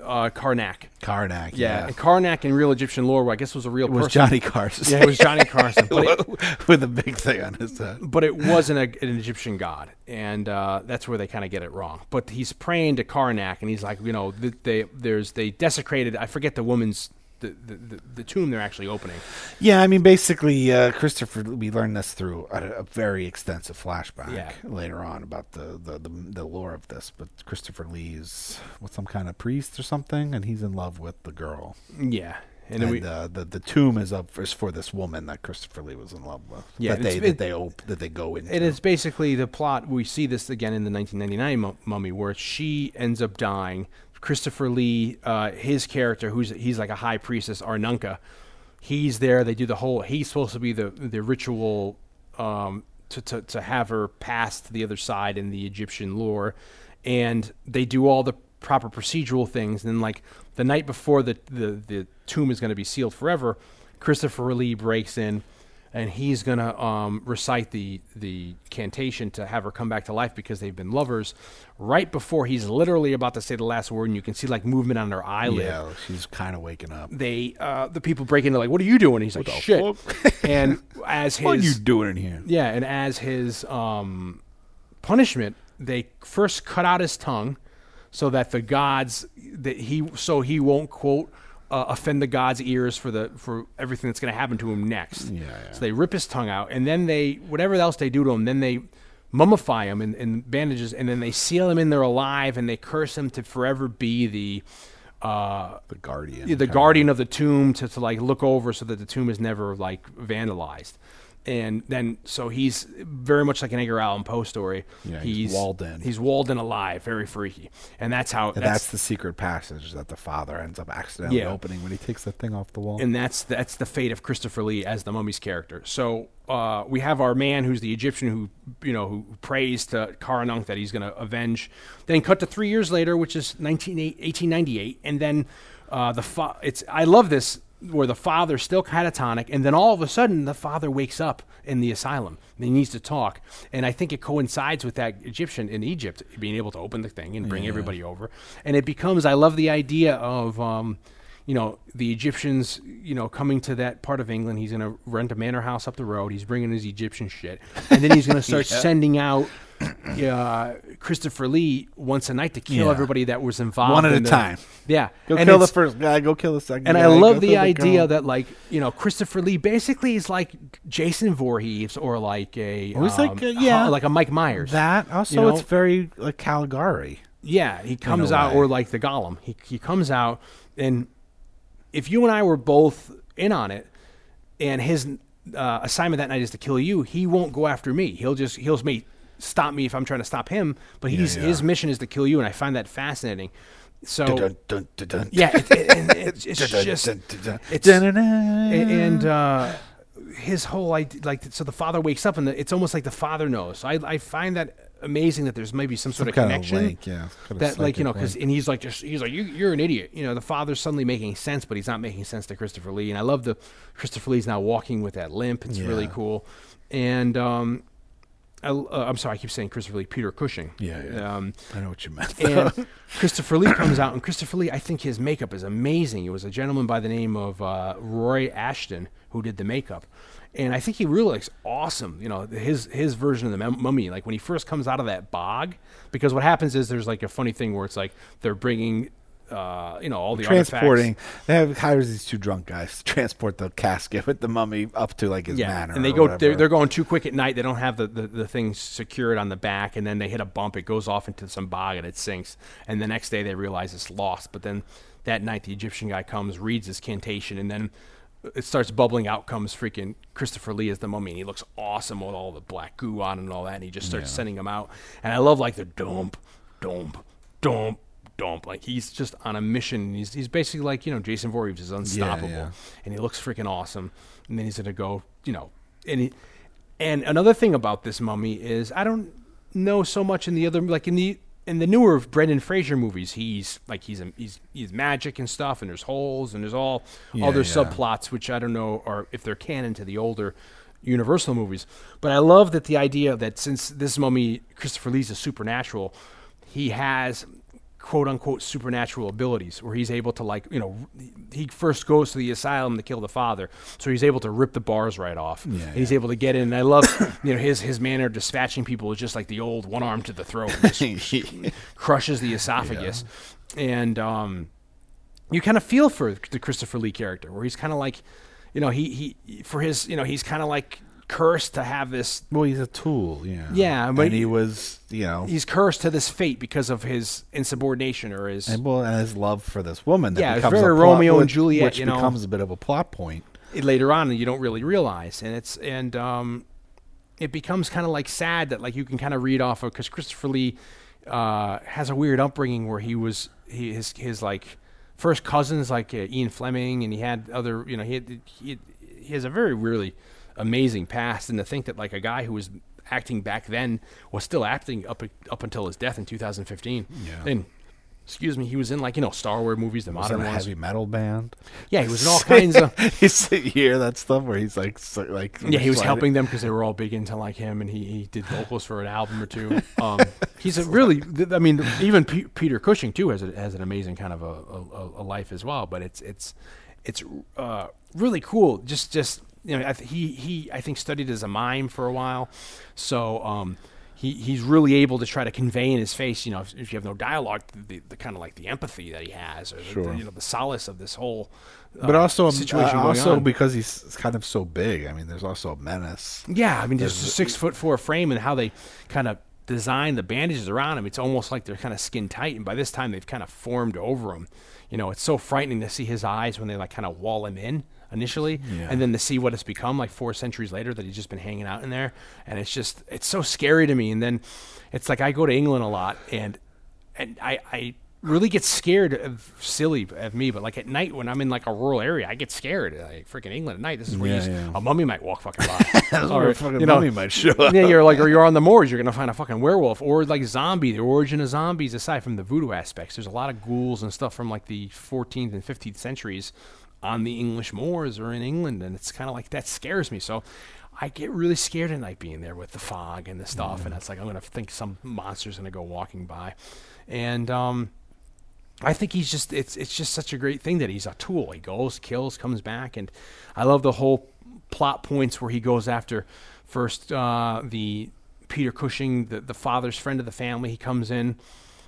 Uh, Karnak. Karnak, yeah. yeah. And Karnak in real Egyptian lore, well, I guess was a real person. It was person. Johnny Carson. Yeah, it was Johnny Carson. But it, with a big thing on his head. But it wasn't a, an Egyptian god, and uh, that's where they kind of get it wrong. But he's praying to Karnak, and he's like, you know, they, they there's they desecrated, I forget the woman's, the, the, the, the tomb they're actually opening. Yeah, I mean, basically, uh, Christopher, we learned this through a, a very extensive flashback yeah. later on about the, the, the, the lore of this, but Christopher Lee's with some kind of priest or something, and he's in love with the girl. Yeah. And, and we, uh, the the tomb is up for, is for this woman that Christopher Lee was in love with. Yeah, that they it, that they op- that they go into. It is basically the plot. We see this again in the nineteen ninety-nine Mummy, where she ends up dying. Christopher Lee, uh, his character, who's he's like a high priestess, Arnunca. He's there. They do the whole. He's supposed to be the the ritual um, to, to to have her pass to the other side in the Egyptian lore, and they do all the proper procedural things. And then like the night before the, the, the tomb is going to be sealed forever, Christopher Lee breaks in and he's going to um, recite the, the cantation to have her come back to life because they've been lovers. Right before he's literally about to say the last word, and you can see like movement on her eyelid. Yeah, she's kind of waking up. They uh, the people break in, they're like, what are you doing? And he's what like, shit. and as his, what are you doing in here? Yeah, and as his um, punishment, they first cut out his tongue, so that the gods that he so he won't quote uh, offend the gods' ears for the for everything that's going to happen to him next. Yeah, yeah. So they rip his tongue out, and then they whatever else they do to him, then they mummify him in, in bandages, and then they seal him in there alive, and they curse him to forever be the uh, the guardian, the guardian of the tomb to, to like look over so that the tomb is never like vandalized. And then, so he's very much like an Edgar Allan Poe story. Yeah, he's, he's walled in. He's walled in alive, very freaky. And that's how... And that's, that's the secret passage that the father ends up accidentally yeah. opening when he takes the thing off the wall. And that's that's the fate of Christopher Lee as the mummy's character. So uh, we have our man who's the Egyptian who, you know, who prays to Karanunk that he's going to avenge. Then cut to three years later, which is eighteen ninety-eight. And then uh, the... Fa- it's I love this... where the father's still catatonic, and then all of a sudden the father wakes up in the asylum and he needs to talk. And I think it coincides with that Egyptian in Egypt being able to open the thing and bring yeah. everybody over. And it becomes, I love the idea of, um, you know, the Egyptians, you know, coming to that part of England. He's going to rent a manor house up the road. He's bringing his Egyptian shit. And then he's going to start yeah. sending out uh, Christopher Lee once a night to kill yeah. everybody that was involved. One at in a the, time. Yeah. Go and kill the first guy. Go kill the second and guy. And I love the idea the that, like, you know, Christopher Lee basically is like Jason Voorhees or like a... Um, like, uh, yeah. like a Mike Myers. That. Also, you know? It's very like Caligari. Yeah. He comes out, way. or like the Golem. He He comes out and... If you and I were both in on it, and his uh, assignment that night is to kill you, he won't go after me. He'll just he'll me stop me if I'm trying to stop him. But he's yeah, yeah. his mission is to kill you, and I find that fascinating. So dun, dun, dun, dun. yeah, it, it, it, it's, it's just it's, and uh, his whole idea, like so the father wakes up, and the, it's almost like the father knows. So I, I find that. Amazing that there's maybe some sort some of connection of link, yeah. that like, you know, cause, and he's like, just, he's like, you, you're an idiot. You know, the father's suddenly making sense, but he's not making sense to Christopher Lee. And I love the Christopher Lee's now walking with that limp. It's yeah. really cool. And, um, I, uh, I'm sorry, I keep saying Christopher Lee, Peter Cushing. Yeah. yeah. Um, I know what you meant. And Christopher Lee comes out, and Christopher Lee, I think his makeup is amazing. It was a gentleman by the name of, uh, Roy Ashton who did the makeup. And I think he really looks awesome, you know, his his version of the mummy, like when he first comes out of that bog, because what happens is there's like a funny thing where it's like they're bringing, uh, you know, all the transporting. Artifacts. They have hires these two drunk guys to transport the casket with the mummy up to like his yeah. manor. And they go, they're, they're going too quick at night. They don't have the, the, the thing secured on the back, and then they hit a bump. It goes off into some bog and it sinks. And the next day they realize it's lost. But then that night the Egyptian guy comes, reads his cantation, and then it starts bubbling out, comes freaking Christopher Lee as the mummy, and he looks awesome with all the black goo on and all that, and he just starts yeah. sending them out. And I love, like, the dump, dump, dump, dump. Like, he's just on a mission. He's he's basically like, you know, Jason Voorhees is unstoppable, yeah, yeah. and he looks freaking awesome. And then he's going to go, you know. And he, and another thing about this mummy is I don't know so much in the other, like, in the... in the newer Brendan Fraser movies, he's like he's a, he's he's magic and stuff, and there's holes and there's all yeah, other yeah. subplots, which I don't know are if they're canon to the older Universal movies. But I love that the idea that since this mummy, Christopher Lee's a supernatural, he has quote unquote supernatural abilities where he's able to, like, you know, he first goes to the asylum to kill the father, so he's able to rip the bars right off. Yeah, and he's yeah. able to get in. And I love, you know, his his manner of dispatching people is just like the old one arm to the throat, just crushes the esophagus. Yeah. And um, you kind of feel for the Christopher Lee character where he's kind of like, you know, he he for his, you know, he's kind of like cursed to have this. Well, he's a tool, yeah. Yeah, but and he was, you know, he's cursed to this fate because of his insubordination or his and, well, and his love for this woman. That yeah, becomes it's very a plot, Romeo and Juliet, which you know, becomes a bit of a plot point it, later on, and you don't really realize. And it's and um, it becomes kind of like sad that like you can kind of read off of because Christopher Lee uh, has a weird upbringing where he was he, his his like first cousins like uh, Ian Fleming, and he had other you know he had, he, he has a very really. amazing past, and to think that like a guy who was acting back then was still acting up up until his death in two thousand fifteen. Yeah. And excuse me, he was in like you know Star Wars movies, the was modern in a ones. Heavy metal band. Yeah, he was in all kinds of. You hear that stuff where he's like, so, like. Yeah, he was sliding. helping them because they were all big into like him, and he he did vocals for an album or two. Um, he's a really, I mean, even P- Peter Cushing too has a, has an amazing kind of a, a, a life as well. But it's it's it's uh, really cool. Just just. You know, I th- he he I think studied as a mime for a while, so um, he he's really able to try to convey in his face. You know, if, if you have no dialogue, the, the, the kind of like the empathy that he has, or sure. the, you know, the solace of this whole. Uh, but also, situation uh, also on. Because he's kind of so big. I mean, there's also a menace. Yeah, I mean, there's a six foot four frame, and how they kind of design the bandages around him. It's almost like they're kind of skin tight, and by this time they've kind of formed over him. You know, it's so frightening to see his eyes when they like kind of wall him in. initially, yeah. and then to see what it's become like four centuries later, that he's just been hanging out in there. And it's just, it's so scary to me. And then it's like, I go to England a lot, and and I, I really get scared of silly of me, but like at night when I'm in like a rural area, I get scared. Like freaking England at night, this is where yeah, you yeah. a mummy might walk fucking by. Or a fucking you know, mummy might show up. Yeah, you're like, or you're on the moors, you're gonna find a fucking werewolf, or like zombie. The origin of zombies, aside from the voodoo aspects, there's a lot of ghouls and stuff from like the fourteenth and fifteenth centuries on the English moors or in England, and it's kind of like that scares me. So I get really scared at night being there with the fog and the stuff, mm-hmm. and it's like I'm gonna think some monster's gonna go walking by, and um. I think he's just, it's it's just such a great thing that he's a tool. He goes, kills, comes back, and I love the whole plot points where he goes after first uh, the Peter Cushing, the, the father's friend of the family. He comes in,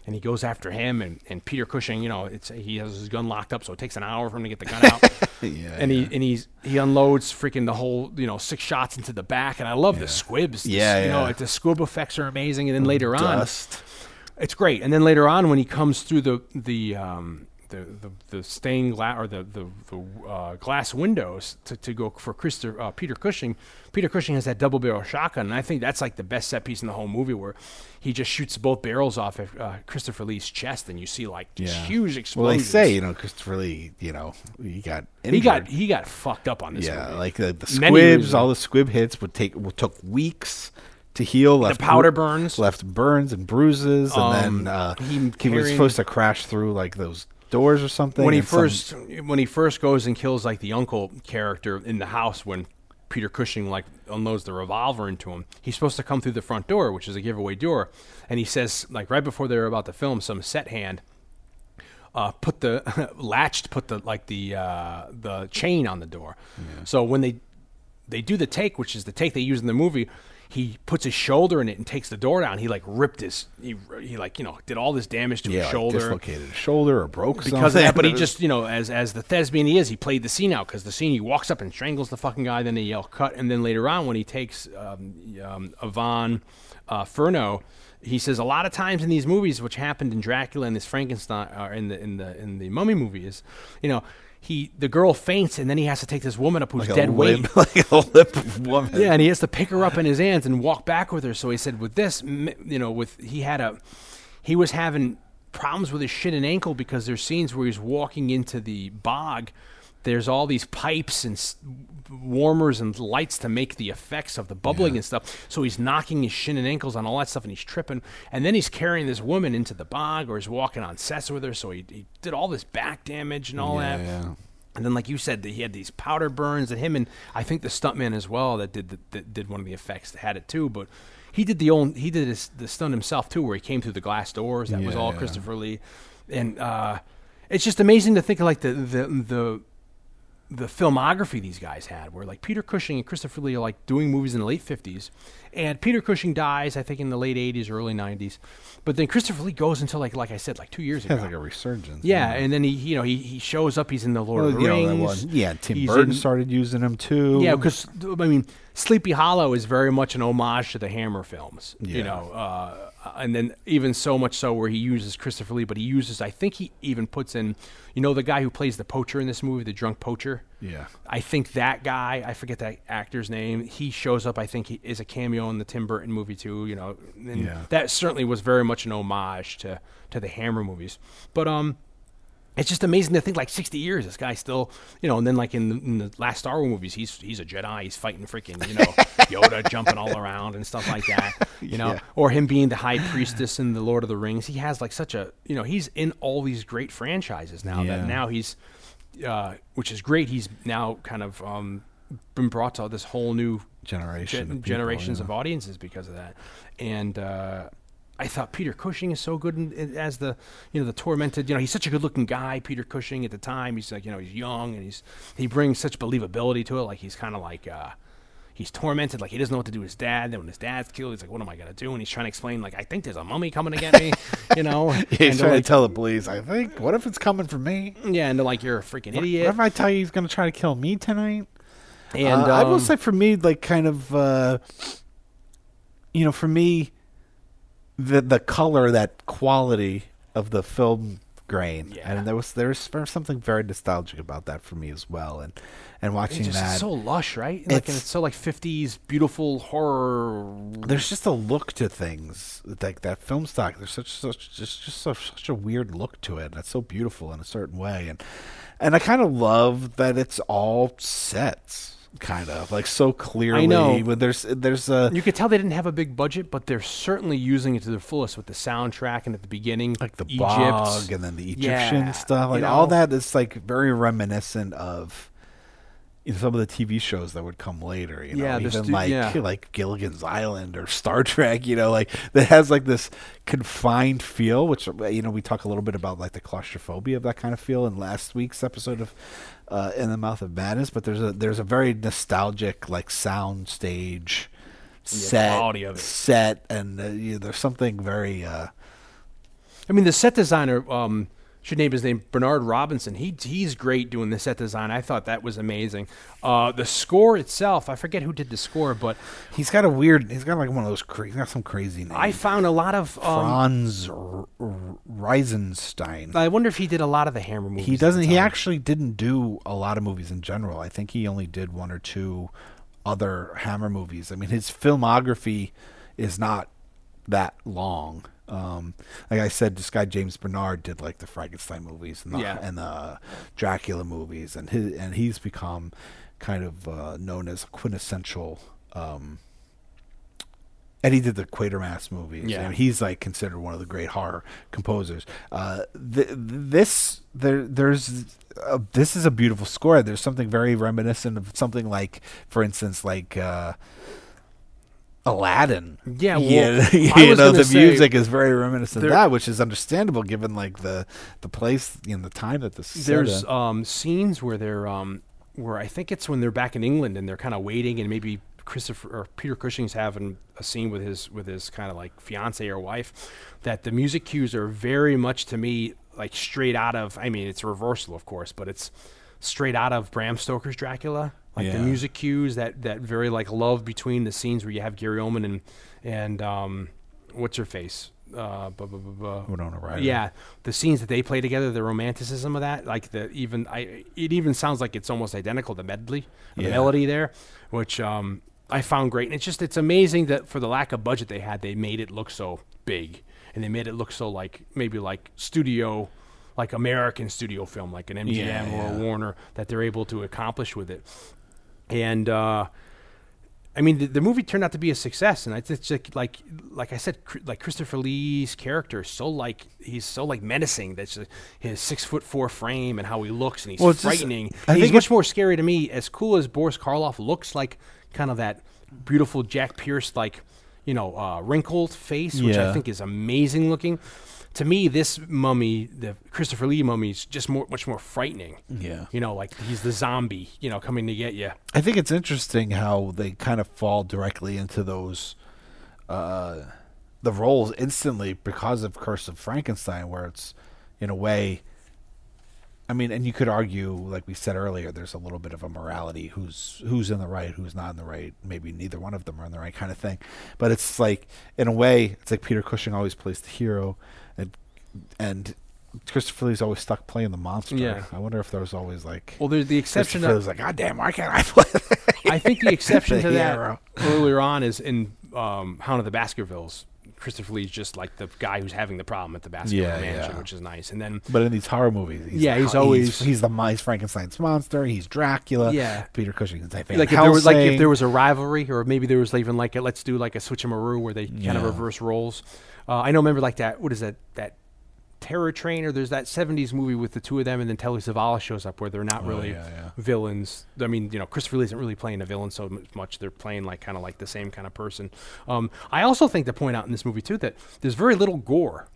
and he goes after him, and, and Peter Cushing, you know, it's he has his gun locked up, so it takes an hour for him to get the gun out. yeah, and yeah. he and he's, he unloads freaking the whole, you know, six shots into the back, and I love yeah. the squibs. Yeah, this, yeah. You know, the squib effects are amazing, and then later Dust. on... It's great, and then later on when he comes through the the um, the, the the stained glass or the the, the uh, glass windows to, to go for Christopher uh, Peter Cushing, Peter Cushing has that double barrel shotgun, and I think that's like the best set piece in the whole movie where he just shoots both barrels off of, uh, Christopher Lee's chest, and you see like yeah. huge explosions. Well, they say you know Christopher Lee, you know he got injured. he got he got fucked up on this. Yeah, movie. like the, the squibs, all the squib hits would take took weeks. To heal, left the powder bru- burns, left burns and bruises, um, and then uh, he, he was supposed to crash through like those doors or something. When he first, some... when he first goes and kills like the uncle character in the house, when Peter Cushing like unloads the revolver into him, he's supposed to come through the front door, which is a giveaway door, and he says like right before they were about to film, some set hand uh, put the latched, put the like the uh, the chain on the door. Yeah. So when they they do the take, which is the take they use in the movie. He puts his shoulder in it and takes the door down. He like ripped his, he, he like, you know, did all this damage to yeah, his shoulder. Yeah, like dislocated his shoulder or broke something. Because of that, but he just, you know, as as the thespian he is, he played the scene out because the scene, he walks up and strangles the fucking guy, then they yell cut. And then later on when he takes um, um, Yvonne uh, Furneaux, he says a lot of times in these movies, which happened in Dracula and this Frankenstein, or in the, in the, in the Mummy movie is, you know, He the girl faints, and then he has to take this woman up who's like dead weight. Like a limp woman. Yeah, and he has to pick her up in his hands and walk back with her. So he said with this, you know, with he had a, he was having problems with his shin and ankle because there's scenes where he's walking into the bog. There's all these pipes and warmers and lights to make the effects of the bubbling yeah. and stuff. So he's knocking his shin and ankles on all that stuff, and he's tripping. And then he's carrying this woman into the bog, or he's walking on sets with her. So he, he did all this back damage and all yeah, that. Yeah. And then, like you said, that he had these powder burns. And him and I think the stuntman as well that did the, that did one of the effects that had it too. But he did the own he did his, the stunt himself too, where he came through the glass doors. That yeah, was all yeah. Christopher Lee, and uh, it's just amazing to think of like the the the. the filmography these guys had, where like Peter Cushing and Christopher Lee are like doing movies in the late fifties, and Peter Cushing dies I think in the late eighties, early nineties, but then Christopher Lee goes until like like I said like two years ago. He has like a resurgence. Yeah, yeah, and then he you know he he shows up. He's in the Lord well, of the Rings. Know, was, yeah, Tim he's Burton in, started using him too. Yeah, because I mean Sleepy Hollow is very much an homage to the Hammer films. Yeah. You know, uh, and then even so much so where he uses Christopher Lee, but he uses I think he even puts in you know the guy who plays the poacher in this movie, the drunk poacher. Yeah, I think that guy, I forget that actor's name, he shows up, I think he is a cameo in the Tim Burton movie too, you know, and yeah. that certainly was very much an homage to to the Hammer movies. But um it's just amazing to think like sixty years this guy's still, you know, and then like in the, in the last Star Wars movies, he's he's a Jedi, he's fighting freaking, you know, Yoda jumping all around and stuff like that, you know, yeah. or him being the high priestess in the Lord of the Rings. He has like such a, you know, he's in all these great franchises now yeah. that now he's, uh, which is great. He's now kind of um, been brought to this whole new generation, gen- of people, generations yeah. of audiences because of that. And, uh, I thought Peter Cushing is so good in, in, as the, you know, the tormented, you know, he's such a good looking guy, Peter Cushing at the time. He's like, you know, he's young and he's, he brings such believability to it. Like he's kind of like, uh, he's tormented. Like he doesn't know what to do with his dad. Then when his dad's killed, he's like, what am I going to do? And he's trying to explain, like, I think there's a mummy coming to get me, you know? yeah, he's and trying like, to tell the police, I think, what if it's coming for me? Yeah. And they're like, you're a freaking what, idiot. What if I tell you he's going to try to kill me tonight? And uh, um, I will say for me, like kind of, uh, you know, for me, the the color, that quality of the film grain. Yeah. And there was there was something very nostalgic about that for me as well. And and watching it's just that, so lush, right? It's, like and it's so like fifties beautiful horror. There's just a look to things like that film stock. There's such such just just so, such a weird look to it. That's so beautiful in a certain way. And and I kind of love that it's all sets. Kind of like so clearly, I know. But there's there's a you could tell they didn't have a big budget, but they're certainly using it to their fullest with the soundtrack and at the beginning, like the Egypt. Bog and then the Egyptian yeah. stuff, like you know? All that is like very reminiscent of in some of the T V shows that would come later. You know, yeah, even stu- like yeah. like Gilligan's Island or Star Trek. You know, like that has like this confined feel, which you know we talk a little bit about like the claustrophobia of that kind of feel in last week's episode of. Uh, in the Mouth of Madness, but there's a there's a very nostalgic like sound stage set set and uh, you know, there's something very uh I mean the set designer um should name his name Bernard Robinson. He he's great doing the set design. I thought that was amazing. Uh, the score itself, I forget who did the score, but he's got a weird he's got like one of those cra- he's got some crazy names. I found a lot of um, Franz R- R- Reisenstein. I wonder if he did a lot of the Hammer movies. He doesn't he actually didn't do a lot of movies in general. I think he only did one or two other Hammer movies. I mean his filmography is not that long. Um, like I said, this guy James Bernard did like the Frankenstein movies and the, yeah. and the Dracula movies, and his, and he's become kind of uh, known as a quintessential. Um, and he did the Quatermass movies, yeah. and he's like considered one of the great horror composers. Uh, th- this there there's a, this is a beautiful score. There's something very reminiscent of something like, for instance, like. Uh, Aladdin. Yeah, well, yeah, you know the music is very reminiscent of that, which is understandable given like the the place and the time that this. There's um, scenes where they're um, where I think it's when they're back in England and they're kind of waiting, and maybe Christopher or Peter Cushing's having a scene with his with his kind of like fiance or wife, that the music cues are very much to me like straight out of. I mean, it's a reversal, of course, but it's straight out of Bram Stoker's Dracula. Like yeah. the music cues, that, that very like love between the scenes where you have Gary Oldman and and um, what's her face, uh, bu- bu- bu- bu- Winona Ryder. Yeah, the scenes that they play together, the romanticism of that, like the even I it even sounds like it's almost identical to medley, yeah. the melody there, which um, I found great. And it's just it's amazing that for the lack of budget they had, they made it look so big, and they made it look so like maybe like studio. Like American studio film, like an M G M yeah, yeah. or a Warner, that they're able to accomplish with it. And uh, I mean, the, the movie turned out to be a success. And I just like, like, like I said, like Christopher Lee's character is so like he's so like menacing. That's his six foot four frame and how he looks, and he's well, frightening. Just, I he's think much more scary to me. As cool as Boris Karloff looks, like kind of that beautiful Jack Pierce, like you know, uh, wrinkled face, which yeah. I think is amazing looking. To me, this mummy, the Christopher Lee mummy, is just more, much more frightening. Yeah. You know, like he's the zombie, you know, coming to get you. I think it's interesting how they kind of fall directly into those, uh, the roles instantly because of Curse of Frankenstein, where it's, in a way, I mean, and you could argue, like we said earlier, there's a little bit of a morality, who's who's in the right, who's not in the right, maybe neither one of them are in the right kind of thing. But it's like, in a way, it's like Peter Cushing always plays the hero, and and Christopher Lee's always stuck playing the monster. Yeah. I wonder if there was always like... Well, there's the exception to... Christopher Lee's like, God damn, why can't I play that? I think the exception the to hero. That earlier on is in um, Hound of the Baskervilles. Christopher Lee's just like the guy who's having the problem at the Baskerville yeah, mansion, yeah. which is nice. And then, but in these horror movies, he's yeah, he's always he's, he's the he's Frankenstein's monster. He's Dracula. Yeah, Peter Cushing. Like if there was like if there was a rivalry, or maybe there was even like a, let's do like a switcheroo where they yeah. kind of reverse roles. Uh, I know, remember like that. What is that? That Terror Train, or there's that seventies movie with the two of them, and then Telly Savalas shows up where they're not oh, really yeah, yeah. villains. I mean, you know, Christopher Lee isn't really playing a villain so much. They're playing like kind of like the same kind of person. Um, I also think to point out in this movie too that there's very little gore,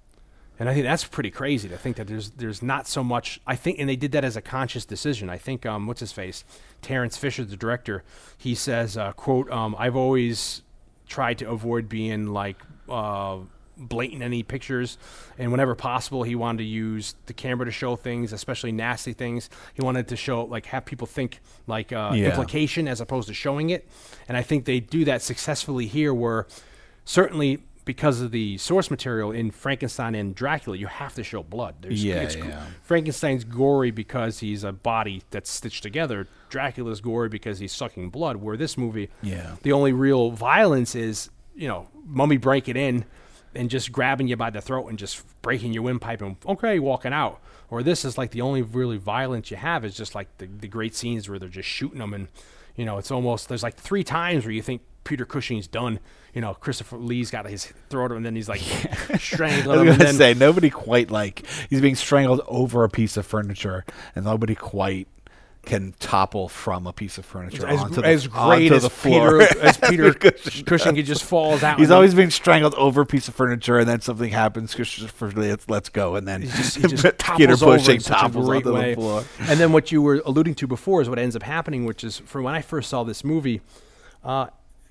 and I think that's pretty crazy to think that there's there's not so much. I think, and they did that as a conscious decision. I think um, what's his face, Terrence Fisher, the director, he says, uh, "quote um, I've always tried to avoid being like." Uh, blatant any pictures, and whenever possible he wanted to use the camera to show things, especially nasty things. He wanted to show like have people think like uh yeah. implication as opposed to showing it. And I think they do that successfully here, where certainly because of the source material in Frankenstein and Dracula, you have to show blood. There's, yeah, it's, yeah. Frankenstein's gory because he's a body that's stitched together. Dracula's gory because he's sucking blood. Where this movie, yeah. the only real violence is, you know, mummy breaking in and just grabbing you by the throat and just breaking your windpipe and, okay, walking out. Or this is like the only really violence you have is just like the, the great scenes where they're just shooting them. And, you know, it's almost, there's like three times where you think Peter Cushing's done. You know, Christopher Lee's got his throat, and then he's like strangled. I was going to say, nobody quite like, he's being strangled over a piece of furniture, and nobody quite can topple from a piece of furniture as, onto the, as great onto as the floor. Peter, as Peter Cushing, Cushing he just falls out. He's always being strangled over a piece of furniture, and then something happens. Christopher Lee, let's go, and then he just, he just Peter Cushing topples onto the floor. And then what you were alluding to before is what ends up happening, which is for when I first saw this movie, uh,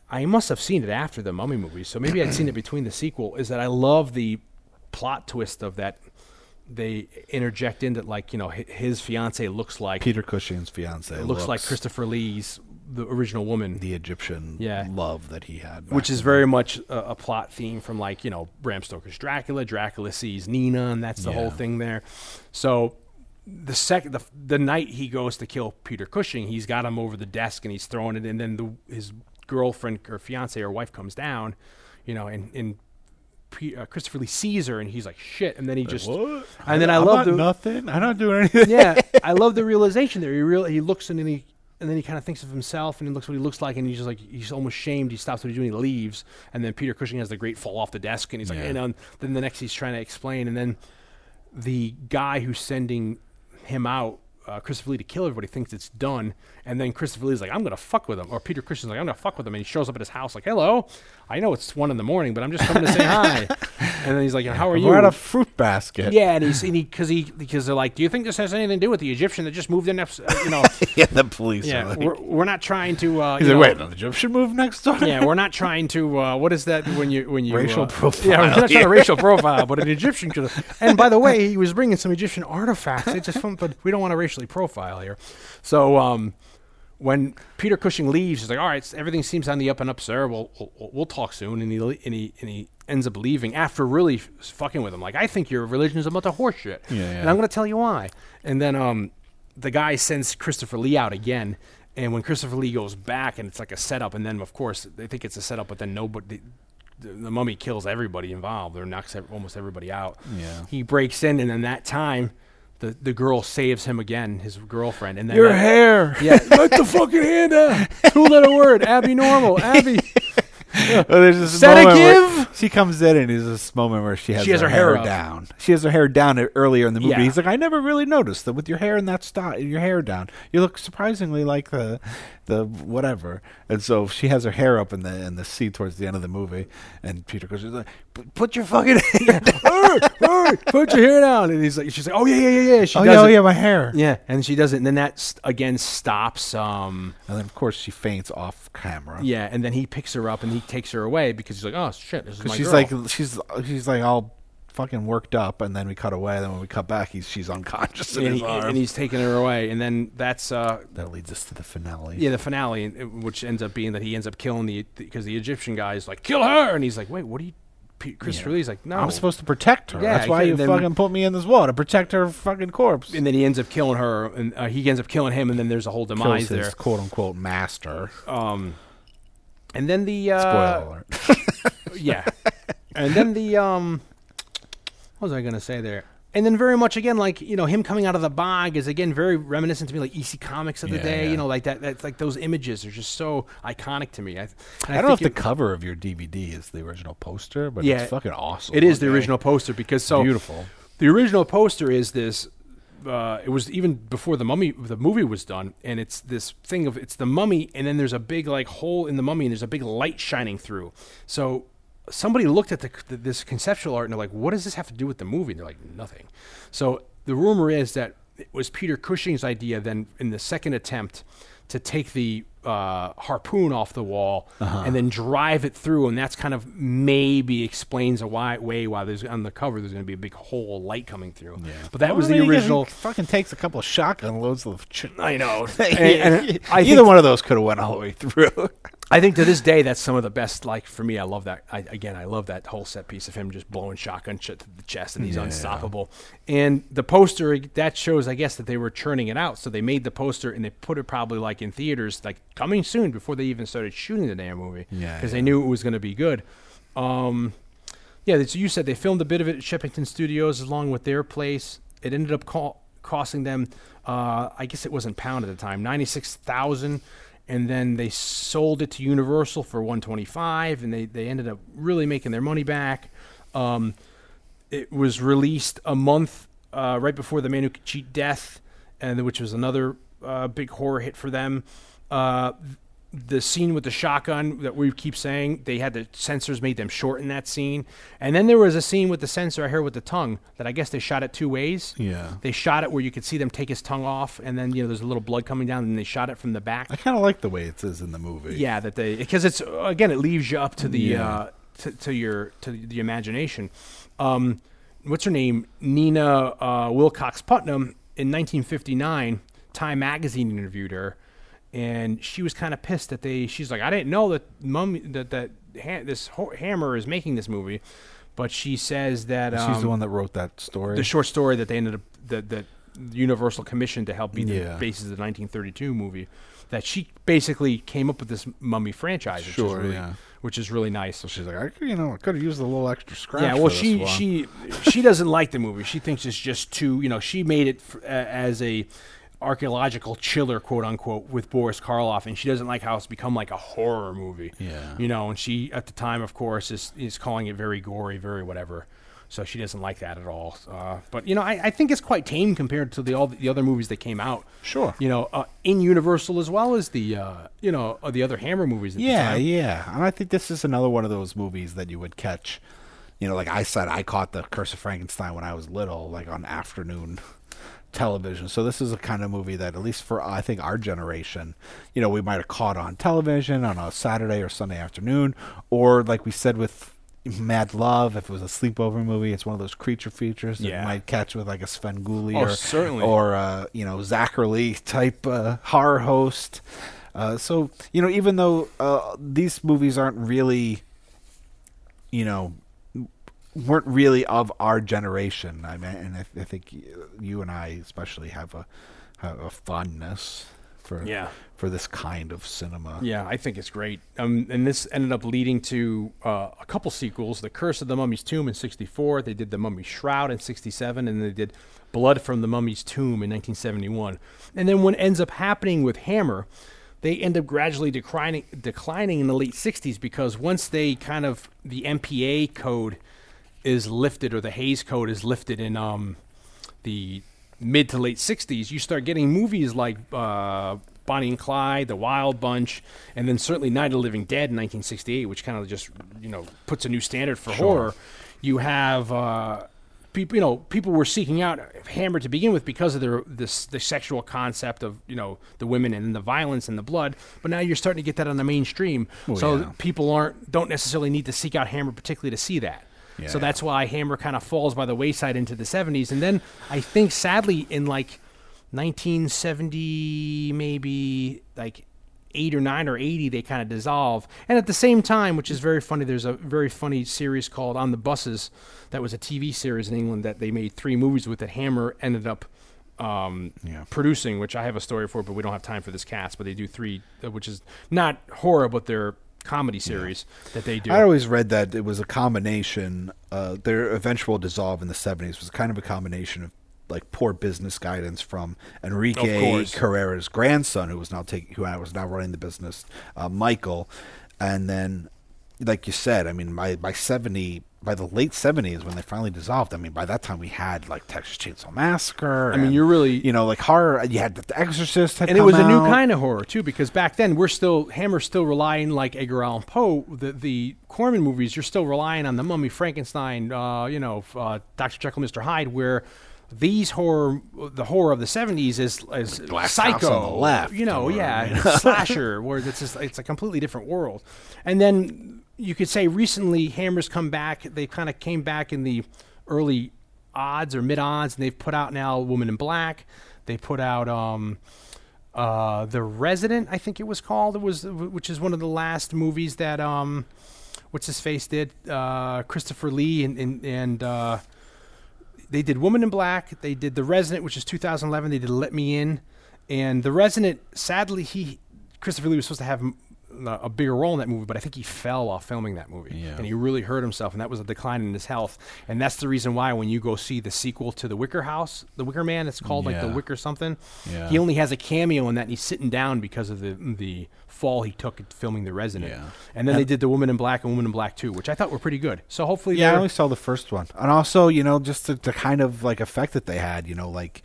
I must have seen it after the Mummy movie, so maybe I'd seen it between the sequel. Is that I love the plot twist of that. They interject in that, like, you know, his fiance looks like Peter Cushing's fiance looks, looks like Christopher Lee's, the original woman, the Egyptian yeah. love that he had, which is very much a, a plot theme from, like, you know, Bram Stoker's Dracula. Dracula sees Nina, and that's the yeah. whole thing there. So the second the, the night he goes to kill Peter Cushing, he's got him over the desk and he's throwing it, and then the, his girlfriend or fiance or wife comes down, you know, and and. P- uh, Christopher Lee sees her and he's like, shit, and then he like, just what? And then I, I love the, nothing I'm not doing anything yeah I love the realization there. He real he looks and then he and then he kind of thinks of himself and he looks what he looks like and he's just like, he's almost shamed. He stops what he's doing, he leaves, and then Peter Cushing has the great fall off the desk and he's yeah. like, and um, then the next he's trying to explain, and then the guy who's sending him out, Uh, Christopher Lee, to kill everybody, thinks it's done, and then Christopher Lee's like, I'm gonna fuck with him, or Peter Cushing's like, I'm gonna fuck with him, and he shows up at his house like, hello, I know it's one in the morning, but I'm just coming to say hi. And then he's like, how are you? We're at a fruit basket. Yeah, and he's because he because they're like, do you think this has anything to do with the Egyptian that just moved in next? Uh, you know, yeah, the police. Yeah, like, we're, we're not trying to. Uh, he's you like, know, wait, the Egyptian moved next door. Yeah, we're not trying to. Uh, what is that when you when you racial uh, profile? Yeah, we're not trying to racial profile, but an Egyptian could. And by the way, he was bringing some Egyptian artifacts. It's just, but we don't want to racial profile here. So um, when Peter Cushing leaves, he's like, all right, everything seems on the up and up, sir. We'll, we'll, we'll talk soon. And he, and, he, and he ends up leaving after really fucking with him. Like, I think your religion is a bunch of horseshit. Yeah, yeah. And I'm going to tell you why. And then um, the guy sends Christopher Lee out again. And when Christopher Lee goes back, and it's like a setup, and then, of course, they think it's a setup, but then nobody... The, the mummy kills everybody involved or knocks ev- almost everybody out. Yeah. He breaks in, and then that time... The the girl saves him again, his girlfriend, and then your uh, hair. Yeah, let the fucking hand out. Two-letter word, Abby Normal, Abby. Yeah. Well, there's this moment where she comes in, and there's this moment where she has, she has her, her hair, hair down. She has her hair down earlier in the movie. Yeah. He's like, I never really noticed that with your hair in that style, your hair down, you look surprisingly like the the whatever. And so she has her hair up in the in the sea towards the end of the movie, and Peter goes, like, put your fucking hair down. Put your hair down. And he's like, she's like, oh, yeah, yeah, yeah. She oh, does yeah, oh, yeah, my hair. Yeah, and she does it. And then that, st- again, stops. Um, and then, of course, she faints off camera. Yeah, and then he picks her up and he takes her away because he's like, oh, shit, this is my she's girl. Like, she's, she's like all fucking worked up. And then we cut away. And then when we cut back, he's, she's unconscious in and his he, arms. And he's taking her away. And then that's... Uh, that leads us to the finale. Yeah, the finale, which ends up being that he ends up killing the... Because the Egyptian guy is like, kill her! And he's like, wait, what are you... Christopher Lee's yeah. like, no, I'm supposed to protect her. Yeah, that's why you fucking put me in this wall, to protect her fucking corpse. And then he ends up killing her, and uh, he ends up killing him, and then there's a whole demise there. Kills his quote-unquote master. Um, and then the... Uh, Spoiler alert. Yeah. And then the... Um, what was I going to say there? And then very much, again, like, you know, him coming out of the bog is, again, very reminiscent to me, like, E C Comics of the yeah, day. Yeah. You know, like, that. That's like those images are just so iconic to me. I, I, I don't know if it, the cover of your D V D is the original poster, but yeah, it's fucking awesome. It is the day. original poster because so... Beautiful. The original poster is this... Uh, it was even before the mummy, the movie was done, and it's this thing of... It's the mummy, and then there's a big, like, hole in the mummy, and there's a big light shining through. So... Somebody looked at the, the, this conceptual art and they're like, what does this have to do with the movie? And they're like, nothing. So the rumor is that it was Peter Cushing's idea then in the second attempt to take the uh, harpoon off the wall uh-huh. and then drive it through. And that's kind of maybe explains a why, way why there's on the cover there's going to be a big hole of light coming through. Yeah. But that well, was the original. He fucking takes a couple of shotgun loads of... Ch- I know. and, and I Either one of those could have went all the way through. I think to this day, that's some of the best, like, for me, I love that. I, again, I love that whole set piece of him just blowing shotgun shit to the chest, and he's yeah. unstoppable. And the poster, that shows, I guess, that they were churning it out. So they made the poster, and they put it probably, like, in theaters, like, coming soon, before they even started shooting the damn movie. Yeah. Because yeah. they knew it was going to be good. Um, yeah, you said they filmed a bit of it at Shepington Studios along with their place. It ended up co- costing them, uh, I guess it was in pound at the time, ninety-six thousand dollars. And then they sold it to Universal for one hundred twenty-five dollars, and they, they ended up really making their money back. Um, it was released a month uh, right before The Man Who Could Cheat Death, and which was another uh, big horror hit for them. Uh, the scene with the shotgun that we keep saying, they had the censors made them shorten that scene. And then there was a scene with the censor I heard with the tongue that I guess they shot it two ways. Yeah. They shot it where you could see them take his tongue off, and then, you know, there's a little blood coming down, and they shot it from the back. I kind of like the way it is in the movie. Yeah, that they, because it's, again, it leaves you up to the, yeah. uh, to, to your, to the imagination. Um, what's her name? Nina uh, Wilcox Putnam in nineteen fifty-nine, Time Magazine interviewed her. And she was kind of pissed that they. She's like, I didn't know that mummy that that ha- this ho- Hammer is making this movie, but she says that um, she's the one that wrote that story, the short story that they ended up that that Universal commissioned to help be the yeah. basis of the nineteen thirty-two movie. That she basically came up with this mummy franchise, which sure, is really, yeah. which is really nice. So she's like, I, you know, I could have used a little extra scratch. Yeah, well, for she this one. she she doesn't like the movie. She thinks it's just too. You know, she made it f- uh, as a. archaeological chiller, quote unquote, with Boris Karloff, and she doesn't like how it's become like a horror movie. Yeah, you know, and she at the time, of course, is is calling it very gory, very whatever. So she doesn't like that at all. Uh, but you know, I, I think it's quite tame compared to the all the other movies that came out. Sure, you know, uh, in Universal as well as the uh, you know uh, the other Hammer movies. At yeah, the time. yeah, and I think this is another one of those movies that you would catch. You know, like I said, I caught the Curse of Frankenstein when I was little, like on afternoon television. So this is a kind of movie that, at least for I think our generation, you know, we might have caught on television on a Saturday or Sunday afternoon, or like we said with Mad Love, if it was a sleepover movie, it's one of those creature features that yeah. you might catch with like a Svengoolie oh, or certainly. or uh, you know, Zachary Lee type uh, horror host. Uh, so you know, even though uh, these movies aren't really, you know. weren't really of our generation. I mean, and I, th- I think you, you and I especially have a, have a fondness for yeah. for this kind of cinema. Yeah, I think it's great. Um, and this ended up leading to uh, a couple sequels: The Curse of the Mummy's Tomb in sixty-four. They did The Mummy's Shroud in sixty-seven, and they did Blood from the Mummy's Tomb in nineteen seventy-one. And then what ends up happening with Hammer, they end up gradually declining declining in the late sixties, because once they kind of the M P A code is lifted, or the Hays Code is lifted in um, the mid to late sixties, you start getting movies like uh, Bonnie and Clyde, The Wild Bunch, and then certainly Night of the Living Dead in nineteen sixty-eight, which kind of just, you know, puts a new standard for sure. horror. You have uh, people, you know, people were seeking out Hammer to begin with because of their this the sexual concept of, you know, the women and the violence and the blood. But now you're starting to get that on the mainstream, oh, so yeah. people aren't don't necessarily need to seek out Hammer particularly to see that. Yeah, so yeah. that's why Hammer kind of falls by the wayside into the seventies. And then I think, sadly, in like nineteen seventy, maybe like eight or nine or eighty, they kind of dissolve. And at the same time, which is very funny, there's a very funny series called On the Buses that was a T V series in England that they made three movies with that Hammer ended up um, yeah. producing, which I have a story for, but we don't have time for this cast. But they do three, which is not horror, but they're comedy series yeah. that they do. I always read that it was a combination, uh, their eventual dissolve in the seventies was kind of a combination of like poor business guidance from Enrique Carreras' grandson, who was now taking, who was now running the business, uh, Michael. And then, like you said, I mean, by, by seventy, by the late seventies, when they finally dissolved, I mean, by that time we had like Texas Chainsaw Massacre. I mean, you're really, you know, like horror. You had The Exorcist, had and it was out. a new kind of horror too, because back then we're still Hammer's still relying, like Edgar Allan Poe, the the Corman movies. You're still relying on The Mummy, Frankenstein, uh, you know, uh, Doctor Jekyll, Mister Hyde, where these horror, the horror of the seventies is, is Glass Psycho, on the left, you know, or, yeah, you know. slasher, where it's just it's a completely different world. And then you could say recently Hammer's come back. They kind of came back in the early odds or mid odds, and they've put out now Woman in Black. They put out um, Uh, The Resident, I think it was called, it was, which is one of the last movies that um, what's his face did. Uh, Christopher Lee and and, and uh, they did Woman in Black. They did The Resident, which is two thousand eleven. They did Let Me In, and The Resident. Sadly, he Christopher Lee was supposed to have a bigger role in that movie, but I think he fell while filming that movie, yeah. and he really hurt himself, and that was a decline in his health, and that's the reason why when you go see the sequel to The Wicker House, The Wicker Man, it's called yeah. like The Wicker something, yeah. he only has a cameo in that, and he's sitting down because of the the fall he took at filming The Resident, yeah. and then and they did The Woman in Black and Woman in Black two, which I thought were pretty good, so hopefully yeah, I only saw the first one, and also, you know, just the, the kind of like effect that they had, you know, like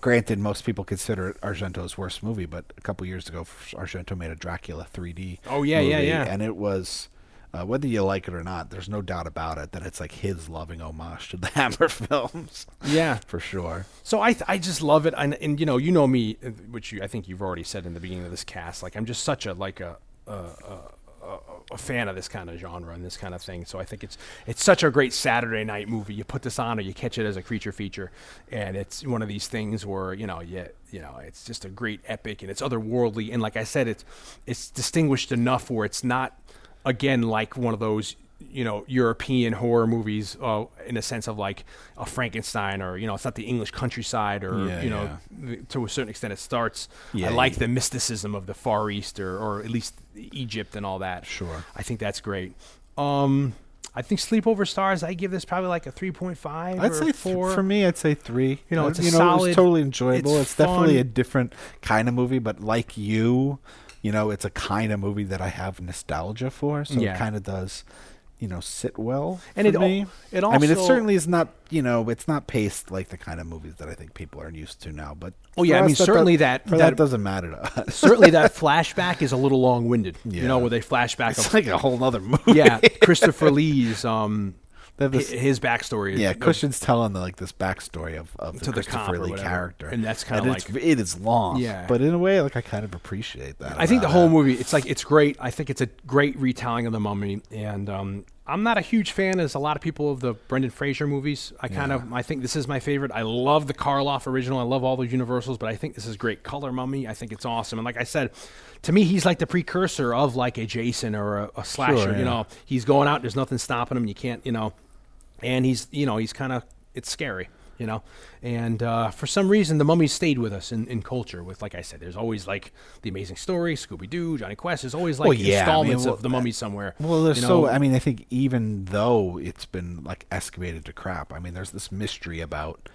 granted, most people consider it Argento's worst movie, but a couple years ago, Argento made a Dracula three D. Oh yeah, movie, yeah, yeah. And it was, uh, whether you like it or not, there's no doubt about it that it's like his loving homage to the Hammer films. Yeah, for sure. So I, th- I just love it, and, and you know, you know me, which you, I think you've already said in the beginning of this cast. Like I'm just such a like a. a, a a fan of this kind of genre and this kind of thing, so I think it's it's such a great Saturday night movie. You put this on or you catch it as a creature feature, and it's one of these things where you know you, you know it's just a great epic, and it's otherworldly, and like I said, it's it's distinguished enough where it's not again like one of those you know European horror movies uh, in a sense of like a Frankenstein, or you know it's not the English countryside, or yeah, you know yeah. th- to a certain extent it starts yeah, I like yeah. the mysticism of the Far East, or, or at least Egypt and all that. Sure, I think that's great. um I think Sleepover Stars, I give this probably like a three point five. I'd or say four. Th- for me, I'd say three. You know, it's you a know, solid. It's totally enjoyable. It's, it's definitely a different kind of movie, but like you, you know, it's a kind of movie that I have nostalgia for, so yeah. it kind of does, you know, sit well and for it, me. Al- it also. I mean, it certainly is not. You know, it's not paced like the kind of movies that I think people are used to now. But oh yeah, I mean, that certainly that that, that that doesn't matter to us. Certainly, that flashback is a little long winded. Yeah. You know, where they flashback. It's a, like a whole other movie. Yeah, Christopher Lee's. Um, This, his backstory. Yeah, Cushing's telling the, like this backstory of, of the Christopher Lee character, and that's kind of like it's, it is long. Yeah, but in a way, like I kind of appreciate that. I think the whole that. movie, it's like it's great. I think it's a great retelling of The Mummy, and um, I'm not a huge fan, as a lot of people, of the Brendan Fraser movies. I kind yeah. of I think this is my favorite. I love the Karloff original. I love all those Universals, but I think this is great color Mummy. I think it's awesome, and like I said, to me, he's like the precursor of like a Jason or a, a slasher. Sure, yeah. You know, he's going out. There's nothing stopping him. You can't. You know. And he's, you know, he's kind of, it's scary, you know. And uh, for some reason, the mummy stayed with us in, in culture with, like I said, there's always, like, The Amazing Story, Scooby-Doo, Johnny Quest. There's always, like, well, yeah, installments I mean, well, of The Mummy that, somewhere. Well, there's you know? so, I mean, I think even though it's been, like, excavated to crap, I mean, there's this mystery about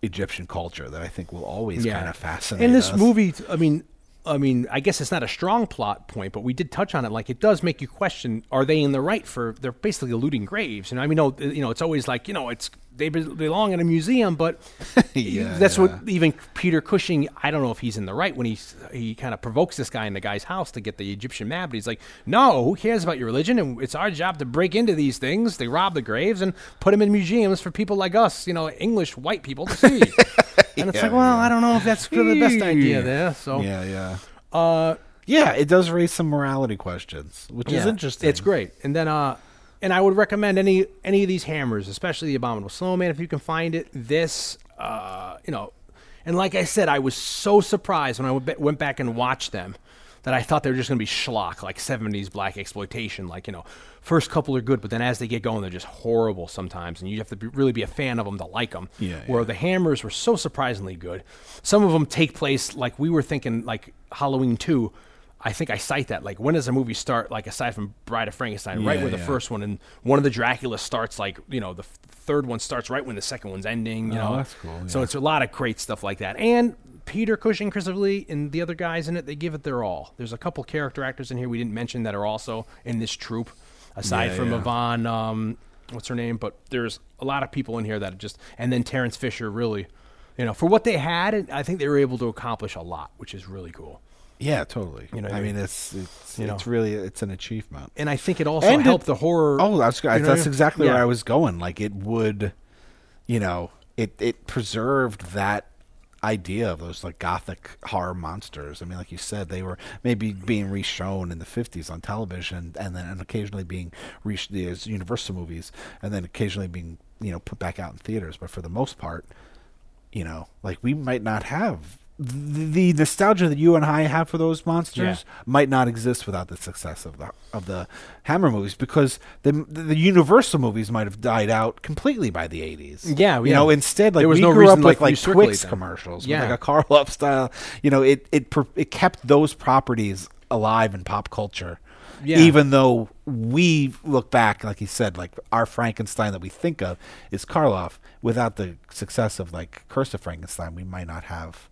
Egyptian culture that I think will always yeah. kind of fascinate us. And this us. movie, I mean... I mean, I guess it's not a strong plot point, but we did touch on it. Like, it does make you question: are they in the right for? They're basically looting graves, and I mean, no, you know, it's always like, you know, it's they belong in a museum, but yeah, that's yeah. what even Peter Cushing. I don't know if he's in the right when he he kind of provokes this guy in the guy's house to get the Egyptian map. But he's like, no, who cares about your religion? And it's our job to break into these things. They rob the graves and put them in museums for people like us, you know, English white people to see. And it's yeah, like, well, yeah. I don't know if that's the best idea there. So yeah, yeah, uh, yeah. It does raise some morality questions, which yeah, is interesting. It's great. And then, uh, and I would recommend any any of these Hammers, especially The Abominable Snowman, if you can find it. This, uh, you know, and like I said, I was so surprised when I w- went back and watched them that I thought they were just going to be schlock, like seventies black exploitation. Like, you know, first couple are good, but then as they get going, they're just horrible sometimes, and you have to be, really be a fan of them to like them. Yeah, where yeah. the Hammers were so surprisingly good. Some of them take place, like we were thinking, like Halloween two. I think I cite that. Like, when does a movie start, like, aside from Bride of Frankenstein, yeah, right with yeah. the first one, and one of the Dracula starts, like, you know, the f- third one starts right when the second one's ending, you oh, know? That's cool. Yeah. So it's a lot of great stuff like that. And Peter Cushing, Christopher Lee, and the other guys in it, they give it their all. There's a couple character actors in here we didn't mention that are also in this troupe, aside yeah, from yeah. Yvonne, um, what's her name? But there's a lot of people in here that just, and then Terrence Fisher, really, you know, for what they had, I think they were able to accomplish a lot, which is really cool. Yeah, totally. You know, I mean, mean it's it's, you know. it's really it's an achievement, and I think it also and helped it, the horror. Oh, that's that's know? exactly yeah. where I was going. Like, it would, you know, it it preserved that idea of those like gothic horror monsters. I mean, like you said, they were maybe being reshown in the fifties on television, and then and occasionally being re- these Universal movies, and then occasionally being you know put back out in theaters. But for the most part, you know, like we might not have the nostalgia that you and I have for those monsters yeah. might not exist without the success of the of the Hammer movies, because the the Universal movies might have died out completely by the eighties. Yeah, you yeah. know, instead, like there was we no grew reason up like like Twix commercials, yeah. with like a Carl Up style. You know, it it it kept those properties alive in pop culture. Yeah. Even though we look back, like you said, like our Frankenstein that we think of is Karloff. Without the success of like Curse of Frankenstein, we might not have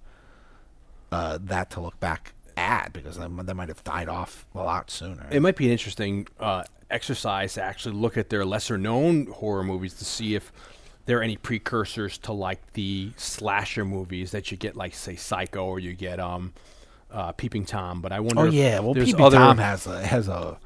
uh, that to look back at, because that might have died off a lot sooner. It might be an interesting uh, exercise to actually look at their lesser-known horror movies to see if there are any precursors to like the slasher movies that you get, like say Psycho, or you get... um. Uh, Peeping Tom, but I wonder. Oh yeah, well, Peeping other... Tom has a has a,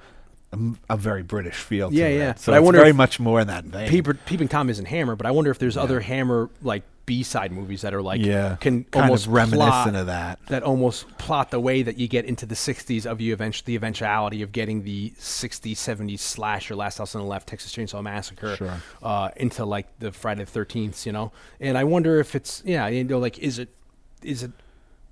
a a very British feel. To yeah, it. yeah. So but it's I wonder very much more in that vein. Peeper, Peeping Tom isn't Hammer, but I wonder if there's yeah. other Hammer like B side movies that are like yeah. can kind almost of reminiscent plot, of that. That almost plot the way that you get into the sixties of you event the eventuality of getting the sixties, seventies slasher, Last House on the Left, Texas Chainsaw Massacre, sure. uh, into like the Friday the thirteenth, you know. And I wonder if it's yeah, you know, like is it is it.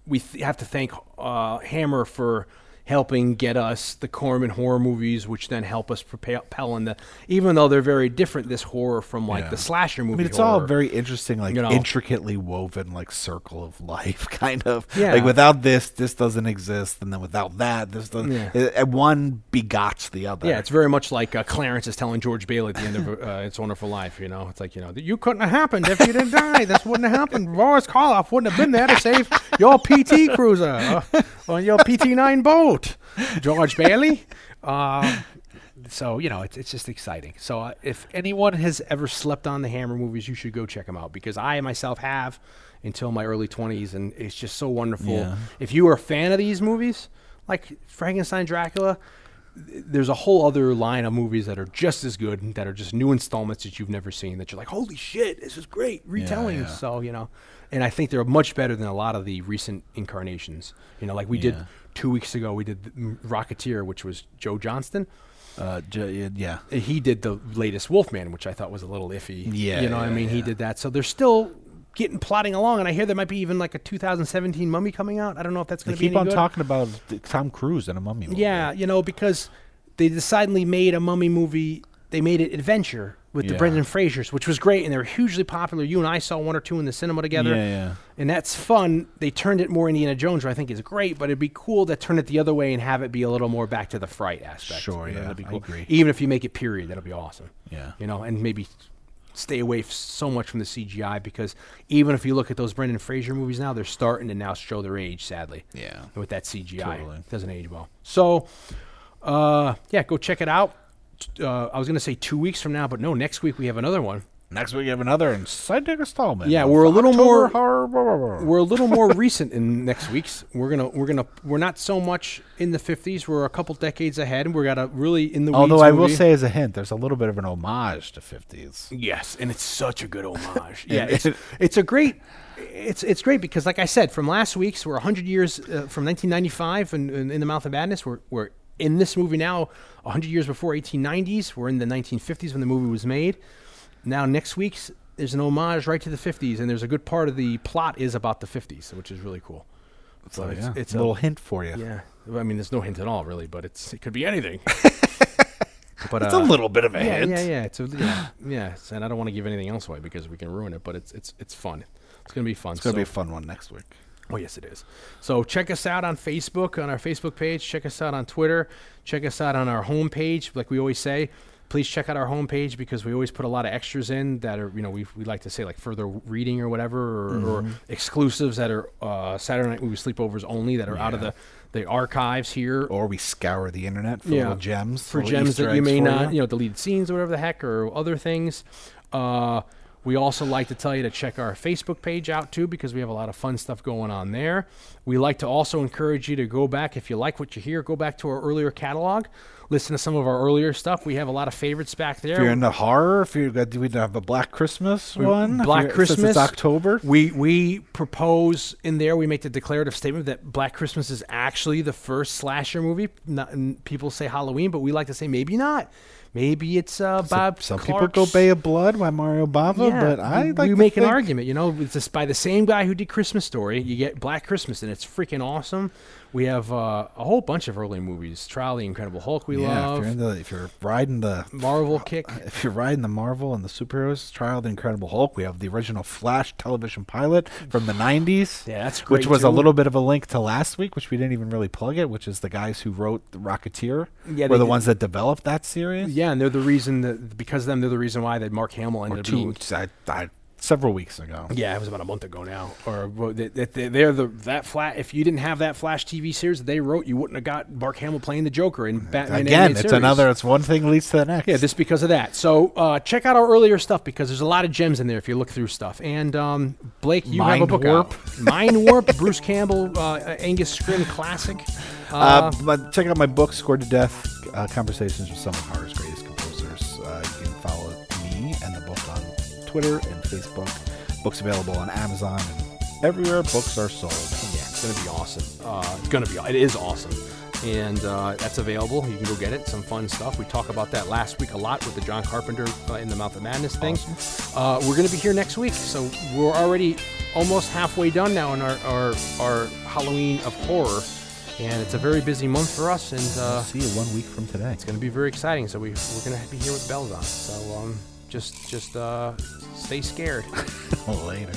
We th- have to thank uh, Hammer for helping get us the Corman horror movies, which then help us propel in the... Even though they're very different, this horror from, like, yeah. the slasher movie I mean, it's horror. All very interesting, like, you know? Intricately woven, like, circle of life, kind of. Yeah. Like, without this, this doesn't exist, and then without that, this doesn't... Yeah. It, one begots the other. Yeah, it's very much like uh, Clarence is telling George Bailey at the end of uh, It's Wonderful Life, you know? It's like, you know, you couldn't have happened if you didn't die. This wouldn't have happened. Boris Karloff wouldn't have been there to save your P T Cruiser uh, on your P T nine boat. George Bailey. Uh, so, you know, it's, it's just exciting. So uh, if anyone has ever slept on the Hammer movies, you should go check them out, because I myself have until my early twenties, and it's just so wonderful. Yeah. If you are a fan of these movies, like Frankenstein, Dracula, th- there's a whole other line of movies that are just as good and that are just new installments that you've never seen that you're like, holy shit, this is great retelling. Yeah, yeah. So, you know, and I think they're much better than a lot of the recent incarnations. You know, like we yeah. did... Two weeks ago, we did the Rocketeer, which was Joe Johnston. Uh, J- yeah. He did the latest Wolfman, which I thought was a little iffy. Yeah. You know yeah, what I mean? Yeah. He did that. So they're still getting plotting along, and I hear there might be even like a two thousand seventeen Mummy coming out. I don't know if that's going to be any good. They keep on talking about Tom Cruise and a Mummy movie. Yeah, you know, because they decidedly made a Mummy movie. They made it adventure with yeah. the Brendan Frasers, which was great, and they were hugely popular. You and I saw one or two in the cinema together, yeah, yeah. and that's fun. They turned it more Indiana Jones, which I think is great, but it'd be cool to turn it the other way and have it be a little more back to the fright aspect. Sure, you know, yeah, that'd be cool. I agree. Even if you make it period, that'll be awesome. Yeah, you know, and maybe stay away f- so much from the C G I, because even if you look at those Brendan Fraser movies now, they're starting to now show their age, sadly. Yeah, with that C G I, totally. It doesn't age well. So, uh, yeah, go check it out. Uh, I was going to say two weeks from now, but no, next week we have another one. Next week we have another exciting installment. Yeah, we're a little more we're a little more recent in next week's. We're gonna we're gonna we're not so much in the fifties. We're a couple decades ahead, and we're got a really in the. Although weeds I movie. Will say as a hint, there's a little bit of an homage to fifties. Yes, and it's such a good homage. yeah, it's it's a great. It's it's great because, like I said, from last week's, we're one hundred years uh, from nineteen ninety-five, and, and In the Mouth of Madness, we're we're. In this movie now, one hundred years before eighteen nineties, we're in the nineteen fifties when the movie was made. Now next week's is an homage right to the fifties, and there's a good part of the plot is about the fifties, which is really cool. So, so it's, yeah. it's a little a, hint for you. Yeah, I mean, there's no hint at all, really, but it's it could be anything. But, it's uh, a little bit of a yeah, hint. Yeah, yeah, it's a, yeah, yeah. And I don't want to give anything else away because we can ruin it. But it's it's it's fun. It's gonna be fun. It's gonna so, be a fun one next week. Oh, yes, it is. So check us out on Facebook, on our Facebook page. Check us out on Twitter. Check us out on our homepage. Like we always say, please check out our homepage because we always put a lot of extras in that are, you know, we we like to say like further reading or whatever, or, mm-hmm. or exclusives that are uh, Saturday Night Movie Sleepovers only that are yeah. out of the, the archives here. Or we scour the internet for yeah. little gems. For little gems Easter that you may not, you. you know, deleted scenes or whatever the heck or other things. Uh We also like to tell you to check our Facebook page out, too, because we have a lot of fun stuff going on there. We like to also encourage you to go back, if you like what you hear, go back to our earlier catalog, listen to some of our earlier stuff. We have a lot of favorites back there. If you're into horror, if you we have a Black Christmas one. Black Christmas. Since it's October. We, we propose in there, we make the declarative statement that Black Christmas is actually the first slasher movie. Not, people say Halloween, but we like to say maybe not. Maybe it's uh, Bob. Some, some people go Bay of Blood by Mario Bava, yeah, but I we, like you make think... an argument. You know, it's just by the same guy who did Christmas Story. You get Black Christmas, and it's freaking awesome. We have uh, a whole bunch of early movies. Trial, the Incredible Hulk, we yeah, love. If you're, into, if you're riding the Marvel kick, if you're riding the Marvel and the superheroes, Trial, the Incredible Hulk. We have the original Flash television pilot from the nineties. Yeah, that's great. Which was too. a little bit of a link to last week, which we didn't even really plug it. Which is the guys who wrote The Rocketeer. Yeah, were the did. ones that developed that series. Yeah, and they're the reason that because of them, they're the reason why that Mark Hamill ended or two, up being. I, I, Several weeks ago. Yeah, it was about a month ago now. Or they, they, they're the that flat. If you didn't have that Flash T V series that they wrote, you wouldn't have got Mark Hamill playing the Joker in Batman. Again, it's series. another. It's one thing leads to the next. Yeah, just because of that. So uh, check out our earlier stuff because there's a lot of gems in there if you look through stuff. And um, Blake, you Mind have a book Warp. out. Mind Warp, Bruce Campbell, uh, Angus Scrimm classic. Uh, uh, check out my book, Scored to Death: uh, Conversations with Some of Horror's Greatest Composers. Uh, you can follow me and the book on Twitter and Facebook. Books available on Amazon and everywhere books are sold. Yeah, it's gonna be awesome. Uh, it's gonna be. It is awesome, and uh, that's available. You can go get it. Some fun stuff. We talked about that last week a lot with the John Carpenter uh, in the Mouth of Madness thing. Awesome. Uh, we're gonna be here next week, so we're already almost halfway done now in our our, our Halloween of horror. And it's a very busy month for us. And uh, we'll see you one week from today. It's gonna be very exciting. So we we're gonna be here with bells on. So um. Just, just, uh, stay scared. Later.